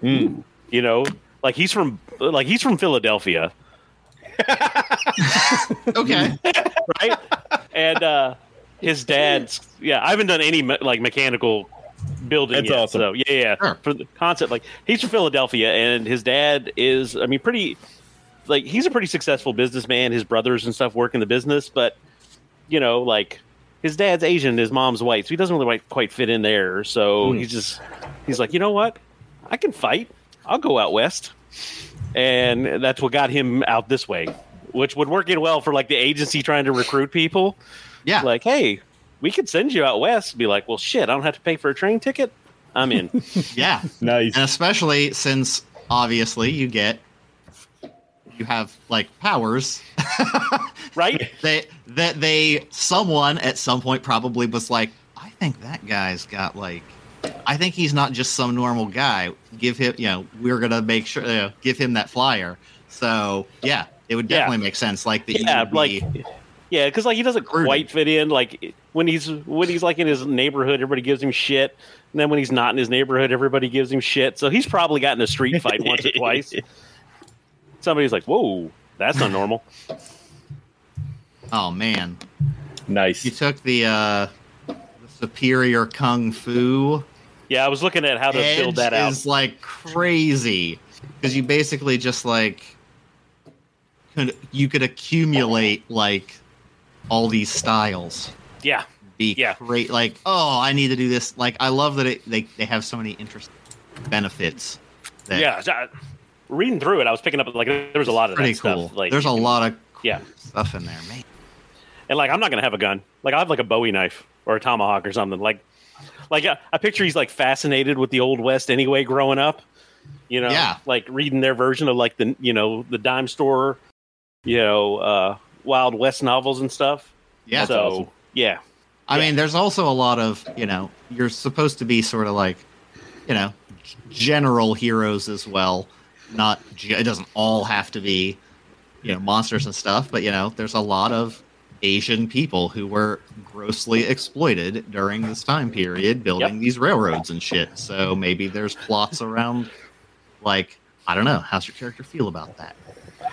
Mm. You know, like he's from like he's from Philadelphia. Okay. Right? And uh, his dad's yeah, I haven't done any me- like mechanical building That's yet. Awesome. So, yeah, yeah. Sure. For the concept, like he's from Philadelphia and his dad is I mean pretty like he's a pretty successful businessman. His brothers and stuff work in the business, but you know, like his dad's Asian, his mom's white, so he doesn't really quite fit in there. So mm. he's just, he's like, you know what? I can fight. I'll go out west. And that's what got him out this way, which would work in well for like the agency trying to recruit people. Yeah. Like, hey, we could send you out west. Be like, well, shit, I don't have to pay for a train ticket. I'm in. Yeah. Nice. And especially since obviously you get, you have like powers. Right? That that they someone at some point probably was like, I think that guy's got like, I think he's not just some normal guy. Give him, you know, we're gonna make sure, you know, give him that flyer. So yeah, it would definitely yeah. make sense. Like the yeah, like yeah, because like he doesn't recruited. Quite fit in. Like when he's when he's like in his neighborhood, everybody gives him shit. And then when he's not in his neighborhood, everybody gives him shit. So he's probably gotten a street fight once or twice. Somebody's like, whoa, that's not normal. Oh, man. Nice. You took the, uh, the superior kung fu. Yeah, I was looking at how to Edge build that out. It's like crazy because you basically just like could, you could accumulate like all these styles. Yeah. Be yeah. great. Like, oh, I need to do this. Like, I love that it, they, they have so many interesting benefits. That yeah. That, reading through it, I was picking up like there was a lot of pretty that cool. stuff. Like, there's a lot of cool yeah. stuff in there, man. And like, I'm not gonna have a gun. Like, I have like a Bowie knife or a tomahawk or something. Like, like I, I picture he's like fascinated with the Old West anyway, growing up. You know, yeah. like reading their version of like the you know the dime store, you know, uh, Wild West novels and stuff. Yeah. So awesome. yeah, I yeah. mean, there's also a lot of you know you're supposed to be sort of like, you know, general heroes as well. Not it doesn't all have to be, you know, monsters and stuff. But you know, there's a lot of Asian people who were grossly exploited during this time period, building yep. these railroads and shit. So maybe there's plots around, like I don't know, how's your character feel about that?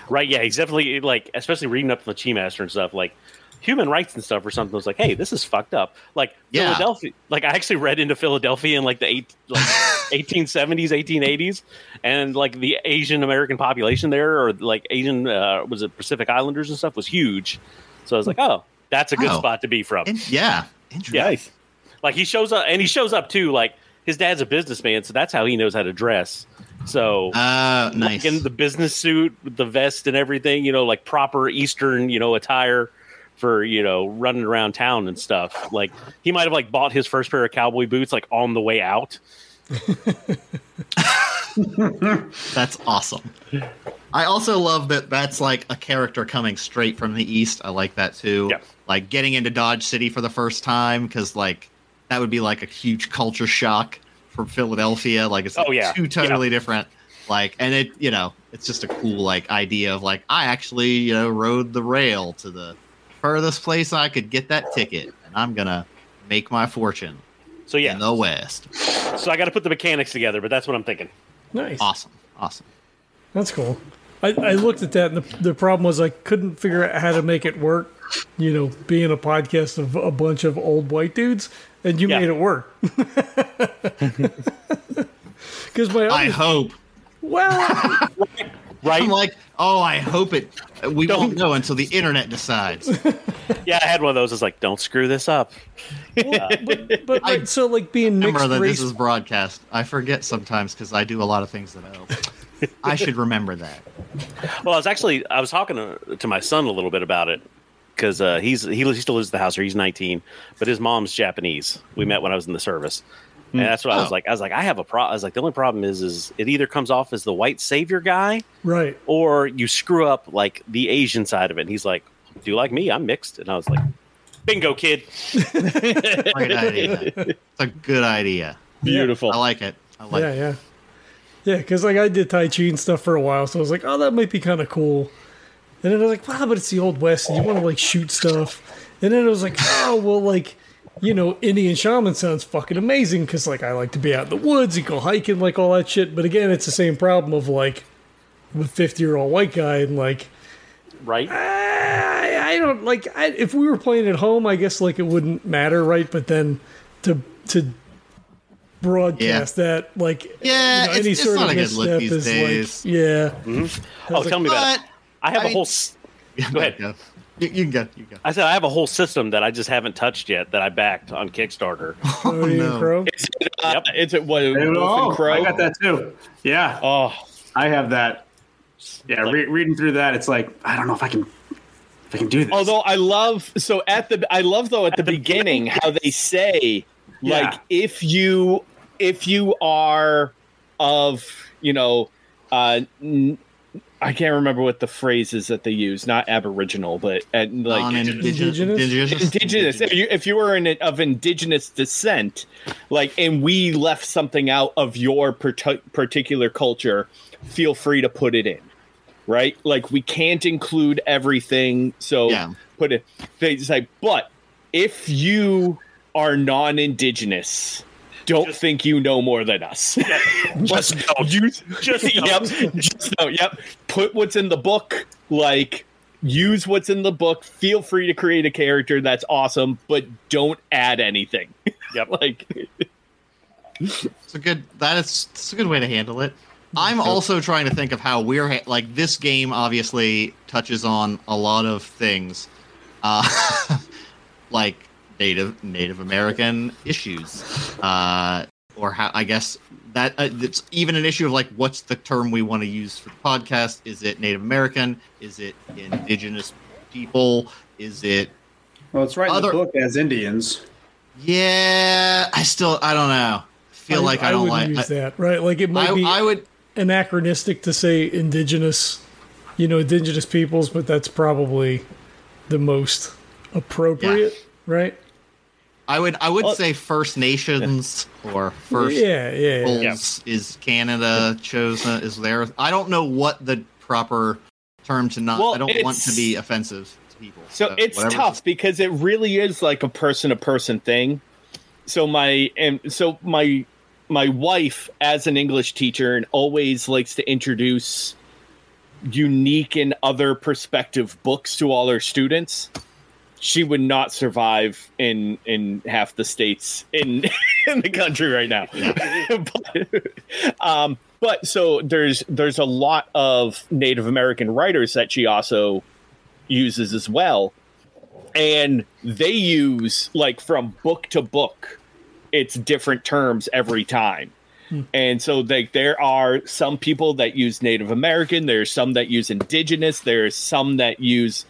Right? Yeah, he's definitely like, especially reading up the Chi Master and stuff, like human rights and stuff or something. I was like, hey, this is fucked up. Like yeah. Philadelphia. Like I actually read into Philadelphia in like the eight. Like, eighteen seventies, eighteen eighties, and like the Asian American population there, or like Asian uh, was it Pacific Islanders and stuff, was huge. So I was like, oh, that's a good oh. spot to be from. In- yeah, interesting. Yeah. Like he shows up, and he shows up too. Like his dad's a businessman, so that's how he knows how to dress. So uh, nice, like in the business suit, with the vest, and everything. You know, like proper Eastern, you know, attire for you know running around town and stuff. Like he might have like bought his first pair of cowboy boots like on the way out. That's awesome. I also love that that's like a character coming straight from the East. I like that too. Yep. Like getting into Dodge City for the first time, because like that would be like a huge culture shock from Philadelphia. Like it's like, oh, yeah. two totally yeah. different. Like, and it, you know, it's just a cool like idea of like, I actually, you know, rode the rail to the furthest place I could get that ticket, and I'm gonna make my fortune. So yeah, in the West. So I got to put the mechanics together, but that's what I'm thinking. Nice, awesome, awesome. That's cool. I, I looked at that, and the, the problem was I couldn't figure out how to make it work. You know, being a podcast of a bunch of old white dudes, and you yeah. made it work. Because my I hope. Well, right. I'm like, oh, I hope it. We don't won't know until the internet decides. Yeah, I had one of those. It's like, don't screw this up. Well, but, but I, so, like, being mixed remember that race- this is broadcast. I forget sometimes because I do a lot of things that I owe. I should remember that. Well, I was actually I was talking to, to my son a little bit about it because uh, he's he, he still lives at the house here. He's nineteen, but his mom's Japanese. We met when I was in the service. And that's what oh. I was like. I was like, I have a problem. I was like, the only problem is, is it either comes off as the white savior guy, right? Or you screw up like the Asian side of it. And he's like, do you like me? I'm mixed. And I was like, bingo, kid. Great idea. It's a good idea. Beautiful. I like it. I like yeah, it. Yeah. Yeah. Cause like I did Tai Chi and stuff for a while. So I was like, oh, that might be kind of cool. And then I was like, wow, but it's the Old West and you want to like shoot stuff. And then I was like, oh, well, like, you know, Indian shaman sounds fucking amazing because, like, I like to be out in the woods and go hiking, like, all that shit. But, again, it's the same problem of, like, I'm a fifty-year-old white guy and, like... Right. I, I don't, like, I, if we were playing at home, I guess, like, it wouldn't matter, right? But then to to broadcast yeah. that, like... Yeah, you know, it's, any it's sort not of a good look these is days. Like, yeah. Mm-hmm. Oh, like, tell me about it. I have I, a whole... Yeah, go ahead. Yeah. You, you can go. You can go. I said I have a whole system that I just haven't touched yet that I backed on Kickstarter. Oh, no. Crow? It's, uh, yep. it's at what? Oh, Crow. I got that too. Yeah. Oh, I have that. Yeah. Like, re- reading through that, it's like I don't know if I can, if I can do this. Although I love so at the I love though at, at the, the beginning, beginning how they say yeah. like if you if you are of you know. Uh, n- I can't remember what the phrase is that they use. Not aboriginal, but uh, like indigenous. Indigenous. indigenous. If you if you were in of indigenous descent, like, and we left something out of your per- particular culture, feel free to put it in, right? Like we can't include everything, so yeah. put it. They say, but if you are non-indigenous. Don't just, think you know more than us. Yeah. Just know. Use, just know. Yep. Just know. Yep. Put what's in the book. Like, use what's in the book. Feel free to create a character. That's awesome. But don't add anything. Yep. Like, it's a good. That is it's a good way to handle it. I'm also trying to think of how we're ha- like this game. Obviously, touches on a lot of things, uh, like. Native Native American issues, uh, or how I guess that uh, it's even an issue of like, what's the term we want to use for the podcast? Is it Native American? Is it Indigenous people? Is it? Well, it's right other... in the book as Indians. Yeah, I still I don't know. I feel I, like I, I don't like use I, that right. Like it might I, be I would anachronistic to say Indigenous, you know, Indigenous peoples, but that's probably the most appropriate, yeah. right? I would I would well, say First Nations or First yeah, yeah, yeah. Peoples yeah. is Canada chosen is there. I don't know what the proper term to not well, I don't want to be offensive to people. So, so it's tough it's, because it really is like a person to person thing. So my and so my my wife as an English teacher and always likes to introduce unique and other perspective books to all her students. She would not survive in in half the states in, in the country right now. but, um, but so there's there's a lot of Native American writers that she also uses as well. And they use like from book to book, it's different terms every time. Hmm. And so like there are some people that use Native American. There's some that use Indigenous. There's some that use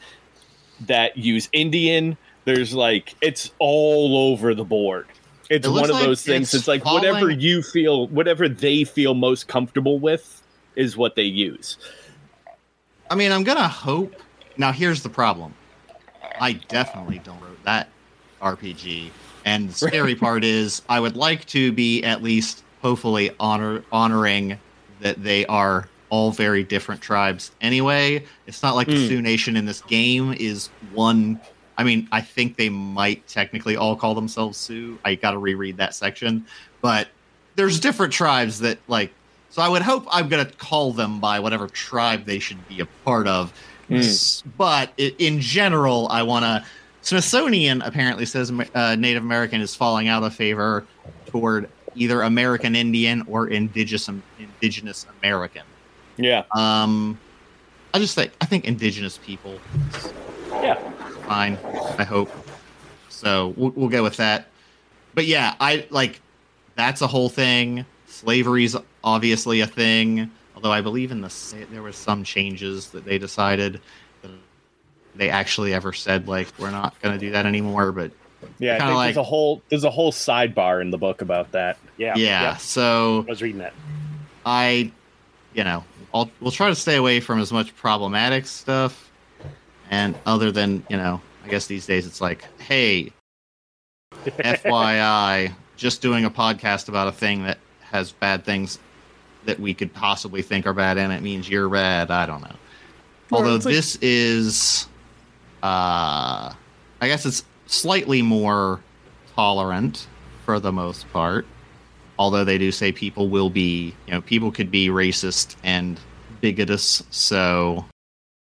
that use Indian. There's like it's all over the board. It's it one of like those things. It's, it's like falling. Whatever you feel, whatever they feel most comfortable with is what they use. I mean, I'm gonna hope. Now, here's the problem. I definitely don't wrote that R P G, and the scary part is I would like to be at least hopefully honor honoring that they are all very different tribes. Anyway, it's not like mm. the Sioux Nation in this game is one. I mean, I think they might technically all call themselves Sioux. I got to reread that section, but there's different tribes that like. So I would hope I'm going to call them by whatever tribe they should be a part of. Mm. But in general, I want to. Smithsonian apparently says uh, Native American is falling out of favor toward either American Indian or indigenous indigenous American. Yeah. Um, I just think I think indigenous people. Yeah. Fine. I hope. So we'll, we'll go with that. But yeah, I like that's a whole thing. Slavery's obviously a thing. Although I believe in the there were some changes that they decided that they actually ever said like we're not going to do that anymore. But yeah, I think like, there's a whole there's a whole sidebar in the book about that. Yeah, yeah. yeah. So I was reading that. I, you know, I'll, we'll try to stay away from as much problematic stuff. And other than you know, I guess these days it's like, hey, F Y I, just doing a podcast about a thing that has bad things that we could possibly think are bad, and it means you're bad. I don't know. Although like, this is, uh, I guess it's slightly more tolerant for the most part. Although they do say people will be, you know, people could be racist and bigotous. So,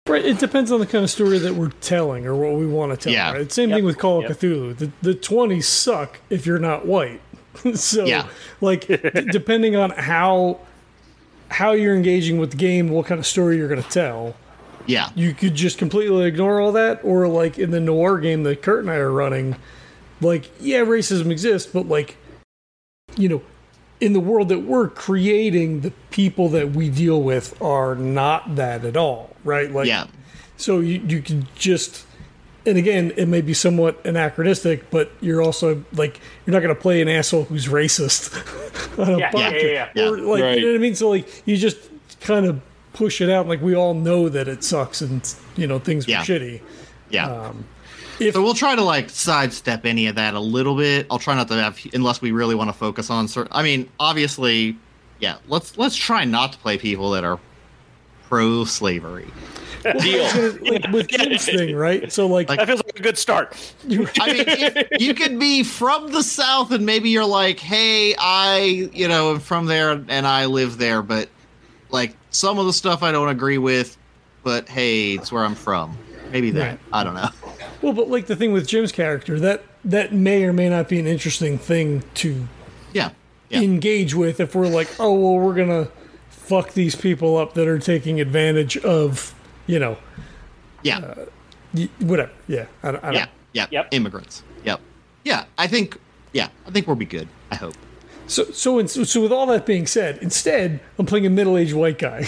right, it depends on the kind of story that we're telling or what we want to tell. Yeah, right? Same yep. thing with Call of yep. Cthulhu. The the twenties suck if you're not white. So, yeah. like, d- depending on how. how you're engaging with the game, what kind of story you're going to tell. Yeah. You could just completely ignore all that, or like in the noir game that Kurt and I are running, like, yeah, racism exists, but like, you know, in the world that we're creating, the people that we deal with are not that at all, right? Like, yeah. So you, you can just, and again, it may be somewhat anachronistic, but you're also like, you're not going to play an asshole who's racist on a yeah, podcast. Yeah, yeah, yeah. Or, like, right. You know what I mean? So, like, you just kind of push it out. Like, we all know that it sucks and, you know, things yeah. were shitty. Yeah. Um, if, so, we'll try to, like, sidestep any of that a little bit. I'll try not to have, unless we really want to focus on certain. I mean, obviously, yeah, let's let's try not to play people that are pro slavery. Well, deal. Gonna, like, with Kim's thing, right? So, like, that feels like a good start. I mean, if you could be from the South, and maybe you're like, "Hey, I, you know, am from there, and I live there, but like some of the stuff I don't agree with, but hey, it's where I'm from." Maybe that. Right. I don't know. Well, but like the thing with Jim's character, that that may or may not be an interesting thing to, yeah, yeah. engage with if we're like, "Oh, well, we're gonna fuck these people up that are taking advantage of." You know, yeah, uh, whatever. Yeah, I, I don't. Yeah, yeah, yep. Immigrants. Yep. Yeah, I think. Yeah, I think we'll be good. I hope. So, so, in, so, with all that being said, instead, I'm playing a middle-aged white guy.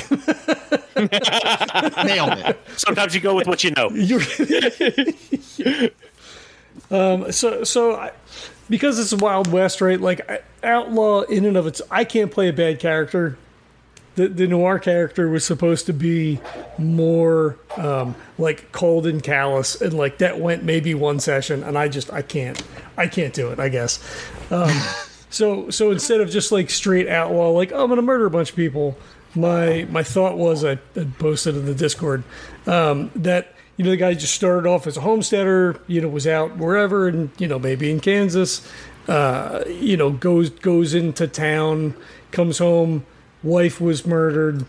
Nailed it. Sometimes you go with what you know. um. So, so, I, because it's the Wild West, right? Like, I, outlaw in and of its, I can't play a bad character. The, the noir character was supposed to be more um, like cold and callous, and like that went maybe one session, and I just I can't I can't do it. I guess. Um, so so instead of just like straight outlaw, like oh, I'm gonna murder a bunch of people, my my thought was I, I posted in the Discord um, that you know the guy just started off as a homesteader, you know was out wherever, and you know maybe in Kansas, uh, you know goes goes into town, comes home. Wife was murdered,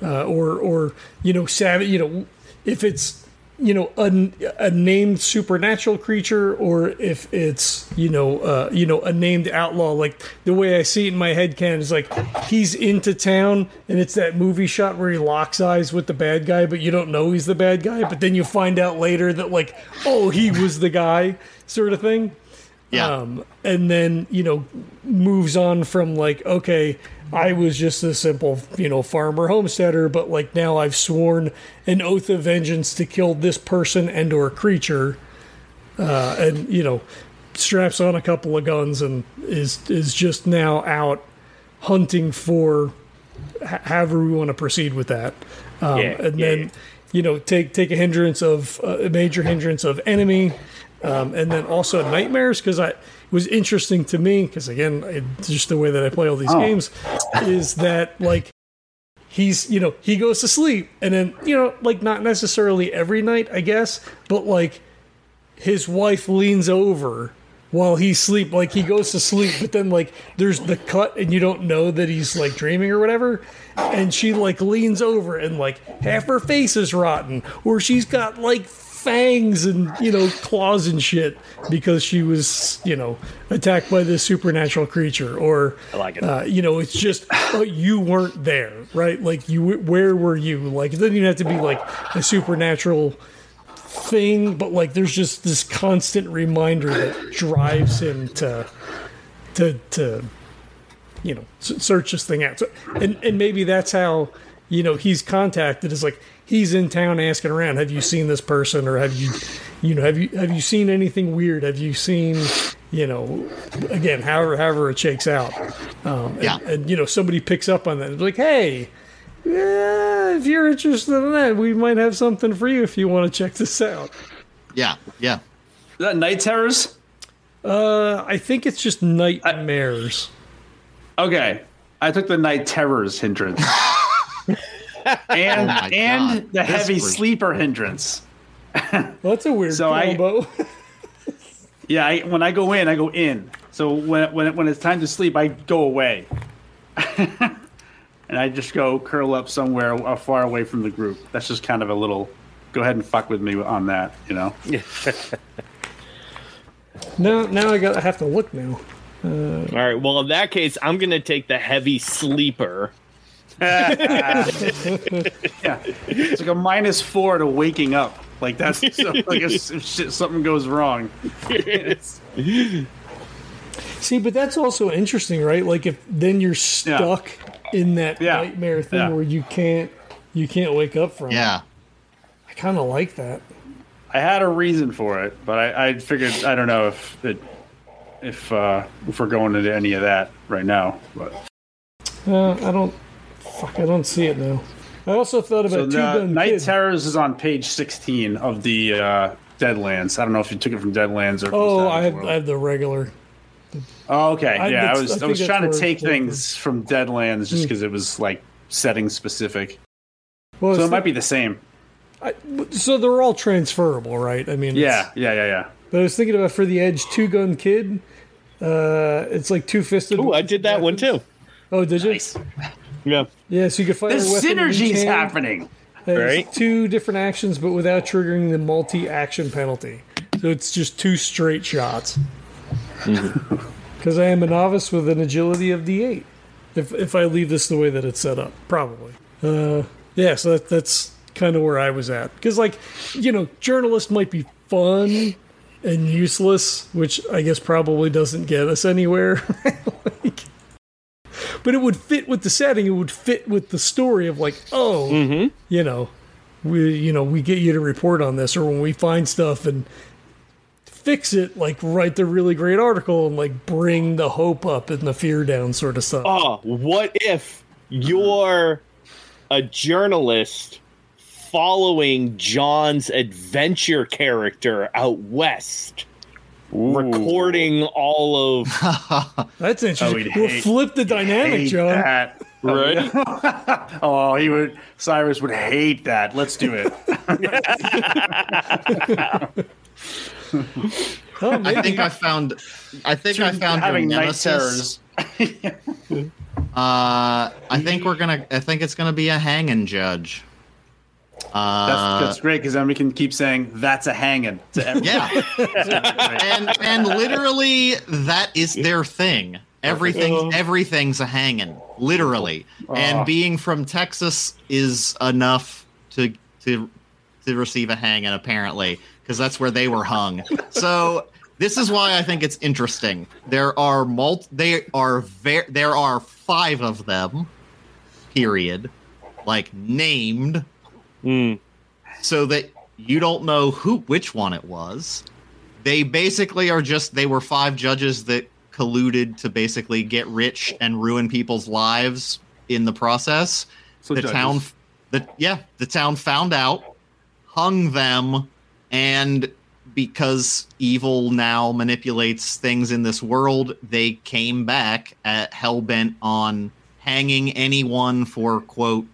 uh, or or you know, savage. You know, if it's you know a, a named supernatural creature, or if it's you know uh, you know a named outlaw. Like the way I see it in my head, Ken, is like he's into town, and it's that movie shot where he locks eyes with the bad guy, but you don't know he's the bad guy. But then you find out later that like, oh, he was the guy, sort of thing. Yeah. Um, and then you know moves on from like okay. I was just a simple, you know, farmer homesteader, but like now I've sworn an oath of vengeance to kill this person and or creature, uh, and you know, straps on a couple of guns and is is just now out hunting for h- however we want to proceed with that. Um, yeah, and yeah, then yeah. you know, take take a hindrance of uh, a major hindrance of enemy, um, and then also nightmares, because I it was interesting to me because again, it, just the way that I play all these oh. games is that like he's, you know, he goes to sleep and then, you know, like not necessarily every night, I guess, but like his wife leans over while he sleep, like he goes to sleep, but then like there's the cut and you don't know that he's like dreaming or whatever. And she like leans over and like half her face is rotten or she's got like fangs and, you know, claws and shit because she was, you know, attacked by this supernatural creature or, I like it. Uh, you know, it's just, oh, you weren't there, right? Like you, where were you? Like it doesn't even have to be like a supernatural thing, but like there's just this constant reminder that drives him to to to you know search this thing out. So, and and maybe that's how, you know, he's contacted, is like he's in town asking around, have you seen this person, or have you you know have you have you seen anything weird, have you seen, you know, again, however however it shakes out, um yeah. and, and you know somebody picks up on that. It's like, hey, yeah, if you're interested in that, we might have something for you if you want to check this out. Yeah, yeah. Is that Night Terrors? Uh, I think it's just Nightmares. I, okay, I took the Night Terrors hindrance. and oh and God. the That's Heavy weird. Sleeper hindrance. Well, that's a weird so combo. I, yeah, I, when I go in, I go in. So when when when it's time to sleep, I go away. And I just go curl up somewhere far away from the group. That's just kind of a little, go ahead and fuck with me on that, you know? no, now I got I have to look now. Uh, All right, well, in that case, I'm going to take the Heavy Sleeper. Yeah, it's like a minus four to waking up. Like, that's so, like if, if shit, something goes wrong. See, but that's also interesting, right? Like, if then you're stuck... Yeah. in that yeah. nightmare thing yeah. where you can't you can't wake up from. Yeah. I kind of like that. I had a reason for it, but I, I figured I don't know if it, if uh, if we're going into any of that right now. But uh, I don't fuck I don't see it now. I also thought about so two the, gun Night kid. Terrors is on page sixteen of the uh, Deadlands. I don't know if you took it from Deadlands or oh I have, I have the regular. Oh, okay. Yeah, I, I was I, I was trying to take things from Deadlands just because mm. it was like setting specific. Well, so it the, might be the same. I, so they're all transferable, right? I mean, yeah, yeah, yeah, yeah. But I was thinking about for the Edge Two Gun Kid. Uh, it's like two fisted. Oh, I did that weapons. one too. Oh, did you? Nice. Yeah. Yeah. So you can fire. The synergy's happening. Right. Two different actions, but without triggering the multi-action penalty. So it's just two straight shots. Because I am a novice with an agility of D eight. If if I leave this the way that it's set up, probably. Uh, yeah, so that, that's kind of where I was at. Because, like, you know, journalist might be fun and useless, which I guess probably doesn't get us anywhere. like, but it would fit with the setting. It would fit with the story of, like, oh, mm-hmm. you know, we you know we get you to report on this, or when we find stuff and fix it, like write the really great article and like bring the hope up and the fear down sort of stuff. Oh, what if you're a journalist following John's adventure character out west, Ooh. recording all of... That's interesting. Oh, we'll hate, flip the dynamic, John. That. Right? oh, he would. Cyrus would hate that. Let's do it. oh, I think I found. I think She's I found your nemesis. yeah. uh, I think we're gonna. I think it's gonna be a hanging judge. Uh, that's, that's great because then we can keep saying that's a hanging to everyone. Yeah, and and literally that is their thing. Everything, everything's a hanging, literally. Oh. And being from Texas is enough to to to receive a hanging, apparently. Because that's where they were hung. So this is why I think it's interesting. There are multi, they are ver- there are five of them, period, like named, mm. so that you don't know who which one it was. They basically are just they were five judges that colluded to basically get rich and ruin people's lives in the process. So the judges. town, the yeah, the town found out. hung them, and because evil now manipulates things in this world, they came back at hellbent on hanging anyone for, quote,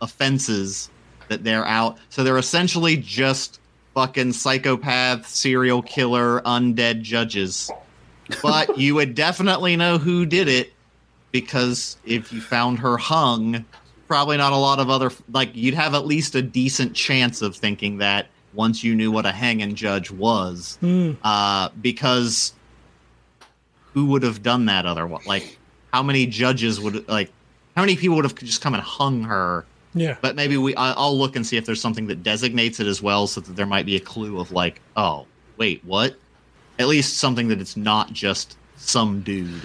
offenses that they're out. So they're essentially just fucking psychopath, serial killer, undead judges. But you would definitely know who did it, because if you found her hung, probably not a lot of other, like, you'd have at least a decent chance of thinking that once you knew what a hanging judge was. Mm. Uh, because who would have done that otherwise? Like, how many judges would, like, how many people would have just come and hung her? Yeah. But maybe we, I'll look and see if there's something that designates it as well, so that there might be a clue of, like, oh, wait, what? At least something that it's not just some dude.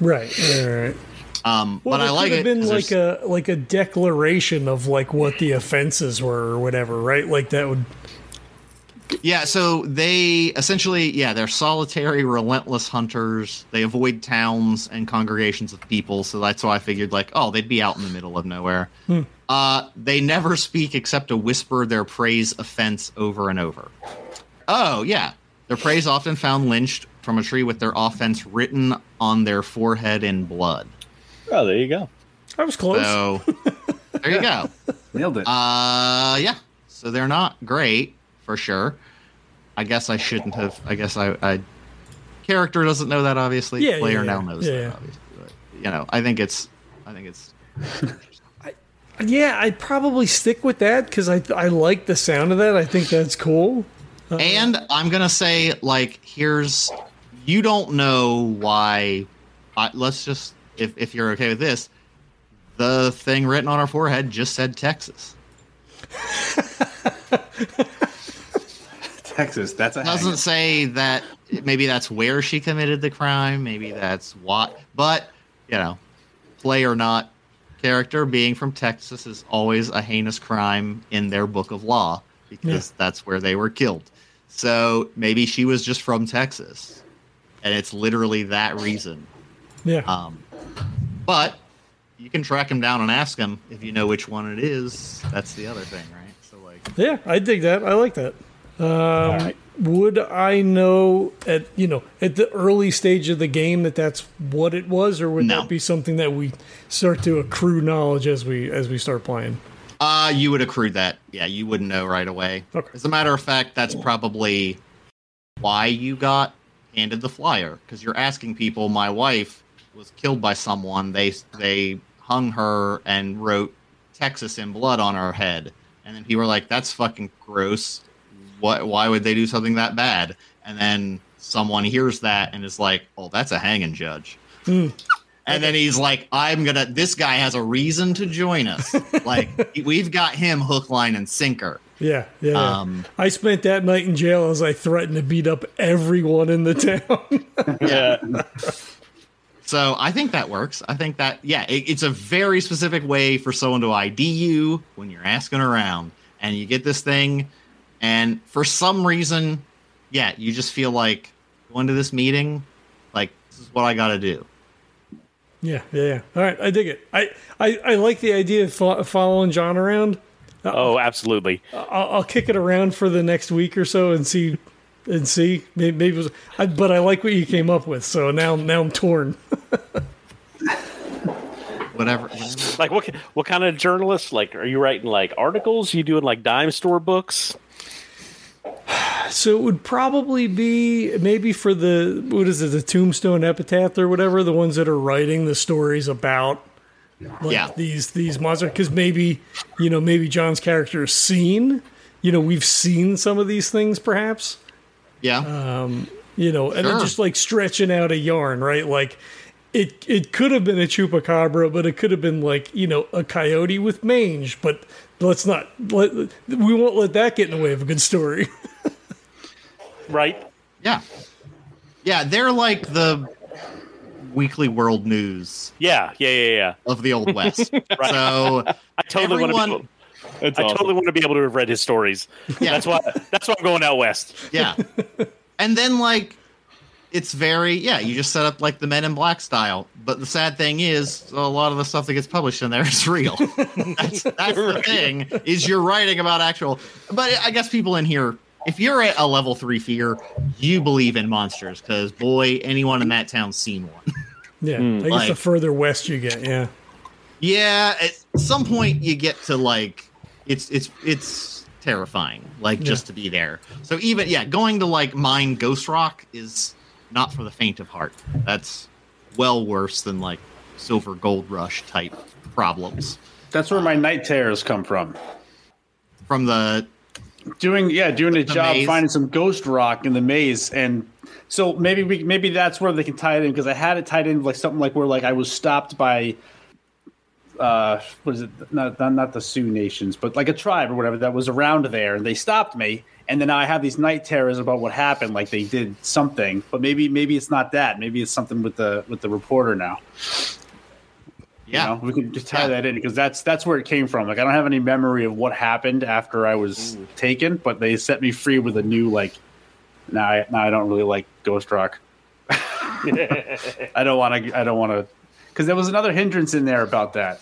Right. All right. Um, well, but I like it. It could have been like a, like a declaration of, like, what the offenses were or whatever, right? Like, that would... Yeah, so they essentially, yeah, they're solitary, relentless hunters. They avoid towns and congregations of people, so that's why I figured, like, oh, they'd be out in the middle of nowhere. Hmm. Uh, they never speak except to whisper their praise offense over and over. Oh, yeah. Their praise often found lynched from a tree with their offense written on their forehead in blood. Oh, there you go. I was close. So, there you go. Nailed it. Uh, yeah, so they're not great. For sure. I guess I shouldn't have. I guess I. I character doesn't know that, obviously. Yeah, Player yeah, now knows yeah, that, yeah. obviously. But, you know, I think it's. I think it's. I, yeah, I'd probably stick with that because I I like the sound of that. I think that's cool. Uh-huh. And I'm gonna say, like, here's. You don't know why. I, let's just if if you're okay with this, the thing written on our forehead just said Texas. Texas, that's a hang. Doesn't say that. Maybe that's where she committed the crime. Maybe that's what. But, you know, play or not, character being from Texas is always a heinous crime in their book of law, because yeah. that's where they were killed. So maybe she was just from Texas, and it's literally that reason. Yeah. Um, but you can track him down and ask him if you know which one it is. That's the other thing, right? So like. Yeah, I dig that. I like that. Um, right. Would I know at you know at the early stage of the game that that's what it was, or would no. that be something that we start to accrue knowledge as we as we start playing? Uh, you would accrue that. Yeah, you wouldn't know right away. Okay. As a matter of fact, that's probably why you got handed the flyer, because you're asking people. My wife was killed by someone. They they hung her and wrote Texas in blood on her head, and then people were like, "That's fucking gross. What, why would they do something that bad?" And then someone hears that and is like, "Oh, that's a hanging judge." Mm. And then he's like, "I'm gonna. This guy has a reason to join us. Like, we've got him hook, line, and sinker." Yeah, yeah. Um, I spent that night in jail as I threatened to beat up everyone in the town. Yeah. So I think that works. I think that yeah, it, it's a very specific way for someone to I D you when you're asking around, and you get this thing. And for some reason, yeah, you just feel like going to this meeting, like, this is what I got to do. Yeah, yeah, yeah. All right, I dig it. I, I, I like the idea of fo- following John around. Uh, oh, absolutely. I'll, I'll kick it around for the next week or so and see, and see. Maybe, maybe it was, I, but I like what you came up with, so now, now I'm torn. Whatever. Like, what, what kind of journalist? Like, are you writing like articles? Are you doing like dime store books? So it would probably be maybe for the, what is it, the Tombstone Epitaph or whatever, the ones that are writing the stories about like, yeah. these these monsters. Because maybe, you know, maybe John's character is seen. You know, we've seen some of these things, perhaps. Yeah. Um, you know, sure. And then just like stretching out a yarn, right? Like, it it could have been a chupacabra, but it could have been like, you know, a coyote with mange, but... Let's not. Let, we won't let that get in the way of a good story, right? Yeah, yeah. They're like the weekly world news. Yeah, yeah, yeah, yeah. Of the old west. Right. So I totally everyone, want to. Be able, I awesome. totally want to be able to have read his stories. Yeah, that's why. That's why I'm going out west. Yeah, and then like it's very, yeah, you just set up like the Men in Black style. But the sad thing is, a lot of the stuff that gets published in there is real. That's, that's the thing, is you're writing about actual. But I guess people in here, if you're at a level three fear, you believe in monsters, because boy, anyone in that town's seen one. Yeah, mm. I guess like, the further west you get, yeah. Yeah, at some point you get to like, it's it's it's terrifying, like yeah. just to be there. So even yeah, going to like mine Ghost Rock is not for the faint of heart. That's well worse than like Silver Gold Rush type problems. That's where my night terrors come from. From the doing yeah, doing a job maze. Finding some Ghost Rock in the maze. And so maybe we maybe that's where they can tie it in, because I had it tied in like something like where like I was stopped by uh what is it not, not not the Sioux Nations, but like a tribe or whatever that was around there, and they stopped me, and then I have these night terrors about what happened, like they did something. But maybe maybe it's not that, maybe it's something with the with the reporter now. Yeah, you know, we could just tie yeah. that in, because that's that's where it came from. Like I don't have any memory of what happened after I was Ooh. taken, but they set me free with a new like now I now I don't really like Ghost Rock. I don't want to I don't want to Because there was another hindrance in there about that.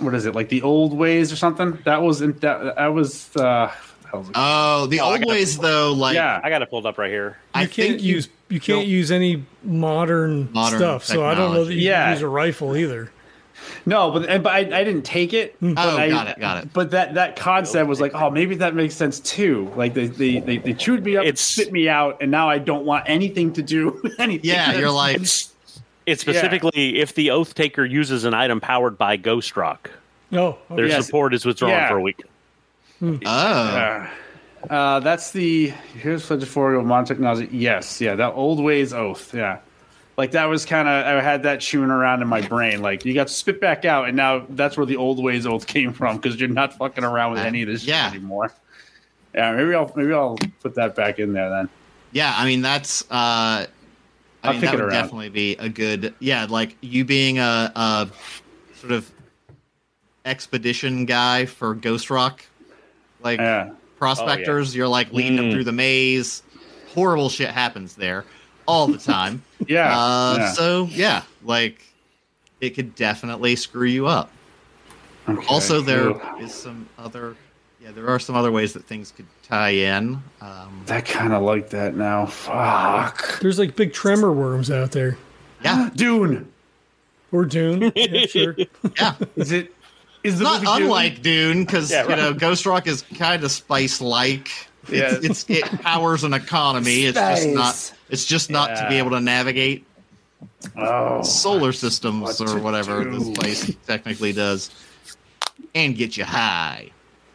What is it? Like the old ways or something? That was in, that. I was. Uh, I was oh, the oh, old ways though. Like yeah, I got it pulled up right here. You I can't use you, you can't use any modern, modern stuff. Technology. So I don't know that you yeah. can use a rifle either. No, but and, but I, I didn't take it. Oh, I, got it, got it. But that, that concept was like, oh, maybe that makes sense too. Like they they, they, they chewed me up, it's, spit me out, and now I don't want anything to do with anything. Yeah, you're like. It's specifically yeah. if the Oath Taker uses an item powered by Ghost Rock. Oh, okay. Their yes. support is withdrawn yeah. for a week. Hmm. Oh. Uh, uh, that's the... Here's Fledgiforio Modern Technology. Yes, yeah, that old ways Oath, yeah. Like, that was kind of... I had that chewing around in my brain. Like, you got to spit back out, and now that's where the old ways Oath came from, because you're not fucking around with uh, any of this yeah. shit anymore. Yeah, maybe I'll, maybe I'll put that back in there, then. Yeah, I mean, that's... Uh... I mean, that would definitely be a good, yeah, like you being a, a sort of expedition guy for Ghost Rock, like yeah. prospectors, oh, yeah. you're like leading mm. them through the maze. Horrible shit happens there all the time. yeah. Uh, yeah. So, yeah, like it could definitely screw you up. Okay, also, there cool. is some other, yeah, there are some other ways that things could tie in. Um, that kind of like that now. Fuck. There's like big tremor worms out there. Yeah, Dune. Or Dune. Yeah, sure. Yeah. Is it? Is the not unlike Dune, because yeah, right. you know Ghost Rock is kind of spice like. Yeah. It's, it's it powers an economy. It's just not. It's just not yeah. to be able to navigate oh, solar systems what or whatever do. This place technically does, and get you high.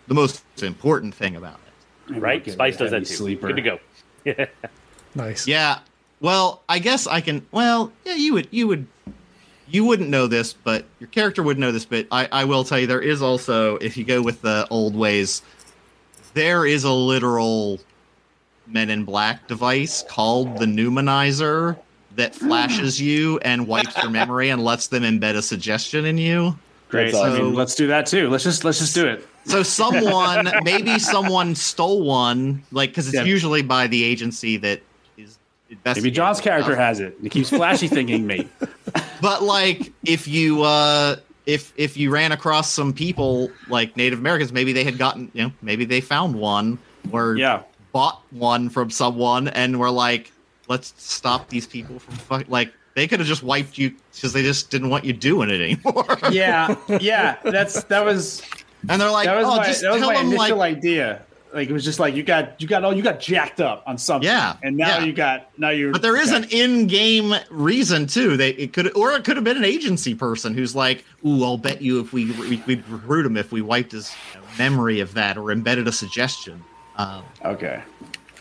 The most important thing about it. Right, Spice does that too. Sleeper. Good to go. Yeah. Nice. Yeah. Well, I guess I can. Well, yeah, you would, you would, you wouldn't know this, but your character would know this. But I, I will tell you, there is also, if you go with the old ways, there is a literal Men in Black device called the Numenizer that flashes you and wipes your memory and lets them embed a suggestion in you. Great. So, I mean, let's do that too. Let's just let's just do it. So someone, maybe someone stole one, like because it's yeah. usually by the agency that is investigating. Maybe John's character stuff. Has it. It keeps flashy thinking me. But like, if you uh, if if you ran across some people like Native Americans, maybe they had gotten, you know, maybe they found one or yeah. bought one from someone, and were like, let's stop these people from fuck like. They could have just wiped you because they just didn't want you doing it anymore. yeah, yeah, that's that was. And they're like, that was oh, my, just that was tell my them initial like, idea. Like it was just like you got you got all you got jacked up on something. Yeah, and now yeah. you got now you're. But there is got, an in-game reason too. They it could or it could have been an agency person who's like, "Ooh, I'll bet you if we we we'd recruit him if we wiped his memory of that or embedded a suggestion." Um, okay,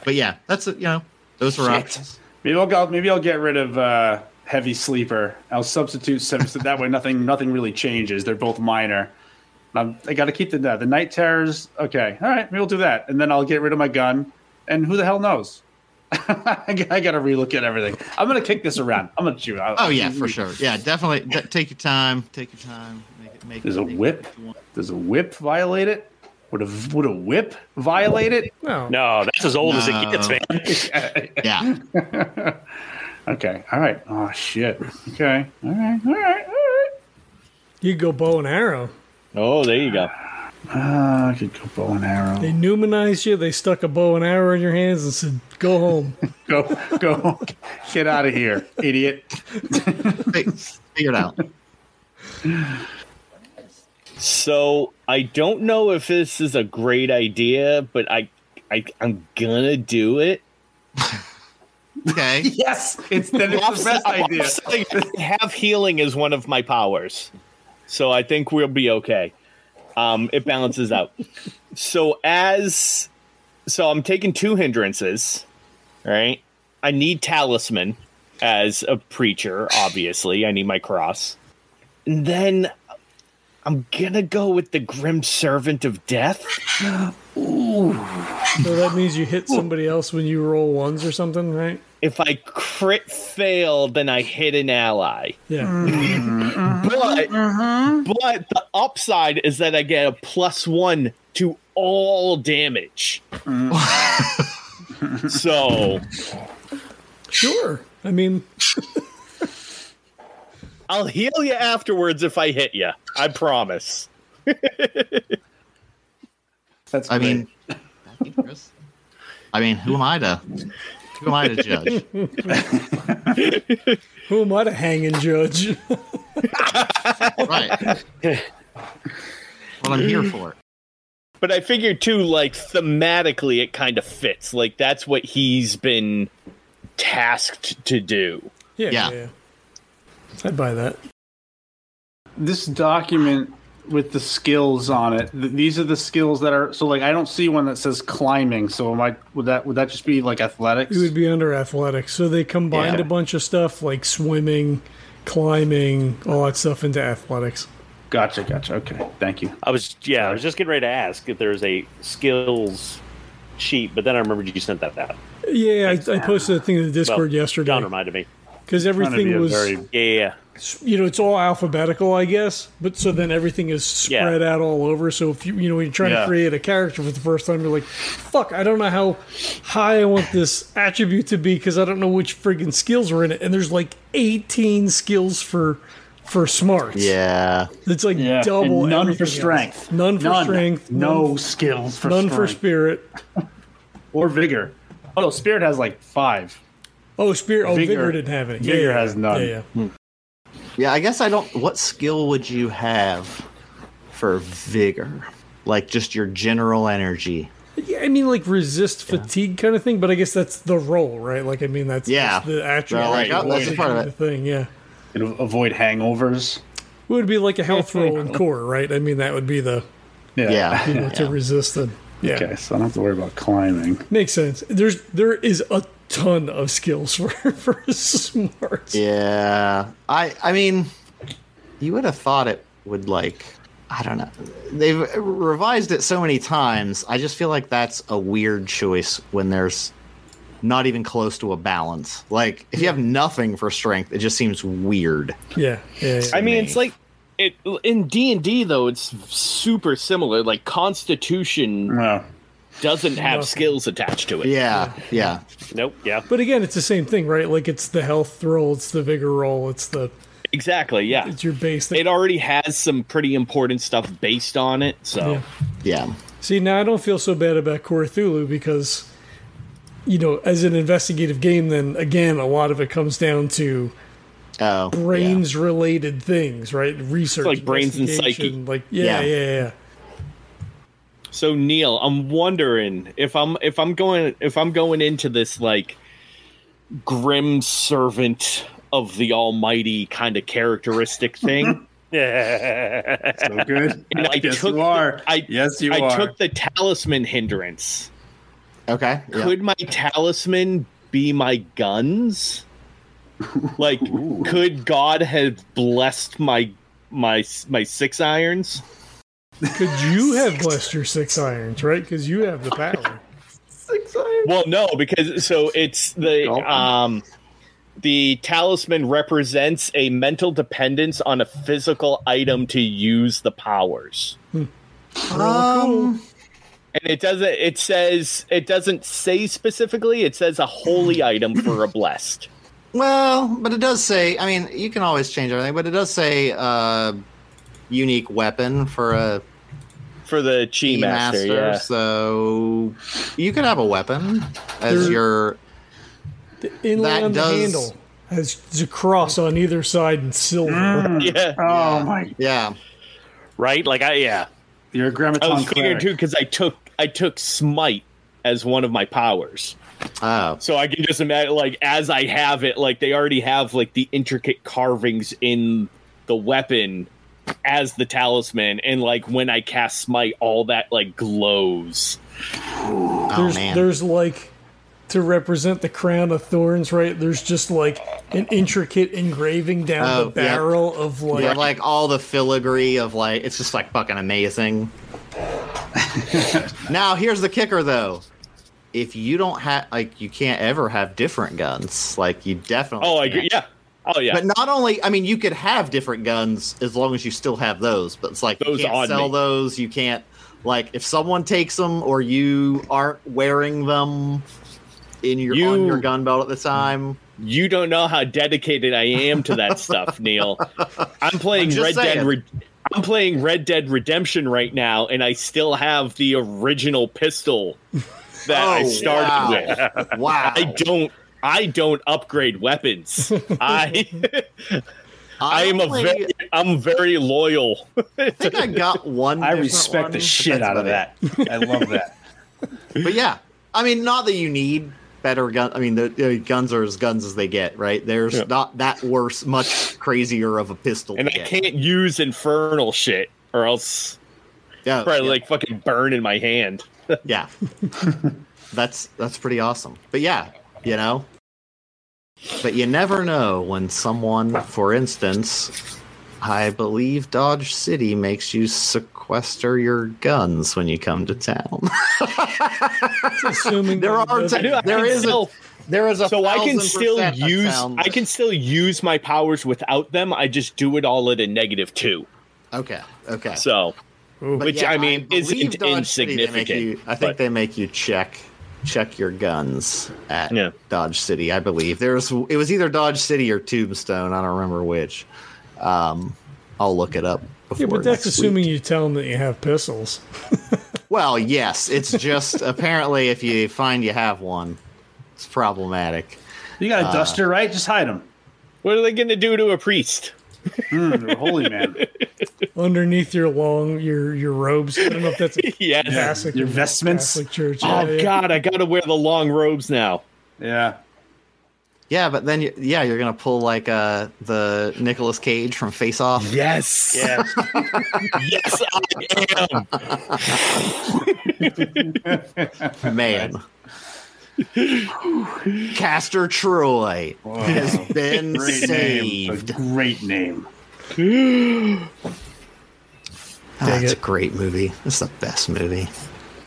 but yeah, that's it. You know, those are options. Maybe I'll go, maybe I'll get rid of. Uh, Heavy sleeper. I'll substitute some so that way nothing nothing really changes. They're both minor. I'm, I got to keep the the night terrors. Okay, all right, we'll do that, and then I'll get rid of my gun. And who the hell knows? I, I got to relook at everything. I'm gonna kick this around. I'm gonna shoot. I'll, oh yeah, for sure. Yeah, definitely. D- take your time. Take your time. Make it. Make. Does it, a make whip? It does a whip violate it? Would a would a whip violate it? No, no, that's as old no. as it gets, man. yeah. yeah. Okay. All right. Oh, shit. Okay. All right. All right. All right. You could go bow and arrow. Oh, there you go. Uh, I could go bow and arrow. They numanized you. They stuck a bow and arrow in your hands and said, go home. go, go home. Get out of here, idiot. Hey, figure it out. So I don't know if this is a great idea, but I, I, I'm going to do it. Okay. Yes, it's then it's the best idea. Have healing is one of my powers, so I think we'll be okay. Um, it balances out. So as so, I'm taking two hindrances. Right, I need talisman as a preacher. Obviously, I need my cross. And then I'm gonna go with the grim servant of death. Ooh. So that means you hit somebody else when you roll ones or something, right? If I crit fail, then I hit an ally. Yeah. Mm-hmm. but, mm-hmm. but the upside is that I get a plus one to all damage. Mm. So. Sure. I mean. I'll heal you afterwards if I hit you. I promise. That's I mean, I mean, who am I to, who am I to judge? Who am I to hang and judge? Right. What I'm here for. But I figure too, like thematically, it kind of fits. Like that's what he's been tasked to do. Yeah. Yeah. yeah. I'd buy that. This document with the skills on it. Th- these are the skills that are so like I don't see one that says climbing. So am I would that would that just be like athletics? It would be under athletics. So they combined yeah. a bunch of stuff like swimming, climbing, all that stuff into athletics. Gotcha, gotcha. Okay. Thank you. I was yeah, I was just getting ready to ask if there's a skills sheet, but then I remembered you sent that out. Yeah, I, I posted a thing in the Discord well, yesterday. John reminded me. Because everything be was, very, yeah, you know, it's all alphabetical, I guess. But so then everything is spread yeah. out all over. So if you, you know, when you're trying yeah. to create a character for the first time, you're like, fuck, I don't know how high I want this attribute to be because I don't know which friggin' skills are in it. And there's like eighteen skills for for smarts. Yeah. It's like yeah. double. And none for strength. Else. None for none. strength. No none, skills for none strength. None for spirit. Or vigor. Oh, no, spirit has like five. Oh, Spirit. Oh, Vigor, Vigor didn't have any. Vigor yeah, yeah. has none. Yeah, yeah. yeah, I guess I don't. What skill would you have for Vigor? Like just your general energy? Yeah, I mean, like resist yeah. fatigue kind of thing, but I guess that's the role, right? Like, I mean, that's, yeah. that's the attribute. No, like, oh, that's part of it. Thing, yeah. And avoid hangovers. It would be like a health roll in core, right? I mean, that would be the. Yeah. yeah. You know, yeah. to resist them. Yeah. Okay, so I don't have to worry about climbing. Makes sense. There's There is a ton of skills for, for smarts. Yeah. I I mean, you would have thought it would, like, I don't know. They've revised it so many times. I just feel like that's a weird choice when there's not even close to a balance. Like, if you have nothing for strength, it just seems weird. Yeah. yeah, yeah. I mean, it's like, It, in D and D, though, it's super similar. Like, Constitution yeah. doesn't have no. skills attached to it. Yeah, yeah. Nope, yeah. But again, it's the same thing, right? Like, it's the health roll, it's the vigor roll, it's the... Exactly, yeah. It's your base thing. It already has some pretty important stuff based on it, so... Yeah. yeah. See, now I don't feel so bad about Cthulhu because, you know, as an investigative game, then, again, a lot of it comes down to... Oh, brains yeah. related things, right? Research, it's like brains and psyche. Like, yeah, yeah, yeah, yeah. So Neil, I'm wondering if I'm if I'm going if I'm going into this like grim servant of the Almighty kind of characteristic thing. Yeah, so good. And I yes, took you are. The, I, yes, you I are. I took the talisman hindrance. Okay. Could yeah. my talisman be my guns? Like, Ooh. Could God have blessed my my my six irons? Could you have blessed your six irons, right? Because you have the power. Six irons. Well, no, because so it's the um the talisman represents a mental dependence on a physical item to use the powers. Hmm. Um. And it doesn't. It says it doesn't say specifically. It says a holy item for a blessed. Well, but it does say, I mean, you can always change everything, but it does say uh, unique weapon for a for the Chi master, master, yeah. So you could have a weapon as They're, your the inlay on does, the handle has a cross on either side in silver. Mm, yeah. Oh yeah. my. Yeah. Right? Like I yeah. You're a Grammaton I was figuring too because I took I took Smite as one of my powers. Oh. So I can just imagine, like, as I have it, like, they already have, like, the intricate carvings in the weapon as the talisman. And, like, when I cast Smite, all that, like, glows. Oh, there's, man. There's, like, to represent the crown of thorns, right? There's just, like, an intricate engraving down oh, the barrel yeah. of, like... Yeah, like, all the filigree of, like, it's just, like, fucking amazing. Now, here's the kicker, though. If you don't have, like, you can't ever have different guns. Like, you definitely. Oh, I agree. Yeah. Oh, yeah. But not only, I mean, you could have different guns as long as you still have those. But it's like those you can't sell me. those. You can't, like, if someone takes them or you aren't wearing them in your you, on your gun belt at the time. You don't know how dedicated I am to that stuff, Neil. I'm playing I'm Red saying. Dead. Re- I'm playing Red Dead Redemption right now, and I still have the original pistol. That oh, I started wow. with. Wow. I don't I don't upgrade weapons. I I am a very I'm very loyal. I think I got one. I respect one, the shit out of that. I love that. But yeah. I mean, not that you need better guns. I mean, the, the guns are as guns as they get, right? There's yeah. not that worse, much crazier of a pistol. And I get. can't use infernal shit or else yeah, probably yeah. like fucking burn in my hand. Yeah, that's that's pretty awesome. But yeah, you know, but you never know when someone, for instance, I believe Dodge City makes you sequester your guns when you come to town. Assuming there are t- do, there is still, a, there is a so I can still use I can still use my powers without them. I just do it all at a negative two. Okay. Okay. So. But Which yeah, I mean I isn't Dodge insignificant. City, you, I think but. they make you check check your guns at yeah. Dodge City. I believe there was it was either Dodge City or Tombstone. I don't remember which. Um, I'll look it up. Before yeah, but that's assuming week. you tell them that you have pistols. Well, yes, it's just apparently if you find you have one, it's problematic. You got a uh, duster, right? Just hide them. What are they going to do to a priest? Mm, holy man. Underneath your long your your robes. I don't know if that's a yes. classic, your vestments. Catholic church. Oh yeah, God, yeah. I gotta wear the long robes now. Yeah. Yeah, but then you, yeah, you're gonna pull like uh the Nicolas Cage from Face Off. Yes. Yes. Yes, I am. Man. Caster Troy Whoa. has been great saved. Name. Great name. oh, that's it. a great movie. It's the best movie.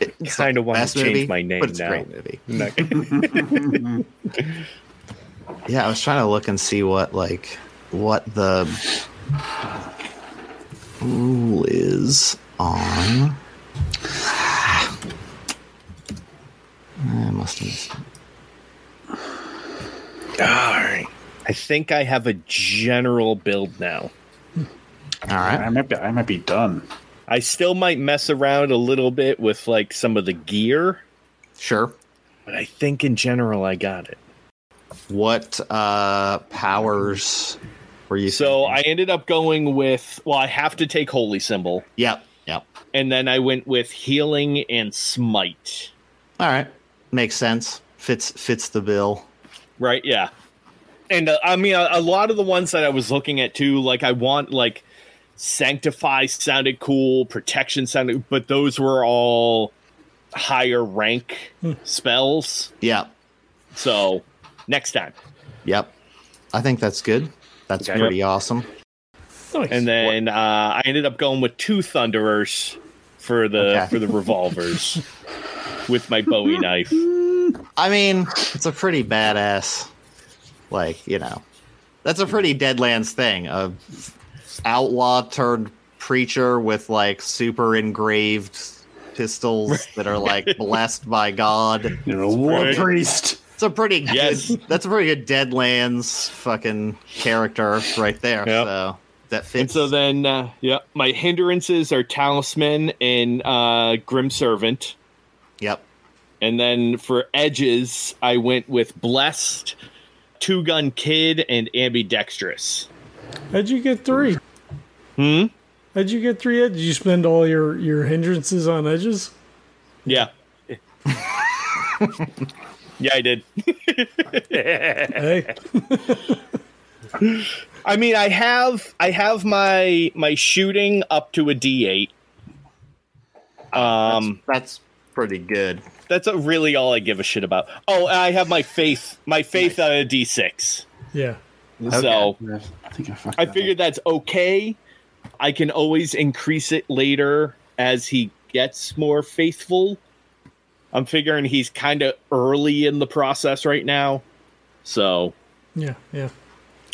It's kind of want to change movie, my name but it's now. It's a great movie. Yeah, I was trying to look and see what like what the rule is on. I must have. All right. I think I have a general build now. All right. I might be, I might be done. I still might mess around a little bit with like some of the gear. Sure. But I think in general I got it. What uh, powers were you So thinking? I ended up going with well, I have to take Holy Symbol. Yep. Yep. And then I went with Healing and Smite. All right. Makes sense. Fits fits the bill. Right, yeah. And uh, I mean, a, a lot of the ones that I was looking at, too, like I want, like, Sanctify sounded cool, Protection sounded, but those were all higher rank hmm. spells. Yeah. So, next time. Yep. I think that's good. That's okay. pretty yep. awesome. Nice. And then uh, I ended up going with two Thunderers for the okay. for the revolvers. With my Bowie knife. I mean, it's a pretty badass, like, you know, that's a pretty Deadlands thing. A outlaw turned preacher with like super engraved pistols that are like blessed by God. You're a war priest. It's a pretty good, yes. That's a pretty good Deadlands fucking character right there. Yep. So that fits. And so then, uh, yeah, my hindrances are Talisman and uh, Grim Servant. Yep. And then for edges, I went with Blessed, Two Gun Kid, and Ambidextrous. How'd you get three? Hmm? How'd you get three edges? Did you spend all your, your hindrances on edges? Yeah. Yeah, I did. Hey. I mean, I have I have my my shooting up to a D eight. Um, that's, that's pretty good. That's a, really all I give a shit about. Oh, I have my faith, my faith nice. on a D six. Yeah. Okay. So I think I fucked I that figured up. That's okay. I can always increase it later as he gets more faithful. I'm figuring he's kind of early in the process right now. So, yeah, yeah.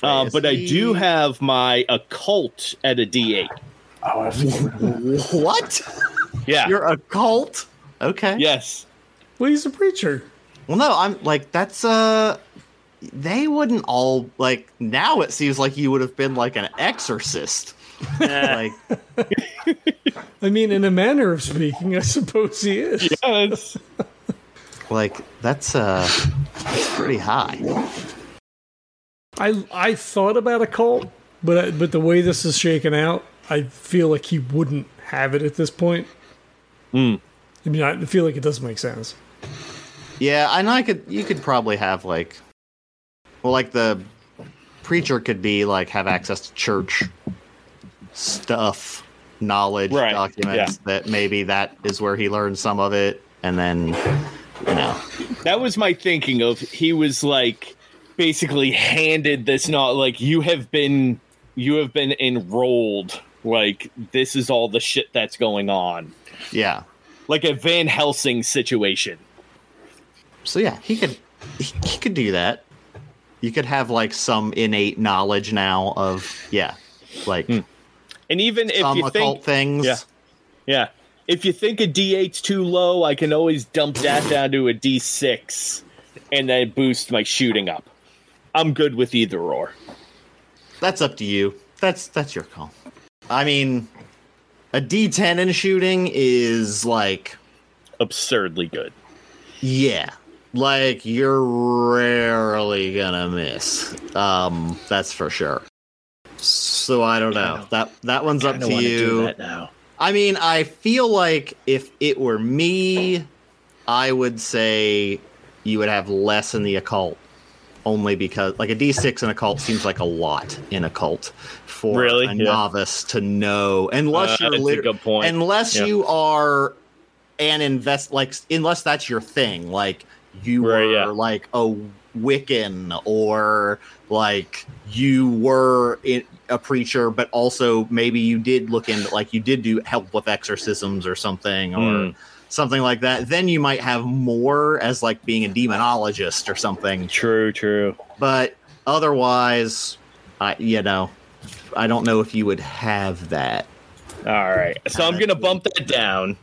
Uh, but he... I do have my occult at a D eight. Oh, I was what? Yeah. Your occult? Okay. Yes. Well, he's a preacher. Well, no, I'm like, that's uh they wouldn't all like now it seems like you would have been like an exorcist. Like, I mean, in a manner of speaking, I suppose he is. Yes. Like that's uh, that's pretty high. I I thought about a cult, but I, but the way this is shaken out, I feel like he wouldn't have it at this point. Mm. I mean, I feel like it doesn't make sense. Yeah, and I could you could probably have like, well, like the preacher could be like have access to church. Stuff, knowledge, right. Documents yeah. That maybe that is where he learned some of it, and then you know that was my thinking of he was like basically handed this not like you have been you have been enrolled like this is all the shit that's going on yeah like a Van Helsing situation. So yeah, he could he, he could do that. You could have like some innate knowledge now of yeah like. Mm. And even if Some you think things. Yeah, yeah, if you think a D eight's too low, I can always dump that down to a D six and then boost my shooting up. I'm good with either or. That's up to you. That's that's your call. I mean, a D ten in shooting is like absurdly good. Yeah. Like you're rarely gonna miss. Um, that's for sure. So I don't know. That that one's up to you. I mean, I feel like if it were me, I would say you would have less in the occult, only because like a D six in occult seems like a lot in occult for really? a yeah. novice to know, unless uh, you're lit- a good point. unless yeah. you are an invest like unless that's your thing, like you right, were yeah. like a Wiccan or. Like you were a preacher, but also maybe you did look into, like you did do help with exorcisms or something, or mm. something like that. Then you might have more as like being a demonologist or something. True, true. But otherwise, I you know, I don't know if you would have that. All right, so I'm gonna bump that down.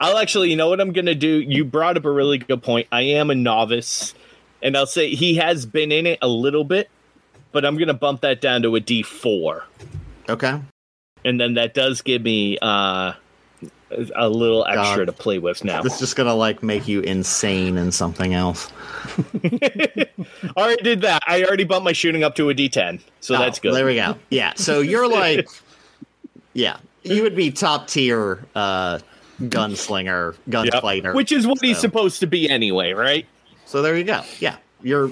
I'll actually, you know what I'm gonna do? You brought up a really good point. I am a novice, and I'll say he has been in it a little bit. But I'm going to bump that down to a D four. Okay. And then that does give me uh, a little extra God. to play with now. It's just going to, like, make you insane and something else. Already did that. I already bumped my shooting up to a D ten. So oh, that's good. There we go. Yeah. So you're like, yeah, you would be top tier uh, gunslinger, gunfighter. Yep. Which is what so. he's supposed to be anyway, right? So there you go. Yeah. You're.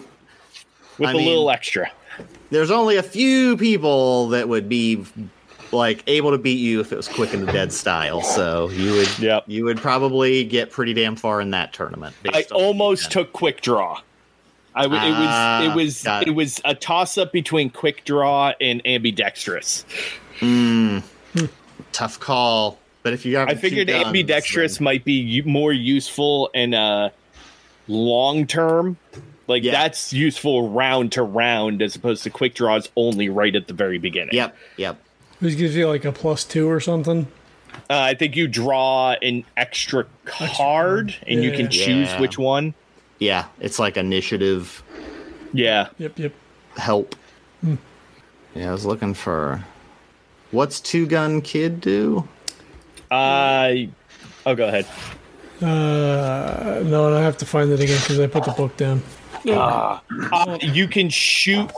With I a mean, little extra. There's only a few people that would be like able to beat you if it was quick and dead style. So you would yep. you would probably get pretty damn far in that tournament. I almost took quick draw. I w- uh, it was it was it. it was a toss up between quick draw and ambidextrous. Mm, tough call. But if you got I figured guns, ambidextrous then. might be more useful in a long term. Like, yeah. that's useful round to round as opposed to quick draws only right at the very beginning. Yep, yep. This gives you, like, a plus two or something? Uh, I think you draw an extra card, extra. and yeah. you can choose yeah. which one. Yeah, it's like initiative. Yeah. Yep, yep. Help. Hmm. Yeah, I was looking for... What's Two Gun Kid do? Uh, oh, go ahead. Uh, no, and I have to find it again because I put the book down. Uh, uh, you can shoot...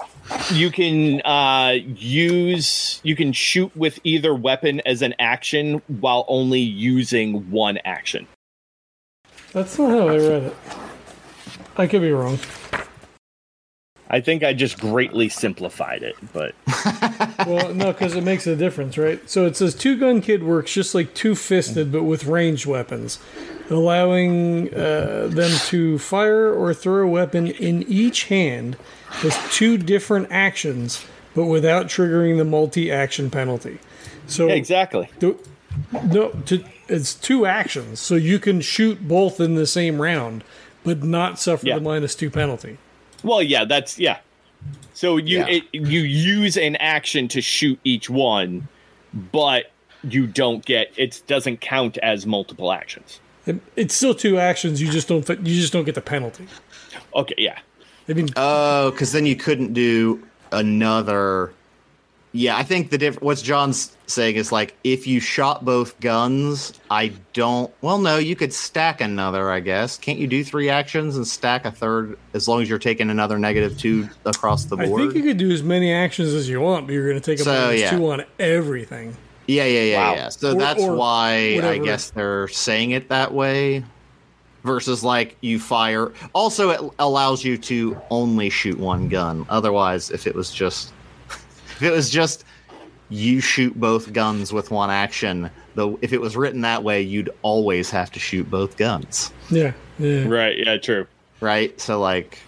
You can uh, use... You can shoot with either weapon as an action while only using one action. That's not how I read it. I could be wrong. I think I just greatly simplified it, but... Well, no, because it makes a difference, right? So it says two-gun kid works just like two-fisted, but with ranged weapons, allowing uh, them to fire or throw a weapon in each hand with two different actions, but without triggering the multi-action penalty. So yeah, exactly. The, no, to, it's two actions, so you can shoot both in the same round, but not suffer yeah. the minus two penalty. Well, yeah, that's yeah. So you yeah. It, you use an action to shoot each one, but you don't get it doesn't count as multiple actions. It, it's still two actions. You just don't you just don't get the penalty. Okay, yeah. I mean, oh, because then you couldn't do another. Yeah, I think the diff- what's John's saying is like if you shot both guns, I don't. Well, no, you could stack another, I guess. Can't you do three actions and stack a third as long as you're taking another negative two across the board? I think you could do as many actions as you want, but you're going to take a so, minus yeah. two on everything. Yeah, yeah, yeah, wow. yeah. So or, that's or why whatever. I guess they're saying it that way. Versus, like, you fire. Also, it allows you to only shoot one gun. Otherwise, if it was just. If it was just you shoot both guns with one action, though, if it was written that way, you'd always have to shoot both guns. Yeah, yeah. Right. Yeah. True. Right. So, like,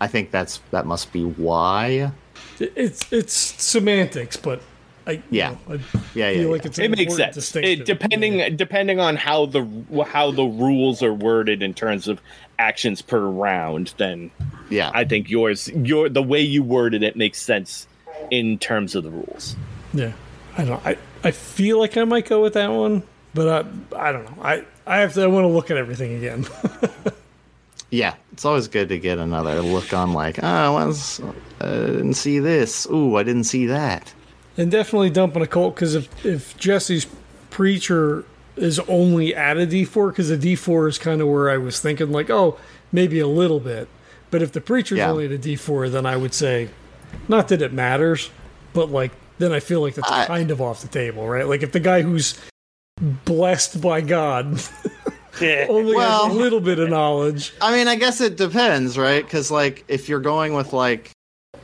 I think that's that must be why. It's it's semantics, but I yeah, you know, I yeah, yeah, feel yeah, like yeah. It's an it makes sense. It, depending yeah. depending on how the how the rules are worded in terms of actions per round, then yeah, I think yours your the way you worded it makes sense. In terms of the rules, yeah, I don't. I, I feel like I might go with that one, but I I don't know. I, I have to. I want to look at everything again. Yeah, it's always good to get another look on. Like, oh, I, was, I didn't see this. Ooh, I didn't see that. And definitely dumping a Colt because if if Jesse's preacher is only at a D four because the D four is kind of where I was thinking. Like, oh, maybe a little bit. But if the preacher's yeah. only at a D four, then I would say. Not that it matters, but like then I feel like that's I, kind of off the table, right? Like if the guy who's blessed by God only well, has a little bit of knowledge. I mean, I guess it depends, right? Because like if you're going with like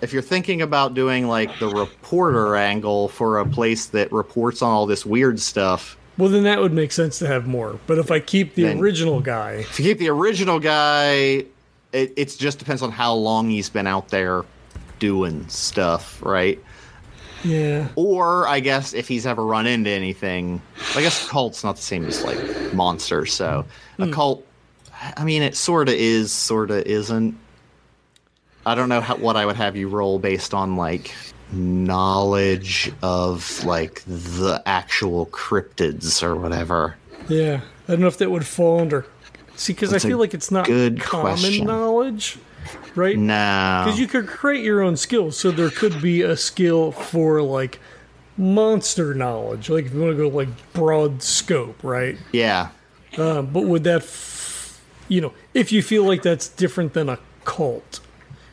if you're thinking about doing like the reporter angle for a place that reports on all this weird stuff. Well, then that would make sense to have more. But if I keep the original guy, if you keep the original guy, it, it just depends on how long he's been out there. Doing stuff, right? Yeah. Or I guess if he's ever run into anything, I guess cult's not the same as like monster. So mm. a cult, I mean, it sort of is, sort of isn't. I don't know how, what I would have you roll based on like knowledge of like the actual cryptids or whatever. Yeah, I don't know if that would fall under. See, because I feel like it's not good common question. Knowledge. Right? No. Because you could create your own skills, so there could be a skill for, like, monster knowledge. Like, if you want to go, like, broad scope, right? Yeah. Uh, but would that, f- you know, if you feel like that's different than a cult,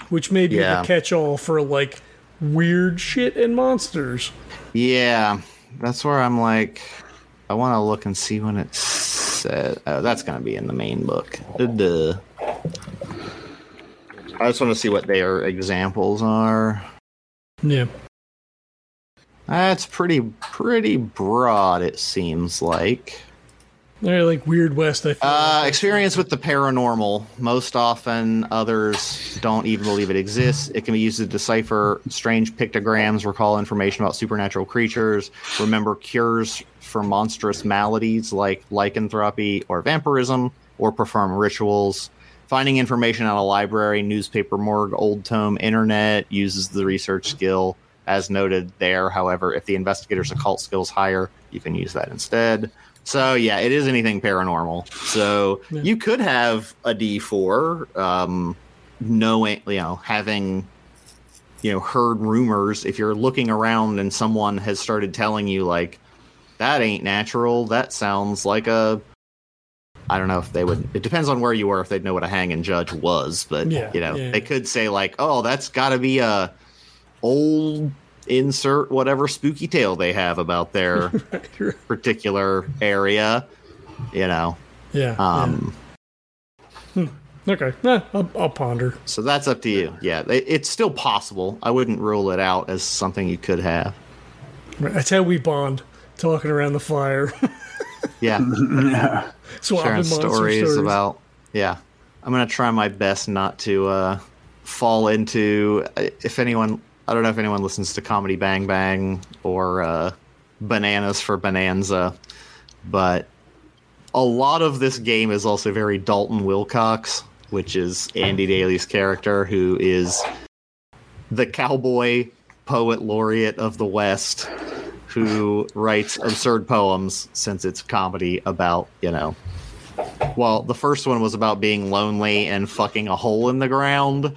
which may be yeah. the catch-all for, like, weird shit and monsters. Yeah. That's where I'm like, I want to look and see when it's said. Oh, that's going to be in the main book. Duh. I just want to see what their examples are. Yeah. That's pretty pretty broad, it seems like. They're like Weird West, I feel. Uh, like experience with the paranormal. Most often, others don't even believe it exists. It can be used to decipher strange pictograms, recall information about supernatural creatures, remember cures for monstrous maladies like lycanthropy or vampirism, or perform rituals. Finding information on a library, newspaper, morgue, old tome, internet, uses the research skill. As noted there, however, if the investigator's occult skill is higher, you can use that instead. So, yeah, it is anything paranormal. So yeah. You could have a D four, um, knowing, you know, having, you know, heard rumors. If you're looking around and someone has started telling you, like, that ain't natural, that sounds like a... I don't know if they would... It depends on where you were, if they'd know what a hanging judge was. But, yeah, you know, yeah, yeah. They could say, like, oh, that's got to be a... old insert whatever spooky tale they have about their right, right. particular area, you know. Yeah. Um. Yeah. Hmm. Okay. Yeah, I'll, I'll ponder. So that's up to you. Yeah, it's still possible. I wouldn't rule it out as something you could have. Right. That's how we bond, talking around the fire. Yeah. Yeah. Swapping stories, stories about. Yeah. I'm gonna try my best not to uh, fall into if anyone. I don't know if anyone listens to Comedy Bang Bang or uh, Bananas for Bonanza, but a lot of this game is also very Dalton Wilcox, which is Andy Daly's character, who is the cowboy poet laureate of the West, who writes absurd poems since it's comedy about, you know... Well, the first one was about being lonely and fucking a hole in the ground.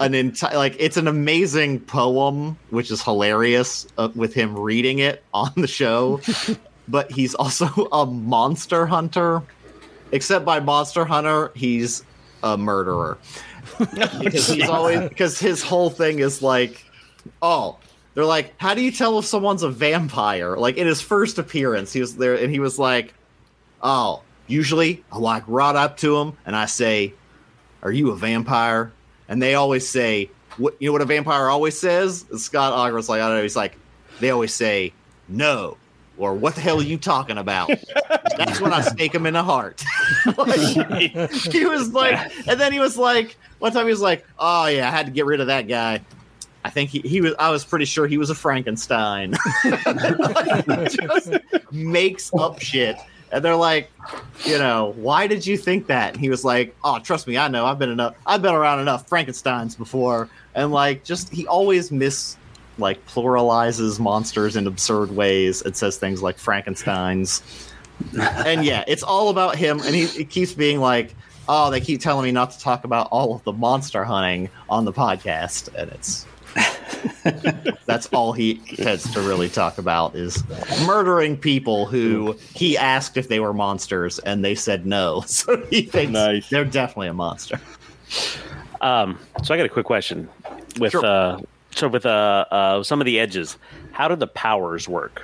an entire like it's an amazing poem, which is hilarious uh, with him reading it on the show. But he's also a monster hunter. Except by monster hunter, he's a murderer. Because he's always because his whole thing is like, oh. They're like, how do you tell if someone's a vampire? Like, in his first appearance, he was there, and he was like, oh, usually I walk right up to him, and I say, are you a vampire? And they always say, what, you know what a vampire always says? And Scott Auger's like, I don't know, he's like, they always say, no, or what the hell are you talking about? That's when I stake him in the heart. Like, he was like, and then he was like, one time he was like, oh, yeah, I had to get rid of that guy. I think he, he was. I was pretty sure he was a Frankenstein. Like, just makes up shit, and they're like, you know, why did you think that? And he was like, oh, trust me, I know. I've been enough. I've been around enough Frankensteins before, and like, just he always mis, like, pluralizes monsters in absurd ways and says things like Frankensteins, and yeah, it's all about him, and he, he keeps being like. Oh, they keep telling me not to talk about all of the monster hunting on the podcast, and it's that's all he has to really talk about is murdering people who he asked if they were monsters, and they said no, so he thinks nice. They're definitely a monster. Um, so I got a quick question with sure. uh, so with uh, uh, some of the edges, how do the powers work?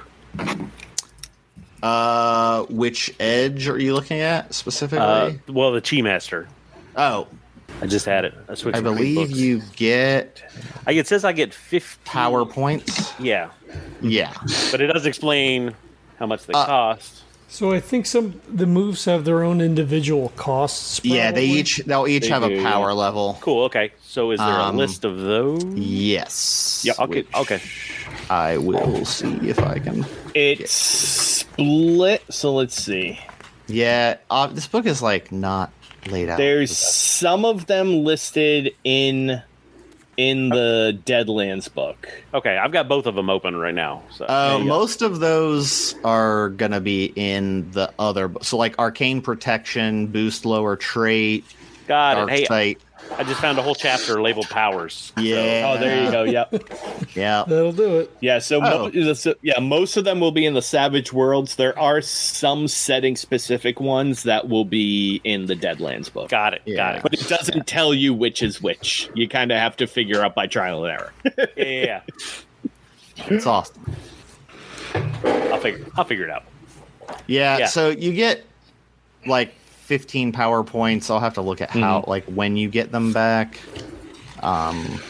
Uh, which edge are you looking at specifically? Uh, well, the Chi Master. Oh, I just had it. I, switched I believe you get. I it says I get fifty power points. Yeah, yeah, but it does explain how much they uh, cost. So I think some the moves have their own individual costs. Probably. Yeah, they each they'll each they have do. a power level. Cool. Okay. So is there um, a list of those? Yes. Yeah. Okay. Okay. I will see if I can. It's split, so let's see. Yeah, uh, this book is like not laid out. There's some of them listed in in the Deadlands book. Okay, I've got both of them open right now. So uh, most of those are gonna be in the other. So like Arcane Protection, Boost Lower Trait. Got it. Hey, I just found a whole chapter labeled powers. Yeah. So, oh, there you go. Yep. Yeah. That'll do it. Yeah. So, oh. mo- so, yeah, most of them will be in the Savage Worlds. There are some setting-specific ones that will be in the Deadlands book. Got it. Yeah. Got it. But it doesn't yeah. tell you which is which. You kind of have to figure out by trial and error. Yeah. It's awesome. I'll figure. I'll figure it out. Yeah. yeah. So you get like. fifteen power points. I'll have to look at how, mm-hmm. like, when you get them back. Um,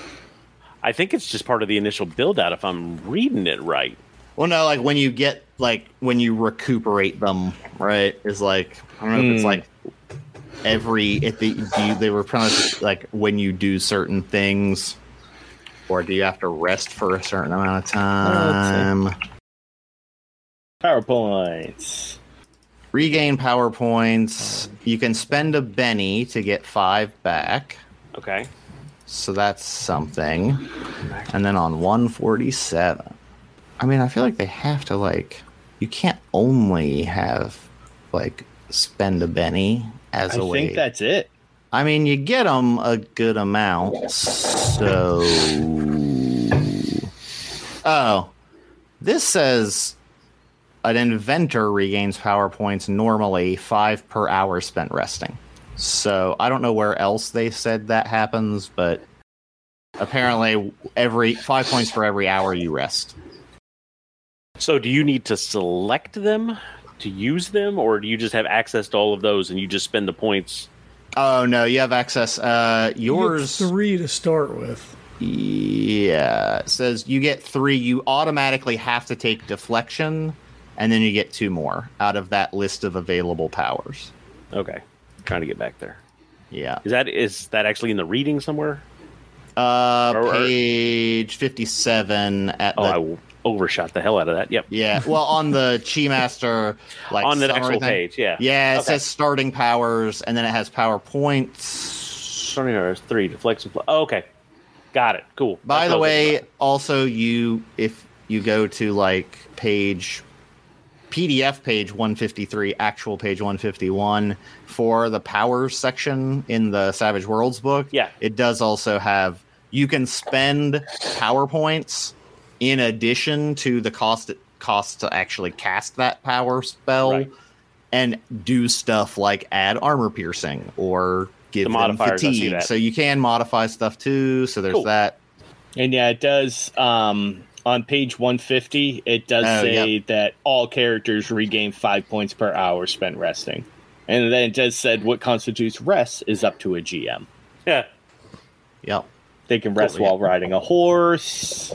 I think it's just part of the initial build out, if I'm reading it right. Well, no, like when you get, like, when you recuperate them, right? Is like, I don't know mm. if it's like every, if they, do you, they were promised, like, when you do certain things, or do you have to rest for a certain amount of time? Power points. Regain power points. You can spend a Benny to get five back. Okay. So that's something. And then on one forty-seven, I mean, I feel like they have to, like, you can't only have, like, spend a penny as a way. I think that's it. I mean, you get them a good amount, so... Oh. This says an inventor regains power points normally five per hour spent resting. So I don't know where else they said that happens, but apparently every five points for every hour you rest. So do you need to select them to use them, or do you just have access to all of those and you just spend the points? Oh, no, you have access. Uh, yours. You get three to start with. Yeah. It says you get three. You automatically have to take deflection, and then you get two more out of that list of available powers. Okay. I'm trying to get back there. Yeah. Is that is that actually in the reading somewhere? Uh, or, page fifty-seven at oh, the... Oh, I overshot the hell out of that. Yep. Yeah. Well, on the Chi Master... like on the actual thing. Page, yeah. Yeah, it okay. says starting powers, and then it has power points. Starting powers, three, deflect and... Pl- oh, okay. Got it. Cool. By That's the way, it. also, you if you go to like page P D F page one fifty-three, actual page one fifty-one for the powers section in the Savage Worlds book, yeah, it does also have you can spend power points in addition to the cost it costs to actually cast that power spell, right, and do stuff like add armor piercing or give the them fatigue, so you can modify stuff too. So there's cool. that, and yeah, it does. Um, on page one fifty, it does oh, say yep. that all characters regain five points per hour spent resting, and then it does said what constitutes rest is up to a G M. Yeah, yep. They can rest cool, while yeah. riding a horse.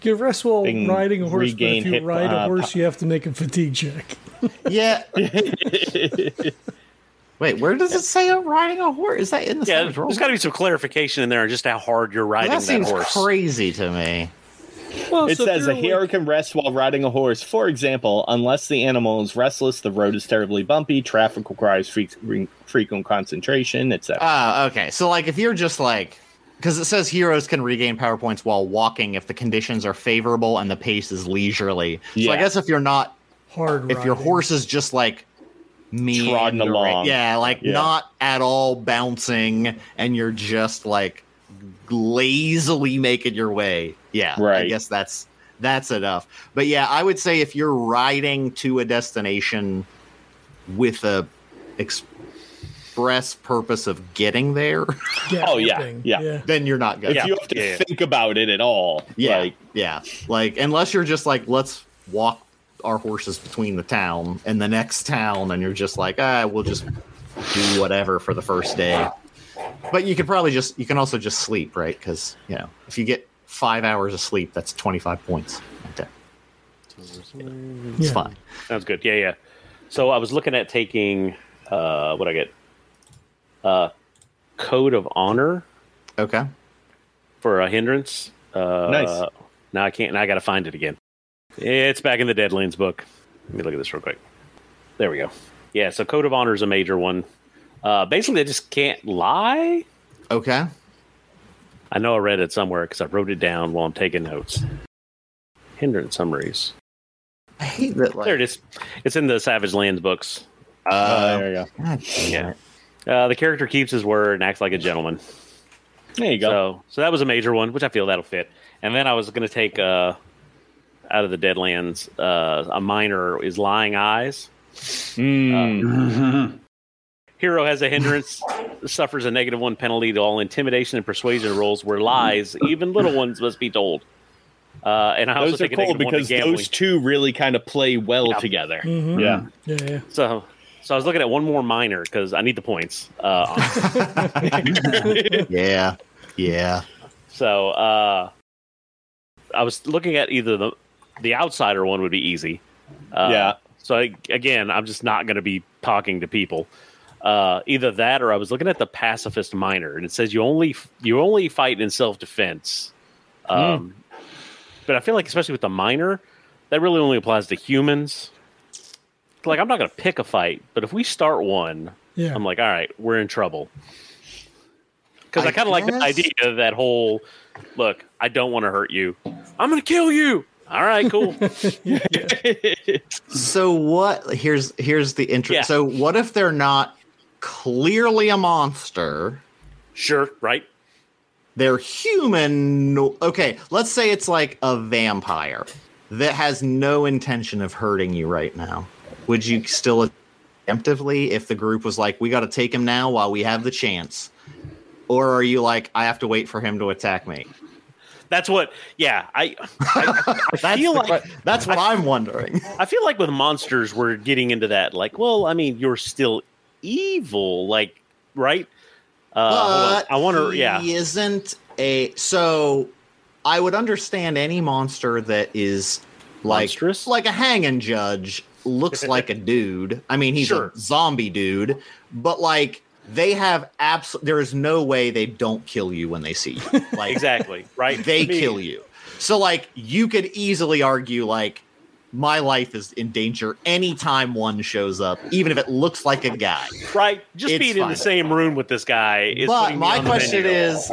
You can rest while can riding a horse, but if you hit, ride uh, a horse, you have to make a fatigue check. Yeah. Wait, where does it say I'm riding a horse? Is that in the yeah, Savage Worlds? There's got to be some clarification in there on just how hard you're riding well, that, that horse. That seems crazy to me. Well, it so says a like... hero can rest while riding a horse. For example, unless the animal is restless, the road is terribly bumpy, traffic requires free, free, frequent concentration, et cetera. Oh, uh, okay. So, like, if you're just like... Because it says heroes can regain power points while walking if the conditions are favorable and the pace is leisurely. Yeah. So I guess if you're not... hard riding. If your horse is just, like... me Trodden along. Yeah, like yeah. not at all bouncing, and you're just like lazily making your way. Yeah, right. I guess that's that's enough. But yeah, I would say if you're riding to a destination with a express purpose of getting there, yeah, oh yeah, yeah, yeah, then you're not good. If yeah. you have to yeah. think about it at all, yeah, like, yeah, like unless you're just like let's walk our horses between the town and the next town, and you're just like, ah, we'll just do whatever for the first day. But you could probably just, you can also just sleep, right? Because, you know, if you get five hours of sleep, that's twenty-five points. Okay. Yeah. It's fine. Sounds good. Yeah, yeah. So I was looking at taking, uh, what I get? Uh, Code of Honor. Okay. For a hindrance. Uh, nice. Now I can't, now I got to find it again. It's back in the Deadlands book. Let me look at this real quick. There we go. Yeah, so Code of Honor is a major one. Uh, basically, I just can't lie. Okay. I know I read it somewhere because I wrote it down while I'm taking notes. Hindrance summaries. I hate that. Like... There it is. It's in the Savage Lands books. Uh, uh, there you go. God damn it. Yeah. Uh, the character keeps his word and acts like a gentleman. There you go. So, so that was a major one, which I feel that'll fit. And then I was going to take... Uh, out of the Deadlands, uh, a minor is lying eyes. Mm. Uh, hero has a hindrance, suffers a negative one penalty to all intimidation and persuasion rolls where lies, even little ones, must be told. Uh, and I those also think are cool because those two really kind of play well yeah. together. Mm-hmm. Yeah. Yeah, yeah. So, so I was looking at one more minor because I need the points. Uh, yeah. Yeah. So, uh, I was looking at either the the outsider one would be easy. Uh, yeah. So, I, again, I'm just not going to be talking to people. Uh, either that or I was looking at the pacifist minor, and it says you only you only fight in self-defense. Um, mm. But I feel like, especially with the minor, that really only applies to humans. Like, I'm not going to pick a fight, but if we start one, yeah. I'm like, all right, we're in trouble. Because I, I kind of like the idea of that whole, look, I don't want to hurt you. I'm going to kill you. All right, cool. So what? Here's here's the interest. Yeah. So what if they're not clearly a monster? Sure, right. They're human. Okay, let's say it's like a vampire that has no intention of hurting you right now. Would you still preemptively, if the group was like, we got to take him now while we have the chance? Or are you like, I have to wait for him to attack me? That's what, yeah. I, I, I that's feel the, like that's what I, I'm wondering. I feel like with monsters, we're getting into that. Like, well, I mean, you're still evil, like, right? Uh, but I want to, yeah. He isn't a so. I would understand any monster that is like monstrous? Like a hanging judge looks like a dude. I mean, he's sure. a zombie dude, but like. They have abs- there is no way they don't kill you when they see you. Like, exactly, right? They I mean, kill you. So, like, you could easily argue, like, my life is in danger anytime one shows up, even if it looks like a guy. Right? Just it's being fine. In the same room with this guy. Is but my question is,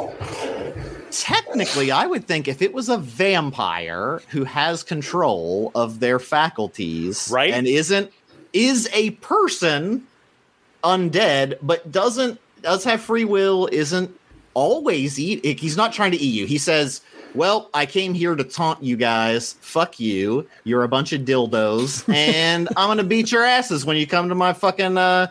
technically, I would think if it was a vampire who has control of their faculties right? and isn't is a person... undead, but doesn't does have free will, isn't always eat. He's not trying to eat you. He says, well, I came here to taunt you guys. Fuck you. You're a bunch of dildos. And I'm going to beat your asses when you come to my fucking uh,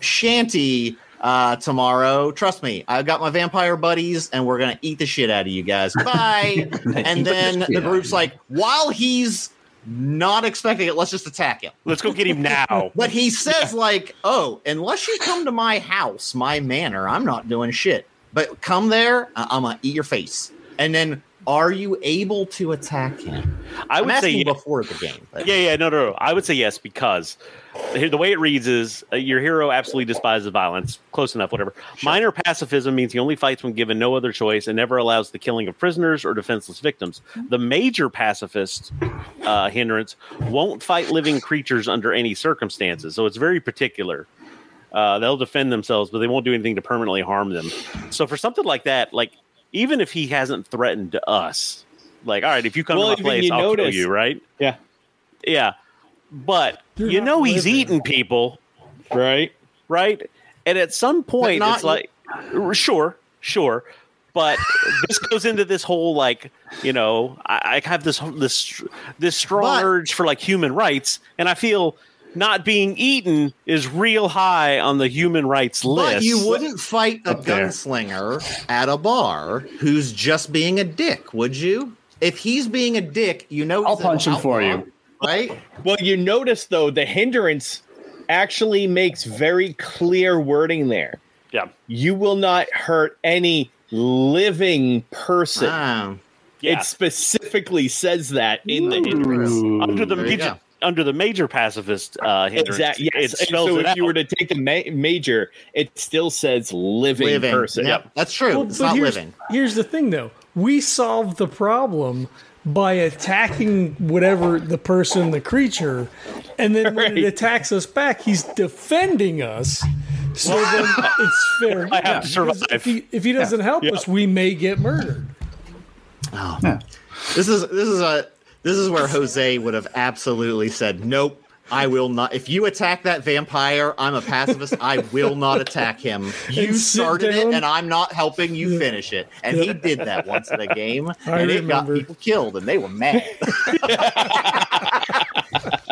shanty uh, tomorrow. Trust me. I've got my vampire buddies and we're going to eat the shit out of you guys. Bye. And then the group's like, while he's not expecting it, let's just attack him. Let's go get him now. But he says, yeah. like, oh, unless you come to my house, my manor, I'm not doing shit. But come there, I- I'm gonna eat your face. And then, are you able to attack him? I would I'm say yes. before the game. But. Yeah, yeah, no, no, no. I would say yes because the way it reads is uh, your hero absolutely despises violence. Close enough, whatever. Sure. Minor pacifism means he only fights when given no other choice and never allows the killing of prisoners or defenseless victims. The major pacifist uh, hindrance won't fight living creatures under any circumstances. So it's very particular. Uh, they'll defend themselves, but they won't do anything to permanently harm them. So for something like that, like, even if he hasn't threatened us, like, all right, if you come well, to my place, I'll notice. Kill you, right? Yeah. Yeah. But You're you know he's living. Eating people. Right. Right? And at some point, it's like, li- sure, sure. But this goes into this whole, like, you know, I, I have this, this, this strong but, urge for, like, human rights, and I feel... not being eaten is real high on the human rights list. But you wouldn't fight a gunslinger at a bar who's just being a dick, would you? If he's being a dick, you know... I'll punch him for you. Right? Well, you notice, though, the hindrance actually makes very clear wording there. Yeah. You will not hurt any living person. Wow. Yeah. It specifically says that in Ooh. The hindrance. Under the pigeon. Under the major pacifist uh, hindrance. Exactly. Yes. It so if out. You were to take the ma- major, it still says living, living. Person. Yep. That's true. Well, it's not here's, living. Here's the thing, though. We solved the problem by attacking whatever the person, the creature, and then right. when it attacks us back, he's defending us. So then it's fair. I have to survive. If he, if he doesn't yeah. help yeah. us, we may get murdered. Oh, yeah. This is this is a... This is where Jose would have absolutely said, nope, I will not. If you attack that vampire, I'm a pacifist. I will not attack him. You started it, and I'm not helping you finish it. And he did that once in a game, I and remember. It got people killed, and they were mad.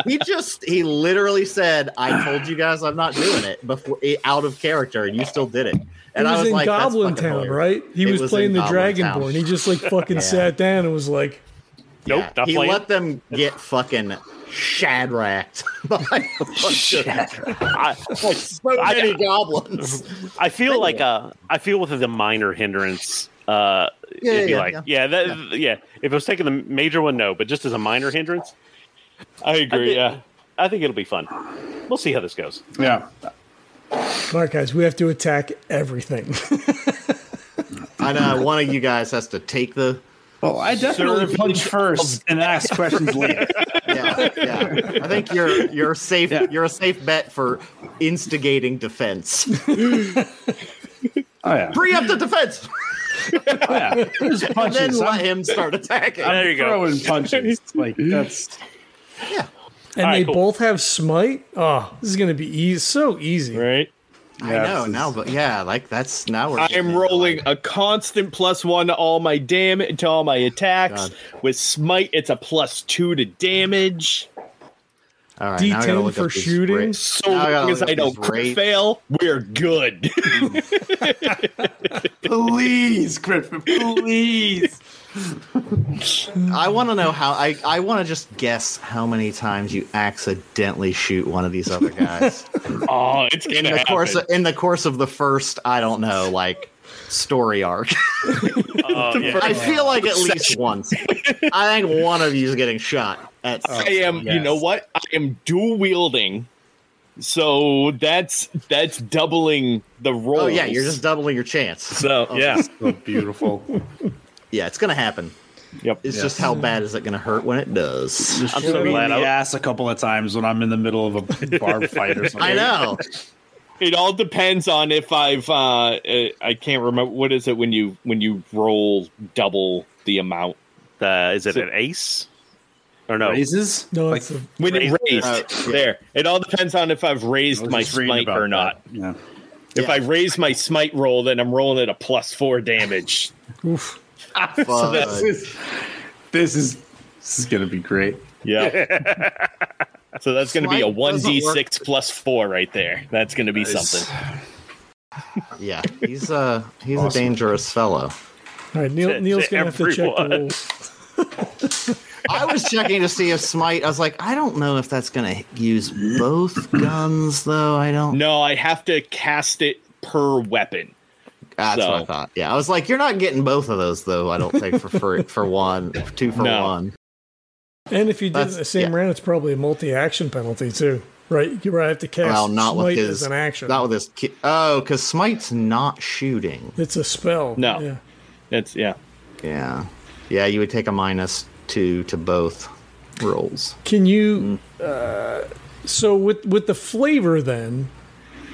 He just, he literally said, I told you guys I'm not doing it before out of character, and you still did it. And he was I was in like, Goblin Town, hilarious. Right? He was, was playing the Goblin Dragonborn. Town. He just like fucking yeah. sat down and was like, yeah. Nope, he playing. Let them get fucking shadracked by a bunch of I, so many I, goblins. I feel anyway. like uh, I feel with the minor hindrance. Uh, yeah, it'd be yeah, like, yeah, yeah, that, yeah, yeah. If it was taking the major one, no, but just as a minor hindrance, I agree. I think, yeah, I think it'll be fun. We'll see how this goes. Yeah. All right, guys, we have to attack everything. I know one of you guys has to take the. Well, I definitely punch first and ask questions later. Yeah, yeah. I think you're you're safe. Yeah. You're a safe bet for instigating defense. Oh, yeah. Free up the defense. Oh, yeah. Just punch then I'm, let him start attacking. I'm there you throwing go. Punches. Like that's yeah. And right, they cool. both have smite. Oh, this is gonna be easy. So easy, right? I yeah, know now, but yeah, like that's now we're. I am rolling a constant plus one to all my damage to all my attacks. God. With smite, it's a plus two to damage. All right, D ten for shooting. So long as I don't crit fail, we're good. Please, crit, please. I want to know how. I, I want to just guess how many times you accidentally shoot one of these other guys. Oh, it's gonna in the happen. course of, in the course of the first, I don't know, like story arc. Oh, yeah. I feel like at least once. I think one of you is getting shot. At I am. Yes. You know what? I am dual wielding. So that's that's doubling the roll. Oh yeah, you're just doubling your chance. So oh, yeah, so beautiful. Yeah, it's gonna happen. Yep. It's yes. just how bad is it gonna hurt when it does? I'm so glad I asked a couple of times when I'm in the middle of a bar fight or something. I know. It all depends on if I've. Uh, I can't remember what is it when you when you roll double the amount. Uh, is it so, an ace? Or no raises? No, like, a, when raised, it raised uh, yeah. there. It all depends on if I've raised my smite or not. Yeah. If yeah. I raise my smite roll, then I'm rolling at a plus four damage. Oof. So this is this is this is gonna be great. Yeah. So that's gonna be a one d six plus four right there. That's gonna be nice. Something. Yeah, he's uh he's awesome. A dangerous fellow. All right, Neil, to, Neil's to gonna everyone. Have to check the rules. I was checking to see if smite. I was like, I don't know if that's gonna use both guns though. I don't. No, I have to cast it per weapon. That's so. What I thought. Yeah, I was like, you're not getting both of those, though. I don't think for for, for one, two for no. one. And if you do the same yeah. round, it's probably a multi-action penalty too, right? You have to cast well, not smite with his, as an action. Not with this. Ki- oh, because smite's not shooting. It's a spell. No, yeah. it's yeah, yeah, yeah. You would take a minus two to both rolls. Can you? Mm. Uh, so with with the flavor then.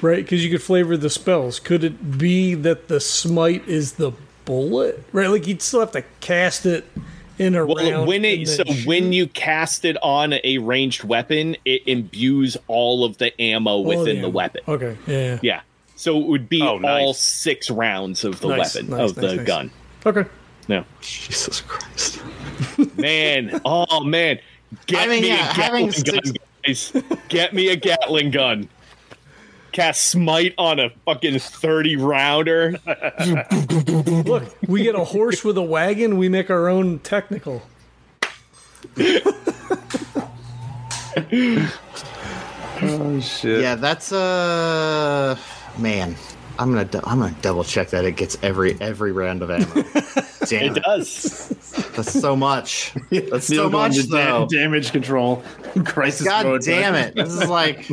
Right, because you could flavor the spells. Could it be that the smite is the bullet? Right, like you'd still have to cast it in a well, round. When it, so shoot. When you cast it on a ranged weapon, it imbues all of the ammo all within the, the ammo. Weapon. Okay, yeah. Yeah, so it would be oh, nice. All six rounds of the nice, weapon, nice, of nice, the nice. Gun. Okay. No. Jesus Christ. Man, oh man. Get I mean, me yeah, a Gatling gun, six... guys. Get me a Gatling gun. Cast smite on a fucking thirty rounder. Look, we get a horse with a wagon. We make our own technical. Oh shit! Yeah, that's uh man. I'm gonna du- I'm gonna double check that it gets every every round of ammo. Damn it, it does. That's so much. That's so much though. Damage control. Crisis God mode. God damn it! This is like.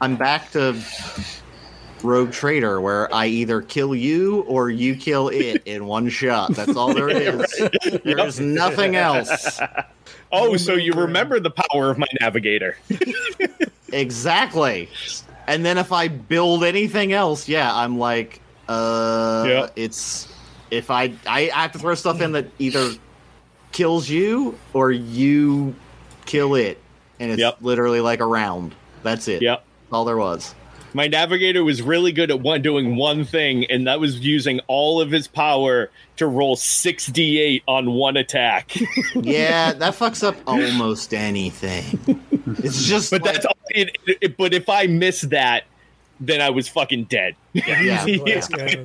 I'm back to Rogue Trader, where I either kill you or you kill it in one shot. That's all there is. Yeah, right. There's yep. nothing else. Oh, so you remember the power of my navigator. Exactly. And then if I build anything else, yeah, I'm like, uh, yep. it's if I, I I have to throw stuff in that either kills you or you kill it. And it's yep. literally like a round. That's it. Yep. All there was. My navigator was really good at one doing one thing, and that was using all of his power to roll six d eight on one attack. Yeah, that fucks up almost anything. It's just but like, that's it, it, it, but if I miss that, then I was fucking dead. Yeah, yeah, yeah.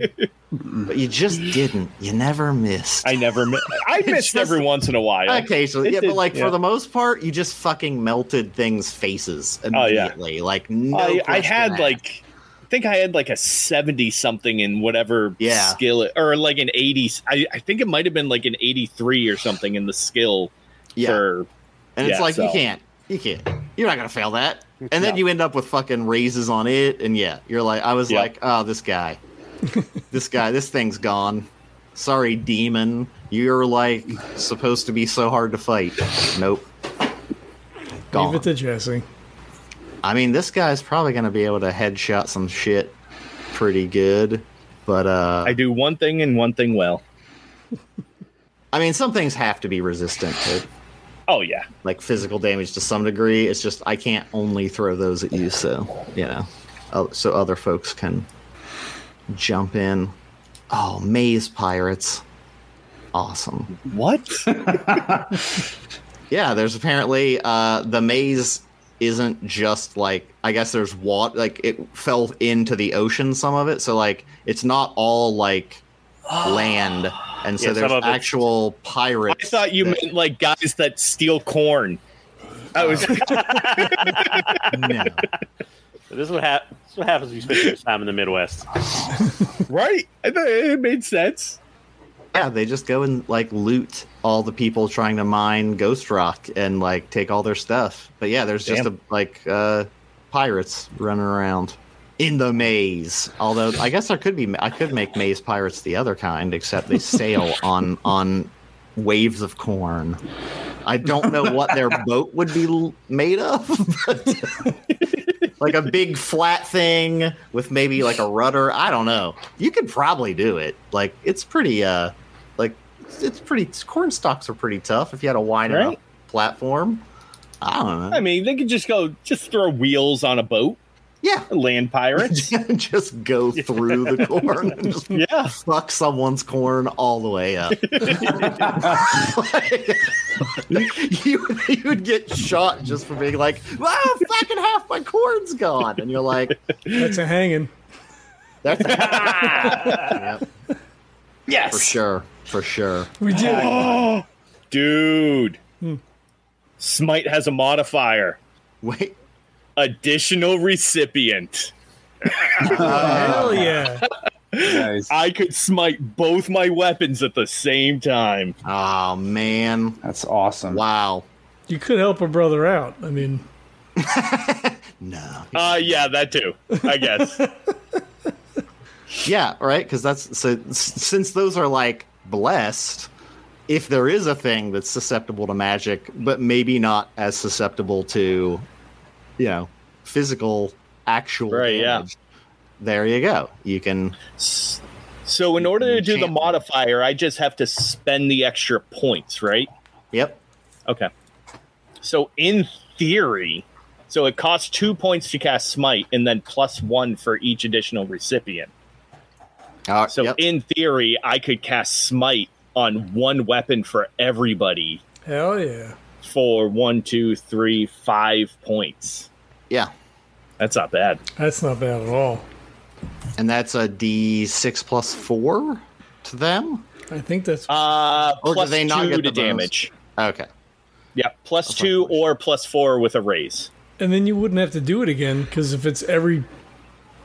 But you just didn't. You never missed. I never mi- I missed just, every once in a while. Occasionally. Yeah, but like yeah. for the most part, you just fucking melted things' faces immediately. Oh, yeah. Like no I, I had that. Like I think I had like a seventy something in whatever yeah. skill or like an eighty I, I think it might have been like an eighty-three or something in the skill yeah. for and it's yeah, like so. you can't. You can't. You're not gonna fail that. And then yeah. you end up with fucking raises on it and yeah, you're like I was yeah. like, oh this guy. This guy, this thing's gone. Sorry, demon. You're like supposed to be so hard to fight. Nope. Gone. Leave it to Jesse. I mean, this guy's probably going to be able to headshot some shit pretty good. But uh, I do one thing and one thing well. I mean, some things have to be resistant to. Oh, yeah. Like physical damage to some degree. It's just I can't only throw those at you, so, you know, uh, so other folks can jump in. Oh, maze pirates. Awesome. What? Yeah, there's apparently uh, the maze isn't just like, I guess there's water, like it fell into the ocean, some of it. So, like, it's not all like land. And so yeah, there's actual it. pirates. I thought you that... meant like guys that steal corn. I was. No. So this is what, hap- this is what happens when you spend your time in the Midwest. Right? I thought it made sense. Yeah, they just go and like loot all the people trying to mine Ghost Rock and like take all their stuff. But yeah, there's Damn. just a, like uh, pirates running around in the maze. Although I guess there could be, I could make maze pirates the other kind, except they sail on on waves of corn. I don't know what their boat would be made of, but like a big flat thing with maybe like a rudder. I don't know. You could probably do it. Like it's pretty. Uh, like it's pretty. Corn stalks are pretty tough if you had a wide right? enough platform. I don't know. I mean, they could just go, just throw wheels on a boat. Yeah, land pirates. Just go through yeah. the corn. And just yeah, fuck someone's corn all the way up. Like, you you would get shot just for being like, "Wow, fucking half my corn's gone," and you're like, "That's a hanging." That's a hanging. Yep. Yes, for sure, for sure. We did it, oh, dude. Hmm. Smite has a modifier. Wait. Additional recipient. Oh, hell yeah. Nice. I could smite both my weapons at the same time. Oh, man. That's awesome. Wow. You could help a brother out. I mean. No. Uh, yeah, that too, I guess. Yeah, right? Because that's so. Since those are like blessed, if there is a thing that's susceptible to magic, but maybe not as susceptible to, you know, physical, actual right, damage. Yeah. There you go. You can. So in order to do the modifier, I just have to spend the extra points, right? Yep. Okay. So in theory, so it costs two points to cast Smite and then plus one for each additional recipient. Uh, so yep. in theory, I could cast Smite on one weapon for everybody. Hell yeah. For one, two, three, five points. Yeah. That's not bad. That's not bad at all. And that's a D six plus four to them? I think that's... Uh, or plus do they not two get the to damage. damage. Okay. Yeah, plus that's two or plus four with a raise. And then you wouldn't have to do it again, because if it's every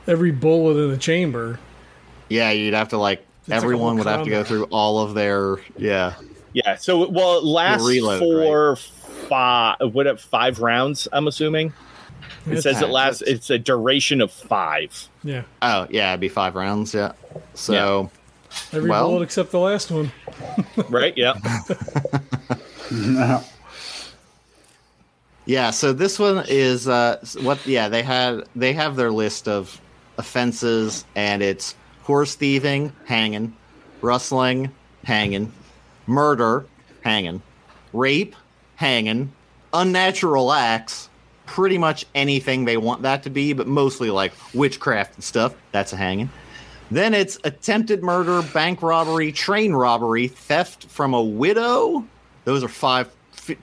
every bullet in the chamber... Yeah, you'd have to, like... It's everyone like would combat. have to go through all of their... Yeah. Yeah, so, well, it lasts reload, for right? five, what, five rounds, I'm assuming. It it's says it lasts, that's... it's a duration of five. Yeah. Oh, yeah, it'd be five rounds, yeah. So, yeah. Every well, bullet except the last one. Right, yeah. No. Yeah, so this one is, uh, what? yeah, they had they have their list of offenses, and it's horse thieving, hanging, rustling, hanging, murder, hanging, rape, hanging, unnatural acts, pretty much anything they want that to be, but mostly like witchcraft and stuff, that's a hanging. Then it's attempted murder, bank robbery, train robbery, theft from a widow. Those are five,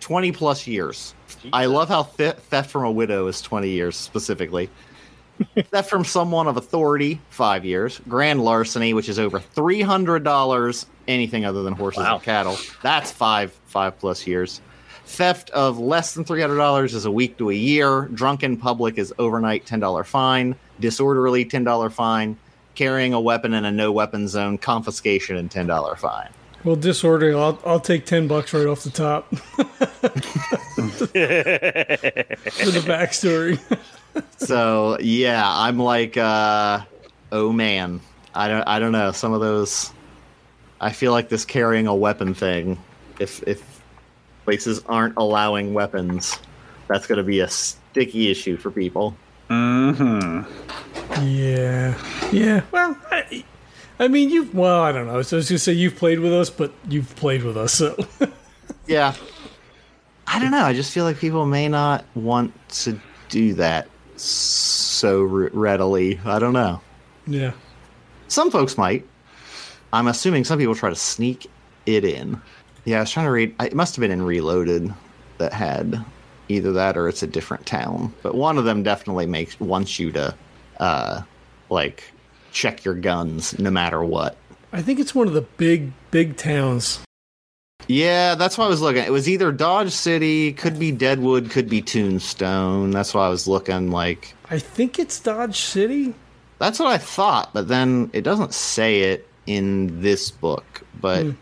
twenty plus years. Jesus. I love how th- theft from a widow is twenty years specifically. Theft from someone of authority, five years. Grand larceny, which is over three hundred dollars, anything other than horses wow. and cattle. That's five, five plus years. Theft of less than three hundred dollars is a week to a year. Drunken public is overnight, ten dollars fine. Disorderly, ten dollars fine. Carrying a weapon in a no weapon zone, confiscation, and ten dollars fine. Well, disorderly, I'll, I'll take ten bucks right off the top. For the backstory. So yeah, I'm like, uh, oh man, I don't, I don't know. Some of those, I feel like this carrying a weapon thing. If if places aren't allowing weapons, that's going to be a sticky issue for people. Mm-hmm. Yeah, yeah. Well, I, I mean, you've... Well, I don't know. So I was going to say you've played with us, but you've played with us, so... Yeah. I don't know. I just feel like people may not want to do that so readily. I don't know. Yeah. Some folks might. I'm assuming some people try to sneak it in. Yeah, I was trying to read... It must have been in Reloaded that had either that or it's a different town. But one of them definitely makes wants you to, uh, like... check your guns no matter what. I think it's one of the big, big towns. Yeah, that's what I was looking. It was either Dodge City, could be Deadwood, could be Tombstone. That's why I was looking like... I think it's Dodge City? That's what I thought, but then it doesn't say it in this book. But mm.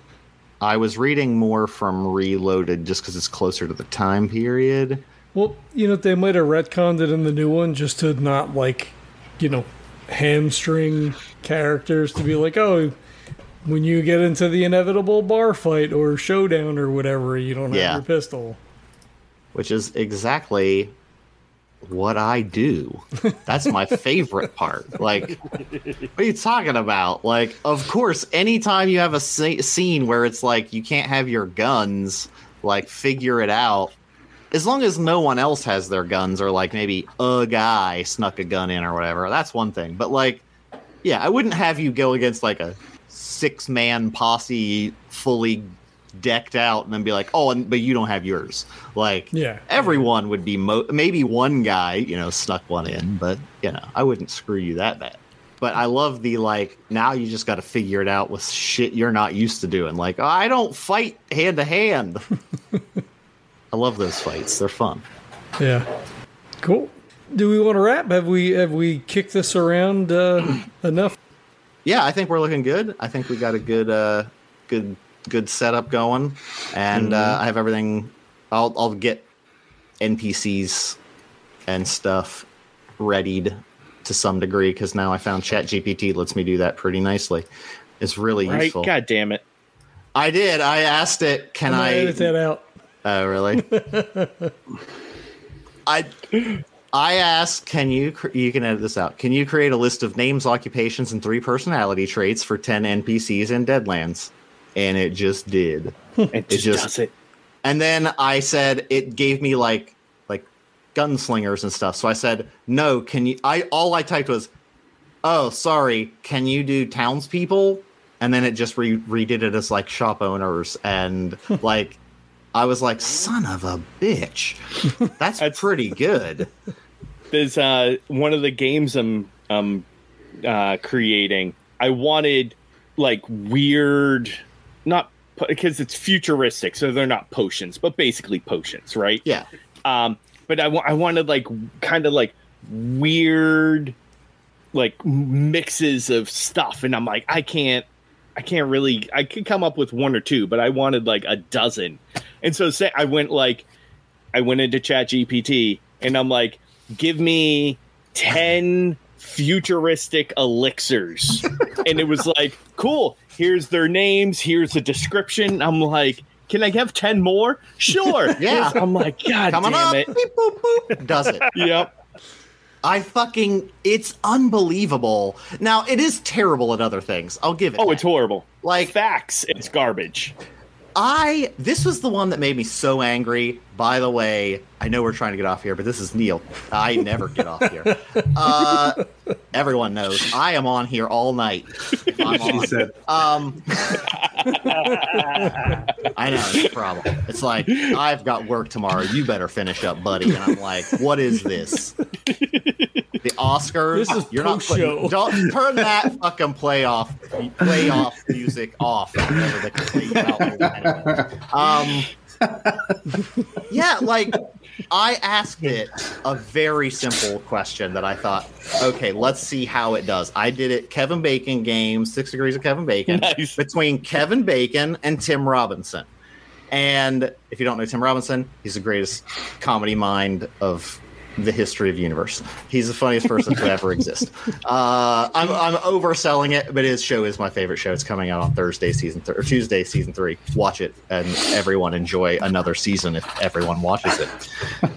I was reading more from Reloaded just because it's closer to the time period. Well, you know, they might have retconned it in the new one just to not, like, you know... hamstring characters to be like, oh, when you get into the inevitable bar fight or showdown or whatever, you don't yeah. have your pistol. Which is exactly what I do. That's my favorite part. Like, what are you talking about? Like, of course, anytime you have a scene where it's like, you can't have your guns, like, figure it out. As long as no one else has their guns or, like, maybe a guy snuck a gun in or whatever, that's one thing. But, like, yeah, I wouldn't have you go against, like, a six-man posse fully decked out and then be like, oh, and, but you don't have yours. Like, yeah. everyone would be... Mo- maybe one guy, you know, snuck one in, but, you know, I wouldn't screw you that bad. But I love the, like, now you just got to figure it out with shit you're not used to doing. Like, oh, I don't fight hand-to-hand. I love those fights. They're fun. Yeah. Cool. Do we want to wrap? Have we have we kicked this around uh, enough? Yeah, I think we're looking good. I think we got a good uh, good good setup going, and mm-hmm. uh, I have everything. I'll I'll get N P Cs and stuff readied to some degree because now I found ChatGPT lets me do that pretty nicely. It's really right? useful. God damn it! I did. I asked it. Can I edit that out? Oh, really? I I asked, can you, cre- you can edit this out. Can you create a list of names, occupations, and three personality traits for ten N P Cs in Deadlands? And it just did. it, it just, just does it. And then I said, it gave me like, like gunslingers and stuff. So I said, no, can you, I, all I typed was, oh, sorry, can you do townspeople? And then it just re- redid it as like shop owners and like, I was like, son of a bitch. That's, That's pretty good. There's uh, one of the games I'm um, uh, creating. I wanted like weird, not because it's futuristic, so they're not potions, but basically potions, right? Yeah. Um, but I, w- I wanted like kind of like weird, like mixes of stuff, and I'm like, I can't. I can't really, I could come up with one or two, but I wanted like a dozen. And so say I went like, I went into ChatGPT and I'm like, give me ten futuristic elixirs. And it was like, cool. Here's their names. Here's the description. I'm like, can I have ten more? Sure. Yeah. I'm like, God Coming damn up. It. Beep, boop, boop. Does it. Yep. I fucking, it's unbelievable. Now, it is terrible at other things. I'll give it. Oh, that. It's horrible. Like facts, it's garbage. I, this was the one that made me so angry. By the way, I know we're trying to get off here, but this is Neil. I never get off here. Uh, everyone knows. I am on here all night. I'm on. She said. Um, I know, it's a problem. It's like, I've got work tomorrow. You better finish up, buddy. And I'm like, what is this? The Oscars? This is You're not putting, don't turn that fucking playoff playoff music off. Um, yeah, like I asked it a very simple question that I thought, okay, let's see how it does. I did it Kevin Bacon game, Six Degrees of Kevin Bacon, nice. Between Kevin Bacon and Tim Robinson. And if you don't know Tim Robinson, he's the greatest comedy mind of the history of the universe. He's the funniest person to ever exist. Uh, I'm, I'm overselling it, but his show is my favorite show. It's coming out on Thursday, season th- or Tuesday, season three. Watch it, and everyone enjoy another season if everyone watches it.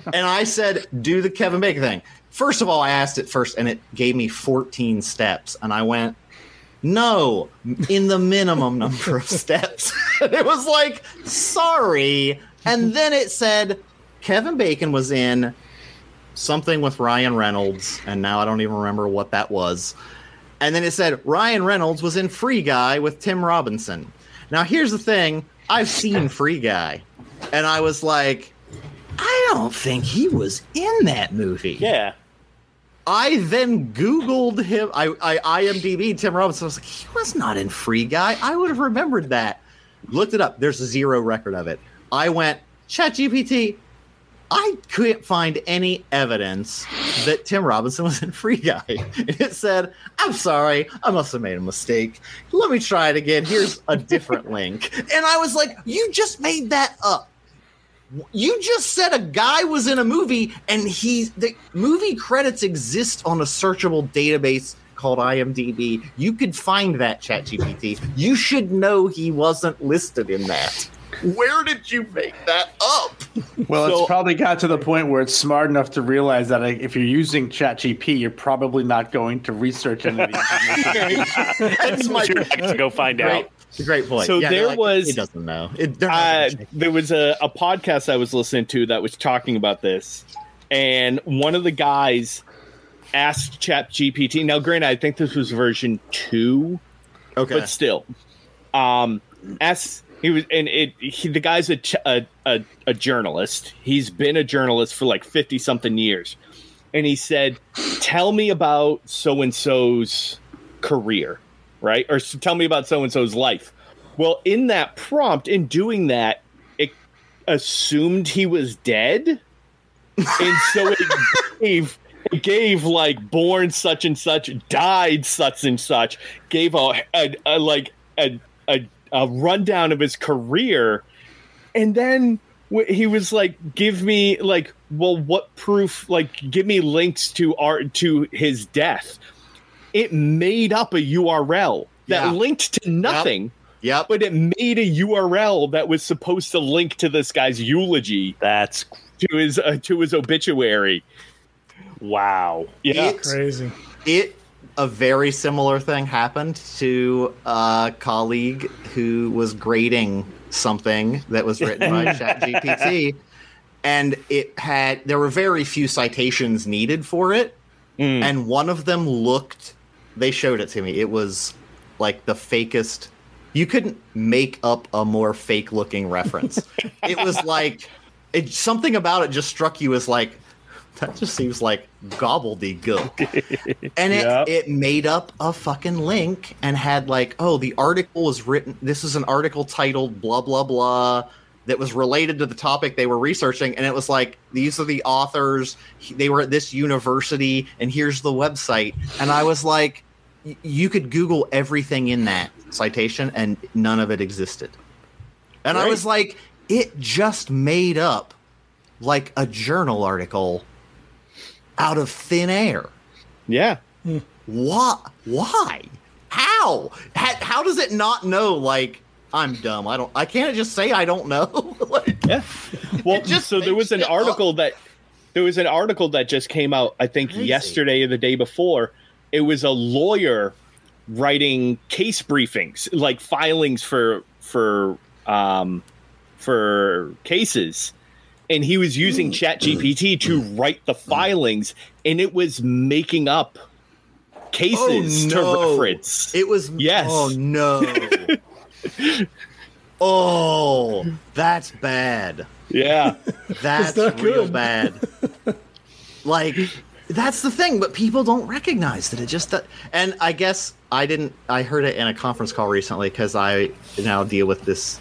And I said, do the Kevin Bacon thing. First of all, I asked it first, and it gave me fourteen steps, and I went, no, in the minimum number of steps. And it was like, sorry. And then it said Kevin Bacon was in something with Ryan Reynolds, and now I don't even remember what that was. And then it said Ryan Reynolds was in Free Guy with Tim Robinson. Now, here's the thing. I've seen Free Guy, and I was like, I don't think he was in that movie. Yeah. I then Googled him. I, I IMDb Tim Robinson. I was like, he was not in Free Guy. I would have remembered that. Looked it up. There's zero record of it. I went, ChatGPT, I couldn't find any evidence that Tim Robinson was in Free Guy. It said, I'm sorry, I must have made a mistake. Let me try it again. Here's a different link. And I was like, you just made that up. You just said a guy was in a movie, and he, the movie credits exist on a searchable database called IMDb. You could find that, ChatGPT. You should know he wasn't listed in that. Where did you make that up? Well, so, it's probably got to the point where it's smart enough to realize that if you're using ChatGPT, you're probably not going to research anything. That's my to go find great, out. It's a great point. So yeah, there like, was he doesn't know. It, uh, there was a, a podcast I was listening to that was talking about this, and one of the guys asked ChatGPT. Now, granted, I think this was version two. Okay, but still, um, asked. He was, and it. He, the guy's a, a a a journalist. He's been a journalist for like fifty something years, and he said, "Tell me about so and so's career, right? Or tell me about so and so's life." Well, in that prompt, in doing that, it assumed he was dead, and so it gave it gave like born such and such, died such and such, gave a, a, a like a a. a rundown of his career. And then w- he was like, give me like, well, what proof, like give me links to art to his death. It made up a U R L that yeah. linked to nothing. Yep. yep. But it made a U R L that was supposed to link to this guy's eulogy. That's to his, uh, to his obituary. Wow. Yeah. It's crazy. It, A very similar thing happened to a colleague who was grading something that was written by ChatGPT, and it had there were very few citations needed for it, mm. and one of them looked. They showed it to me. It was like the fakest. You couldn't make up a more fake-looking reference. It was like it, something about it just struck you as like. That just seems like gobbledygook. And it, yep. it made up a fucking link and had like, oh, the article was written. This is an article titled blah, blah, blah that was related to the topic they were researching. And it was like, these are the authors. They were at this university and here's the website. And I was like, you could Google everything in that citation and none of it existed. And right. I was like, it just made up like a journal article out of thin air. Yeah. Why? Why? How? how how does it not know like I'm dumb, I don't I can't just say I don't know? Like, yeah. Well, just so there was an article up. that there was an article that just came out I think Crazy. yesterday or the day before. It was a lawyer writing case briefings, like filings for for um for cases. And he was using ChatGPT to write the filings, and it was making up cases oh, no. to reference. It was yes. Oh no. Oh, that's bad. Yeah, that's real good. bad. Like that's the thing, but people don't recognize that it just. That, and I guess I didn't. I heard it in a conference call recently because I now deal with this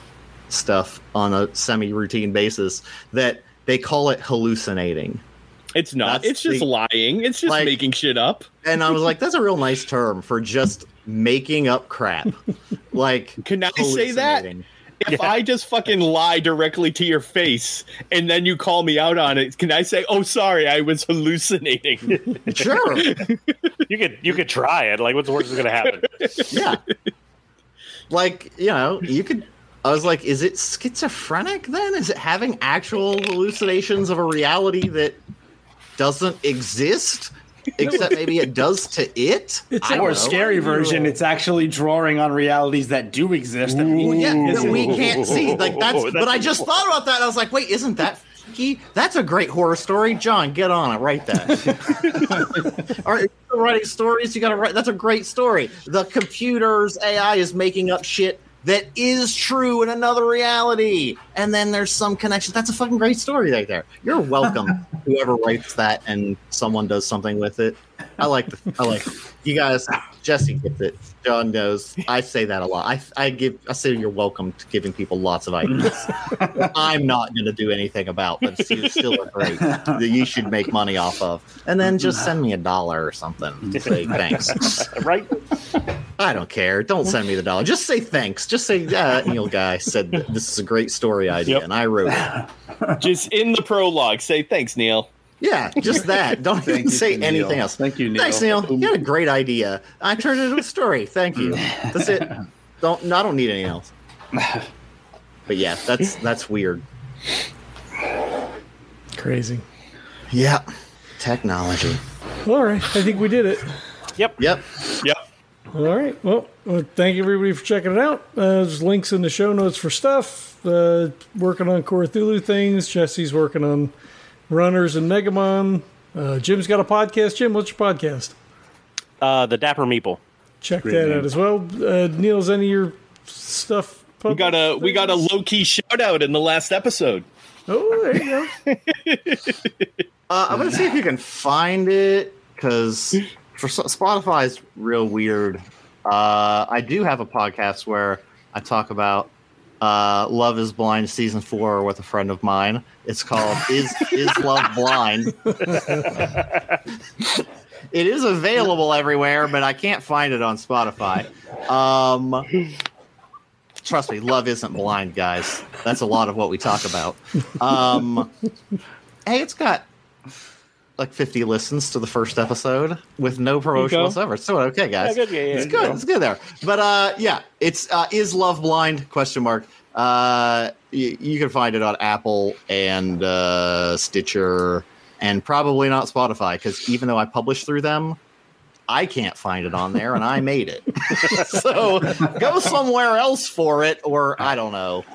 stuff on a semi-routine basis that they call it hallucinating. It's not. That's it's just the, lying. It's just like, making shit up. And I was like, that's a real nice term for just making up crap. Like, can I say that? If yeah. I just fucking lie directly to your face and then you call me out on it, can I say, oh, sorry, I was hallucinating? Sure. you could you could try it. Like, what's the worst that's going to happen? Yeah. Like, you know, you could... I was like, is it schizophrenic then? Is it having actual hallucinations of a reality that doesn't exist? Except maybe it does to it. It's our scary version. It's actually drawing on realities that do exist. That Ooh, yeah, that we can't see. Like that's. that's but I just thought about that. And I was like, wait, isn't that freaky? That's a great horror story, John. Get on it. Write that. All right, you're writing stories. You got to write. That's a great story. The computer's A I is making up shit that is true in another reality, and then there's some connection. That's a fucking great story right there. You're welcome, whoever writes that, and someone does something with it. I like the, I like it. You guys. Jesse gets it. John knows. I say that a lot. I I give. I say you're welcome to giving people lots of ideas. I'm not going to do anything about, but it's still a great that you should make money off of, and then just send me a dollar or something. Say thanks. Right. I don't care. Don't send me the dollar. Just say thanks. Just say, uh, Neil Guy said that this is a great story idea, yep. and I wrote it. Just in the prologue, say thanks, Neil. Yeah, just that. Don't even say anything Neil. else. Thank you, Neil. Thanks, Neil. You had a great idea. I turned it into a story. Thank you. That's it. Don't. I don't need anything else. But yeah, that's that's weird. Crazy. Yeah. Technology. All right. I think we did it. Yep. Yep. Yep. All right. Well, well, thank everybody for checking it out. Uh, there's links in the show notes for stuff. Uh, working on Cthulhu Cthulhu things. Jesse's working on Runners and Megamon. Uh, Jim's got a podcast. Jim, what's your podcast? Uh, the Dapper Meeple. Check Great that name. out as well. Uh, Neil's any of your stuff? We got a things? we got a low key shout out in the last episode. Oh, there you go. uh, I'm gonna see if you can find it because. For Spotify is real weird. Uh, I do have a podcast where I talk about uh, Love is Blind season four with a friend of mine. It's called Is Is Love Blind? It is available everywhere, but I can't find it on Spotify. Um, trust me, love isn't blind, guys. That's a lot of what we talk about. Um, hey, it's got like fifty listens to the first episode with no promotion whatsoever. So okay, guys, yeah, good, yeah, yeah, it's good. Go. It's good there. But uh, yeah, it's uh, Is Love Blind? Question mark. Uh, y- you can find it on Apple and uh, Stitcher, and probably not Spotify because even though I publish through them, I can't find it on there, and I made it. So go somewhere else for it, or I don't know.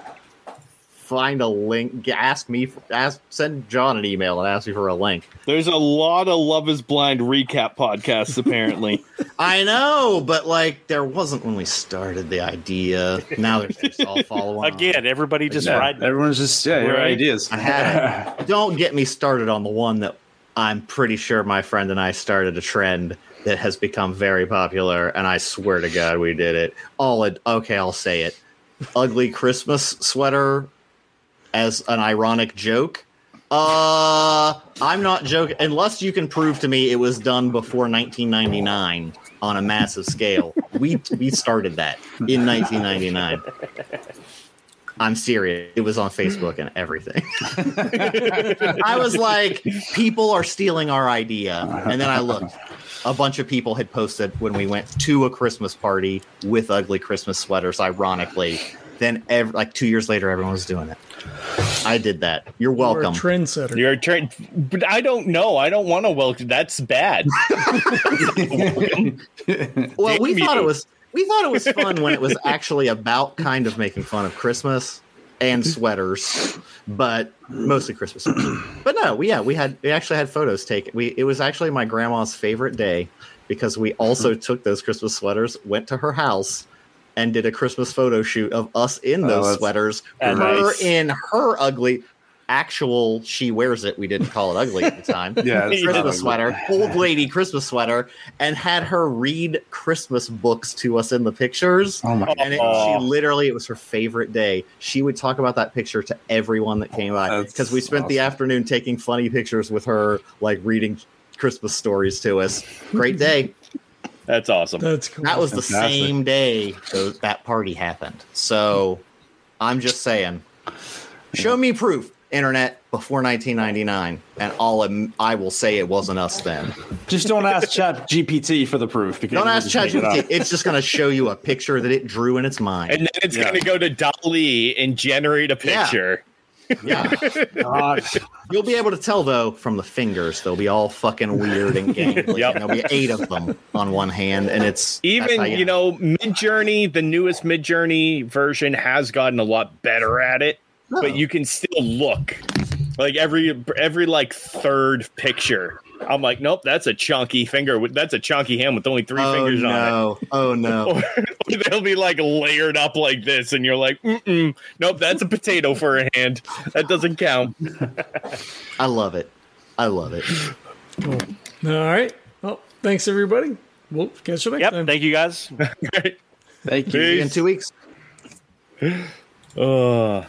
Find a link. Ask me. Ask. Send John an email and ask me for a link. There's a lot of Love Is Blind recap podcasts, apparently. I know, but like there wasn't when we started the idea. Now there's just all follow on. Again, everybody just yeah, ride. Everyone's just yeah, your ideas. I had it. Don't get me started on the one that I'm pretty sure my friend and I started a trend that has become very popular, and I swear to God, we did it. All it, okay, I'll say it. Ugly Christmas sweater. As an ironic joke, uh, I'm not joking unless you can prove to me it was done before nineteen ninety-nine on a massive scale. we we started that in nineteen ninety-nine. I'm serious. It was on Facebook and everything. I was like, people are stealing our idea, and then I looked. A bunch of people had posted when we went to a Christmas party with ugly Christmas sweaters. Ironically. Then, ev- like two years later, everyone was doing it. I did that. You're welcome. You're a trendsetter. You're a trend, but I don't know. I don't want to welcome. That's bad. Well, we thought it was. We thought it was fun when it was actually about kind of making fun of Christmas and sweaters, but mostly Christmas. But no, we yeah, we had we actually had photos taken. We it was actually my grandma's favorite day because we also took those Christmas sweaters, went to her house. And did a Christmas photo shoot of us in those oh, sweaters. Her nice. in her ugly, actual, she wears it. We didn't call it ugly at the time. yeah, Christmas sweater, old lady Christmas sweater, and had her read Christmas books to us in the pictures. Oh my and it, she literally, it was her favorite day. She would talk about that picture to everyone that came by because we spent awesome. the afternoon taking funny pictures with her, like reading Christmas stories to us. Great day. That's awesome. That's cool. That was the Fantastic. same day those, that party happened. So I'm just saying, show me proof, internet, before nineteen ninety-nine, and all I will say it wasn't us then. Just don't ask ChatGPT for the proof. Because don't ask ChatGPT. It it's just going to show you a picture that it drew in its mind. And then it's yeah. going to go to DALL-E and generate a picture. Yeah. Yeah. God. You'll be able to tell, though, from the fingers. They'll be all fucking weird and gangly. Yep. And there'll be eight of them on one hand. And it's even, you, you know, know. Mid Journey, the newest Mid Journey version has gotten a lot better at it, oh. but you can still look like every, every like third picture. I'm like, nope, that's a chunky finger. With, that's a chunky hand with only three oh, fingers no. on it. Oh, no. Or, or they'll be like layered up like this, and you're like, mm-mm, nope, that's a potato for a hand. That doesn't count. I love it. I love it. Cool. All right. Well, thanks, everybody. We'll catch you next yep, time. Thank you, guys. Thank Peace. You. In two weeks. Uh